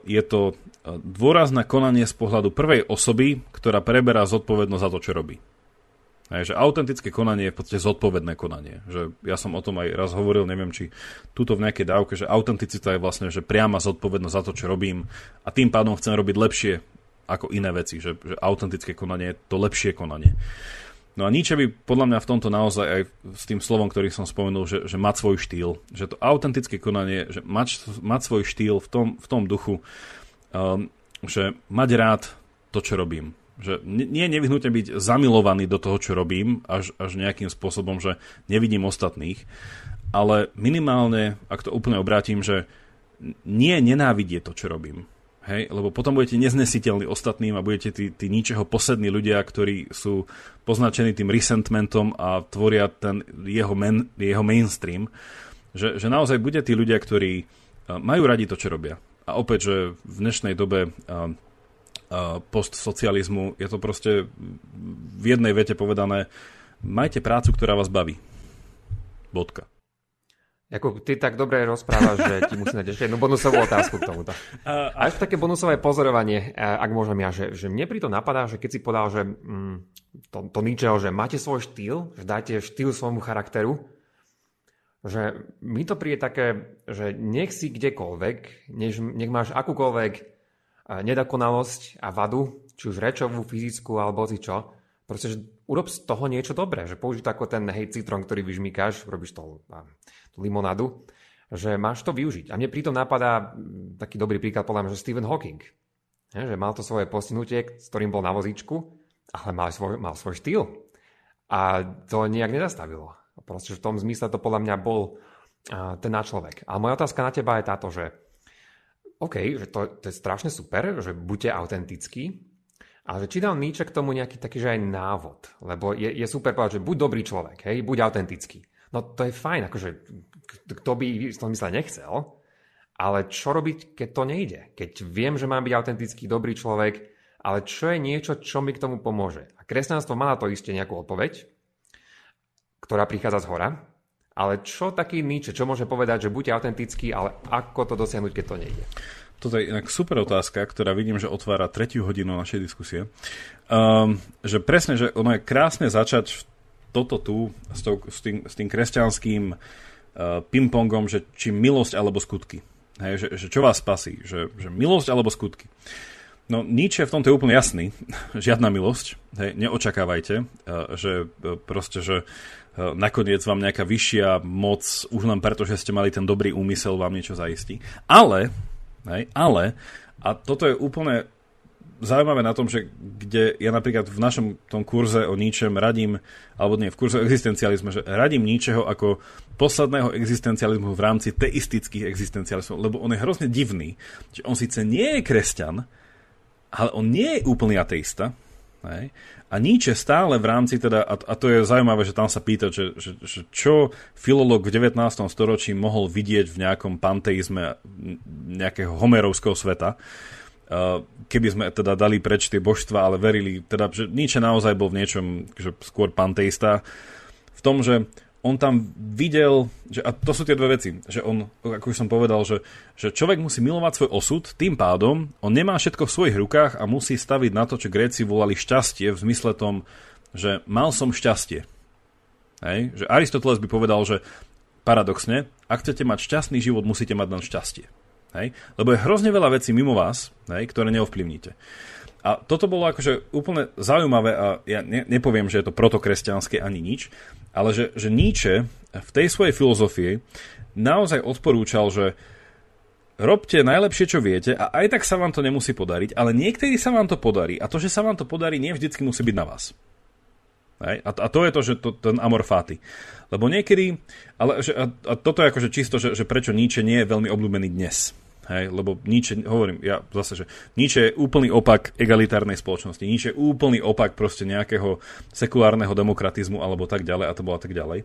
je to dôraz na konanie z pohľadu prvej osoby, ktorá preberá zodpovednosť za to, čo robí. Že autentické konanie je v podstate zodpovedné konanie. Že ja som o tom aj raz hovoril, neviem, či tuto v nejakej dávke, že autenticita je vlastne, že priama zodpovednosť za to, čo robím a tým pádom chcem robiť lepšie ako iné veci. Že autentické konanie je to lepšie konanie. No a Nietzsche by podľa mňa v tomto naozaj aj s tým slovom, ktorý som spomenul, že mať svoj štýl, že to autentické konanie, že mať svoj štýl v tom duchu, že mať rád to, čo robím. Že nie je nevyhnutne byť zamilovaný do toho, čo robím, až nejakým spôsobom, že nevidím ostatných, ale minimálne, ak to úplne obrátim, že nie nenávidieť to, čo robím. Hej, lebo potom budete neznesiteľní ostatným a budete tí ničeho posední ľudia, ktorí sú poznačení tým resentmentom a tvoria ten jeho mainstream, že naozaj bude tí ľudia, ktorí majú radi to, čo robia. A opäť, že v dnešnej dobe postsocializmu je to proste v jednej vete povedané: majte prácu, ktorá vás baví. Bodka. Jakub, ty tak dobre rozprávaš, že ti musím dať ešte jednu bonusovú otázku k tomuto. A ešte také bonusové pozorovanie, ak môžem ja, že mne pri to napadá, že keď si podal, že to Nietzscheho, že máte svoj štýl, že dáte štýl svojmu charakteru, že mi to príde také, že nech si kdekoľvek, nech máš akúkoľvek nedokonalosť a vadu, či už rečovú, fyzickú alebo si čo, proste, že urob z toho niečo dobré, že použij to ako ten citrón, ktorý vyžmýkáš, robíš tú limonádu, že máš to využiť. A mne pritom napadá taký dobrý príklad, podľa mňa, že Stephen Hawking, že mal to svoje postihnutie, s ktorým bol na vozíčku, ale mal svoj štýl. A to nejak nezastavilo. Proste v tom zmysle to podľa mňa bol ten na človek. A moja otázka na teba je táto, že OK, že to je strašne super, že buďte autentickí, ale či dal Nietzsche k tomu nejaký taký, že aj návod? Lebo je super povedať, že buď dobrý človek, hej, buď autentický. No to je fajn, akože kto by v tom mysle nechcel, ale čo robiť, keď to nejde? Keď viem, že mám byť autentický, dobrý človek, ale čo je niečo, čo mi k tomu pomôže? A kresťanstvo má na to iste nejakú odpoveď, ktorá prichádza z hora, ale čo taký Nietzsche, čo môže povedať, že buďte autentický, ale ako to dosiahnuť, keď to nejde? Toto je inak super otázka, ktorá vidím, že otvára tretiu hodinu našej diskusie. Že presne, že ono je krásne začať toto tu s tým kresťanským pingpongom, že či milosť alebo skutky. Hej, že čo vás spasí? Že milosť alebo skutky? No Nietzsche v tomto je úplne jasný. Žiadna milosť. Hej, neočakávajte, že proste, že nakoniec vám nejaká vyššia moc, už len preto, že ste mali ten dobrý úmysel, vám niečo zaistí. Ale, a toto je úplne zaujímavé na tom, že kde ja napríklad v našom tom kurze o Nietzschem radím, alebo nie, v kurze o existencializme, že radím Nietzscheho ako posledného existencializmu v rámci teistických existencializmov, lebo on je hrozne divný, že on síce nie je kresťan, ale on nie je úplný ateista, hej? A Nietzsche stále v rámci teda, a to je zaujímavé, že tam sa pýta, že čo filológ v 19. storočí mohol vidieť v nejakom panteizme nejakého homerovského sveta, keby sme teda dali preč tie božstva, ale verili, teda, že Nietzsche naozaj bol v niečom, že skôr panteista, v tom, že on tam videl, že, a to sú tie dve veci, že on, ako už som povedal, že človek musí milovať svoj osud, tým pádom on nemá všetko v svojich rukách a musí staviť na to, čo Gréci volali šťastie v zmysle tom, že mal som šťastie. Hej? Že Aristoteles by povedal, že paradoxne, ak chcete mať šťastný život, musíte mať len šťastie. Hej? Lebo je hrozne veľa vecí mimo vás, hej, ktoré neovplyvníte. A toto bolo akože úplne zaujímavé a ja nepoviem, že je to protokresťanské ani nič, ale že Nietzsche v tej svojej filozofii naozaj odporúčal, že robte najlepšie, čo viete a aj tak sa vám to nemusí podariť, ale niekedy sa vám to podarí a to, že sa vám to podarí, nie vždycky musí byť na vás. A to je to, že ten amor fati. Lebo niekedy, ale že, a toto je akože čisto, že prečo Nietzsche nie je veľmi obľúbený dnes. Hej, lebo Nietzsche, hovorím ja zase, že Nietzsche je úplný opak egalitárnej spoločnosti. Nietzsche je úplný opak proste nejakého sekulárneho demokratizmu alebo tak ďalej a to bolo tak ďalej.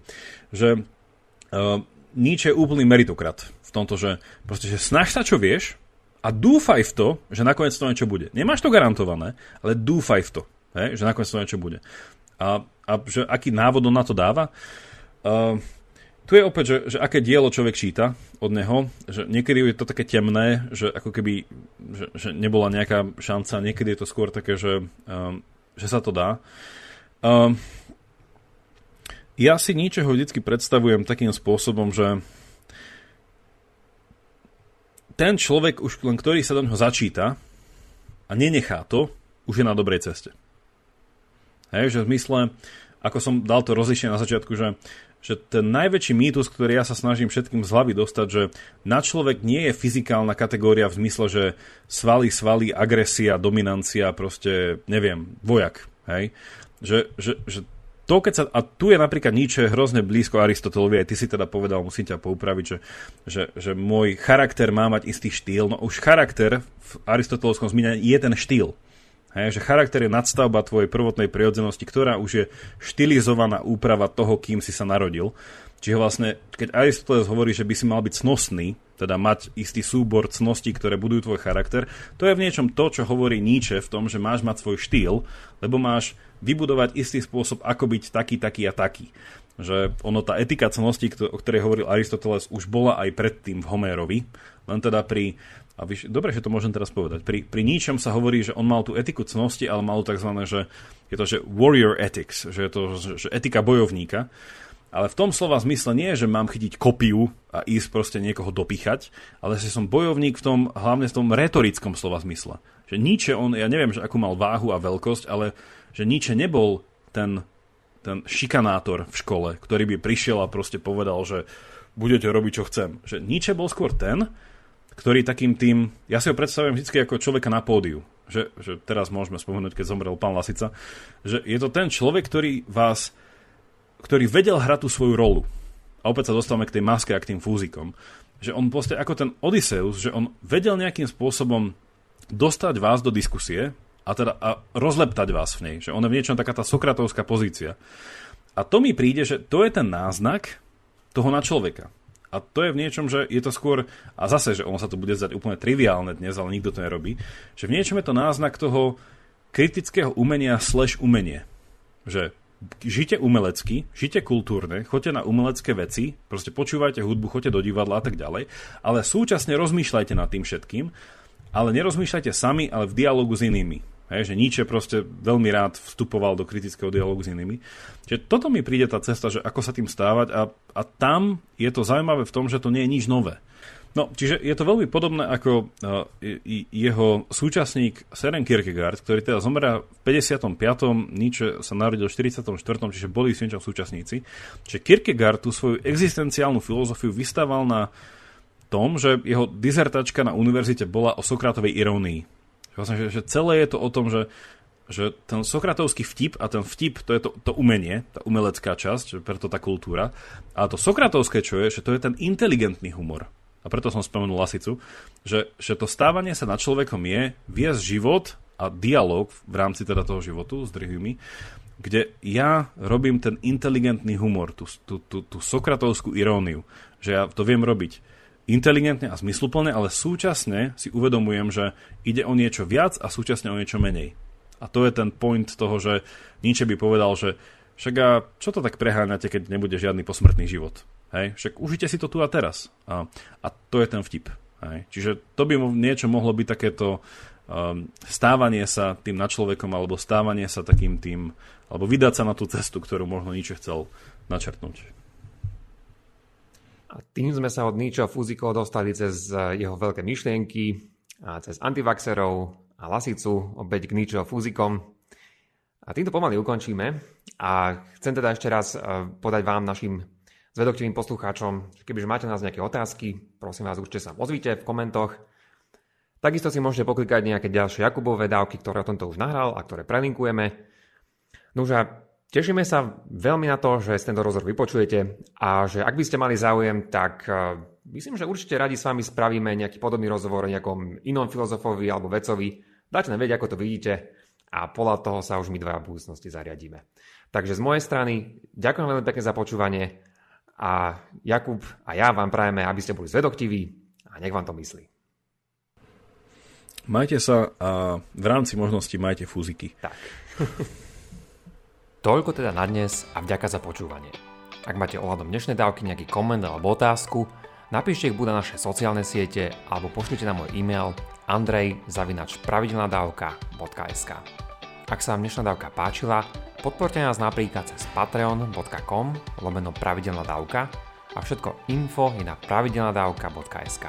Že Nietzsche je úplný meritokrat v tomto, že proste, že snaž sa, čo vieš a dúfaj v to, že nakoniec to niečo bude. Nemáš to garantované, ale dúfaj v to, hej, že nakoniec to niečo bude. A že aký návod on na to dáva? Tu je opäť, že aké dielo človek číta od neho, že niekedy je to také temné, že ako keby že nebola nejaká šanca, niekedy je to skôr také, že sa to dá. Ja si ničeho vždycky predstavujem takým spôsobom, že ten človek, už len ktorý sa do neho začíta a nenechá to, už je na dobrej ceste. Hej, že v zmysle, ako som dal to rozlišenie na začiatku, že ten najväčší mýtus, ktorý ja sa snažím všetkým z hlavy dostať, že na človek nie je fyzikálna kategória v zmysle, že svaly, agresia, dominancia, proste, neviem, vojak. Hej? Že to, keď sa, a tu je napríklad Nietzsche hrozne blízko Aristotelovi, aj ty si teda povedal, musím ťa poupraviť, že môj charakter má mať istý štýl, no už charakter v aristotelovskom zmýšľaní je ten štýl. Hej, že charakter je nadstavba tvojej prvotnej prirodzenosti, ktorá už je štylizovaná úprava toho, kým si sa narodil. Čiže vlastne, keď Aristoteles hovorí, že by si mal byť cnostný, teda mať istý súbor cností, ktoré budujú tvoj charakter, to je v niečom to, čo hovorí Nietzsche v tom, že máš mať svoj štýl, lebo máš vybudovať istý spôsob, ako byť taký a taký. Že ono, tá etika cnosti, o ktorej hovoril Aristoteles, už bola aj predtým v Homérovi, len teda pri... A dobre, že to môžem teraz povedať. Pri Nietzschem sa hovorí, že on mal tú etiku cnosti, ale mal tzv. Že je to, že warrior ethics, že je to že etika bojovníka. Ale v tom slova zmysle nie je, že mám chytiť kopiu a ísť proste niekoho dopichať, ale že som bojovník v tom, hlavne v tom retorickom slova zmysle. Že Nietzsche, on, ja neviem, že akú mal váhu a veľkosť, ale že Nietzsche nebol ten šikanátor v škole, ktorý by prišiel a proste povedal, že budete robiť, čo chcem. Že Nietzsche bol skôr ten, ktorý takým tým, ja si ho predstavujem vždy ako človeka na pódiu, že teraz môžeme spomenúť, keď zomrel pán Lasica, že je to ten človek, ktorý vedel hrať tú svoju rolu. A opäť sa dostávame k tej maske a k tým fúzikom. Že on proste ako ten Odysseus, že on vedel nejakým spôsobom dostať vás do diskusie a rozleptať vás v nej. Že on je v niečom taká tá sokratovská pozícia. A to mi príde, že to je ten náznak toho na človeka. A to je v niečom, že je to skôr, a zase, že ono sa to bude zdať úplne triviálne dnes, ale nikto to nerobí, že v niečom je to náznak toho kritického umenia / umenie. Že žite umelecky, žite kultúrne, choďte na umelecké veci, proste počúvajte hudbu, choďte do divadla a tak ďalej, ale súčasne rozmýšľajte nad tým všetkým, ale nerozmýšľajte sami, ale v dialogu s inými. Hej, že Nietzsche proste veľmi rád vstupoval do kritického dialogu s inými. Čiže toto mi príde tá cesta, že ako sa tým stávať a tam je to zaujímavé v tom, že to nie je nič nové. No, čiže je to veľmi podobné ako jeho súčasník Søren Kierkegaard, ktorý teda zomrá v 55. Nietzsche sa narodil v 44., čiže boli s niečom súčasníci. Čiže Kierkegaard tú svoju existenciálnu filozofiu vystával na tom, že jeho dizertačka na univerzite bola o Sokratovej irónii. Vlastne, že celé je to o tom, že ten sokratovský vtip a ten vtip, to je to umenie, tá umelecká časť, preto tá kultúra. A to sokratovské, čo je, že to je ten inteligentný humor. A preto som spomenul Lasicu, že to stávanie sa nad človekom je viesť život a dialog v rámci teda toho životu s druhými, kde ja robím ten inteligentný humor, tú sokratovskú iróniu, že ja to viem robiť inteligentne a zmysluplne, ale súčasne si uvedomujem, že ide o niečo viac a súčasne o niečo menej. A to je ten point toho, že Nietzsche by povedal, že však čo to tak preháňate, keď nebude žiadny posmrtný život? Hej? Však užite si to tu a teraz. A to je ten vtip. Hej? Čiže to by niečo mohlo byť takéto stávanie sa tým nad človekom, alebo stávanie sa takým tým, alebo vydať sa na tú cestu, ktorú možno Nietzsche chcel načrtnúť. A tým sme sa od Nietzscheho fúzikov dostali cez jeho veľké myšlienky a cez antivaxerov a Lasicu opäť k Nietzscheho fúzikom. A týmto pomaly ukončíme a chcem teda ešte raz podať vám, našim zvedoktivým poslucháčom, kebyže máte na nás nejaké otázky, prosím vás, určite sa ozvite v komentoch. Takisto si môžete poklikať nejaké ďalšie Jakubove dávky, ktoré o tomto už nahral a ktoré prelinkujeme. Nože, tešíme sa veľmi na to, že tento rozhovor vypočujete a že ak by ste mali záujem, tak myslím, že určite radi s vami spravíme nejaký podobný rozhovor o nejakom inom filozofovi alebo vecovi. Dáte nám vedieť, ako to vidíte. A podľa toho sa už my dvaja v budúcnosti zariadíme. Takže z mojej strany ďakujem veľmi pekne za počúvanie a Jakub a ja vám prajeme, aby ste boli zvedoktiví a nech vám to myslí. Majte sa a v rámci možnosti majte fúziky. Tak. Toľko teda na dnes a vďaka za počúvanie. Ak máte ohľadom dnešnej dávky nejaký koment alebo otázku, napíšte ich buď na naše sociálne siete alebo pošlite na môj e-mail andrej@pravidelnadavka.sk. Ak sa vám dnešná dávka páčila, podporte nás napríklad cez patreon.com/pravidelnadavka a všetko info je na pravidelnadavka.sk.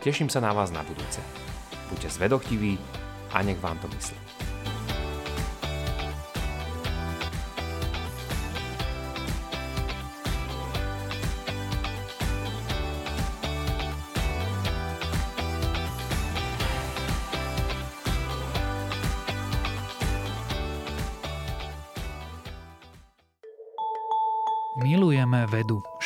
Teším sa na vás na budúce. Buďte zvedoktiví a nech vám to myslí. Milujeme vedu.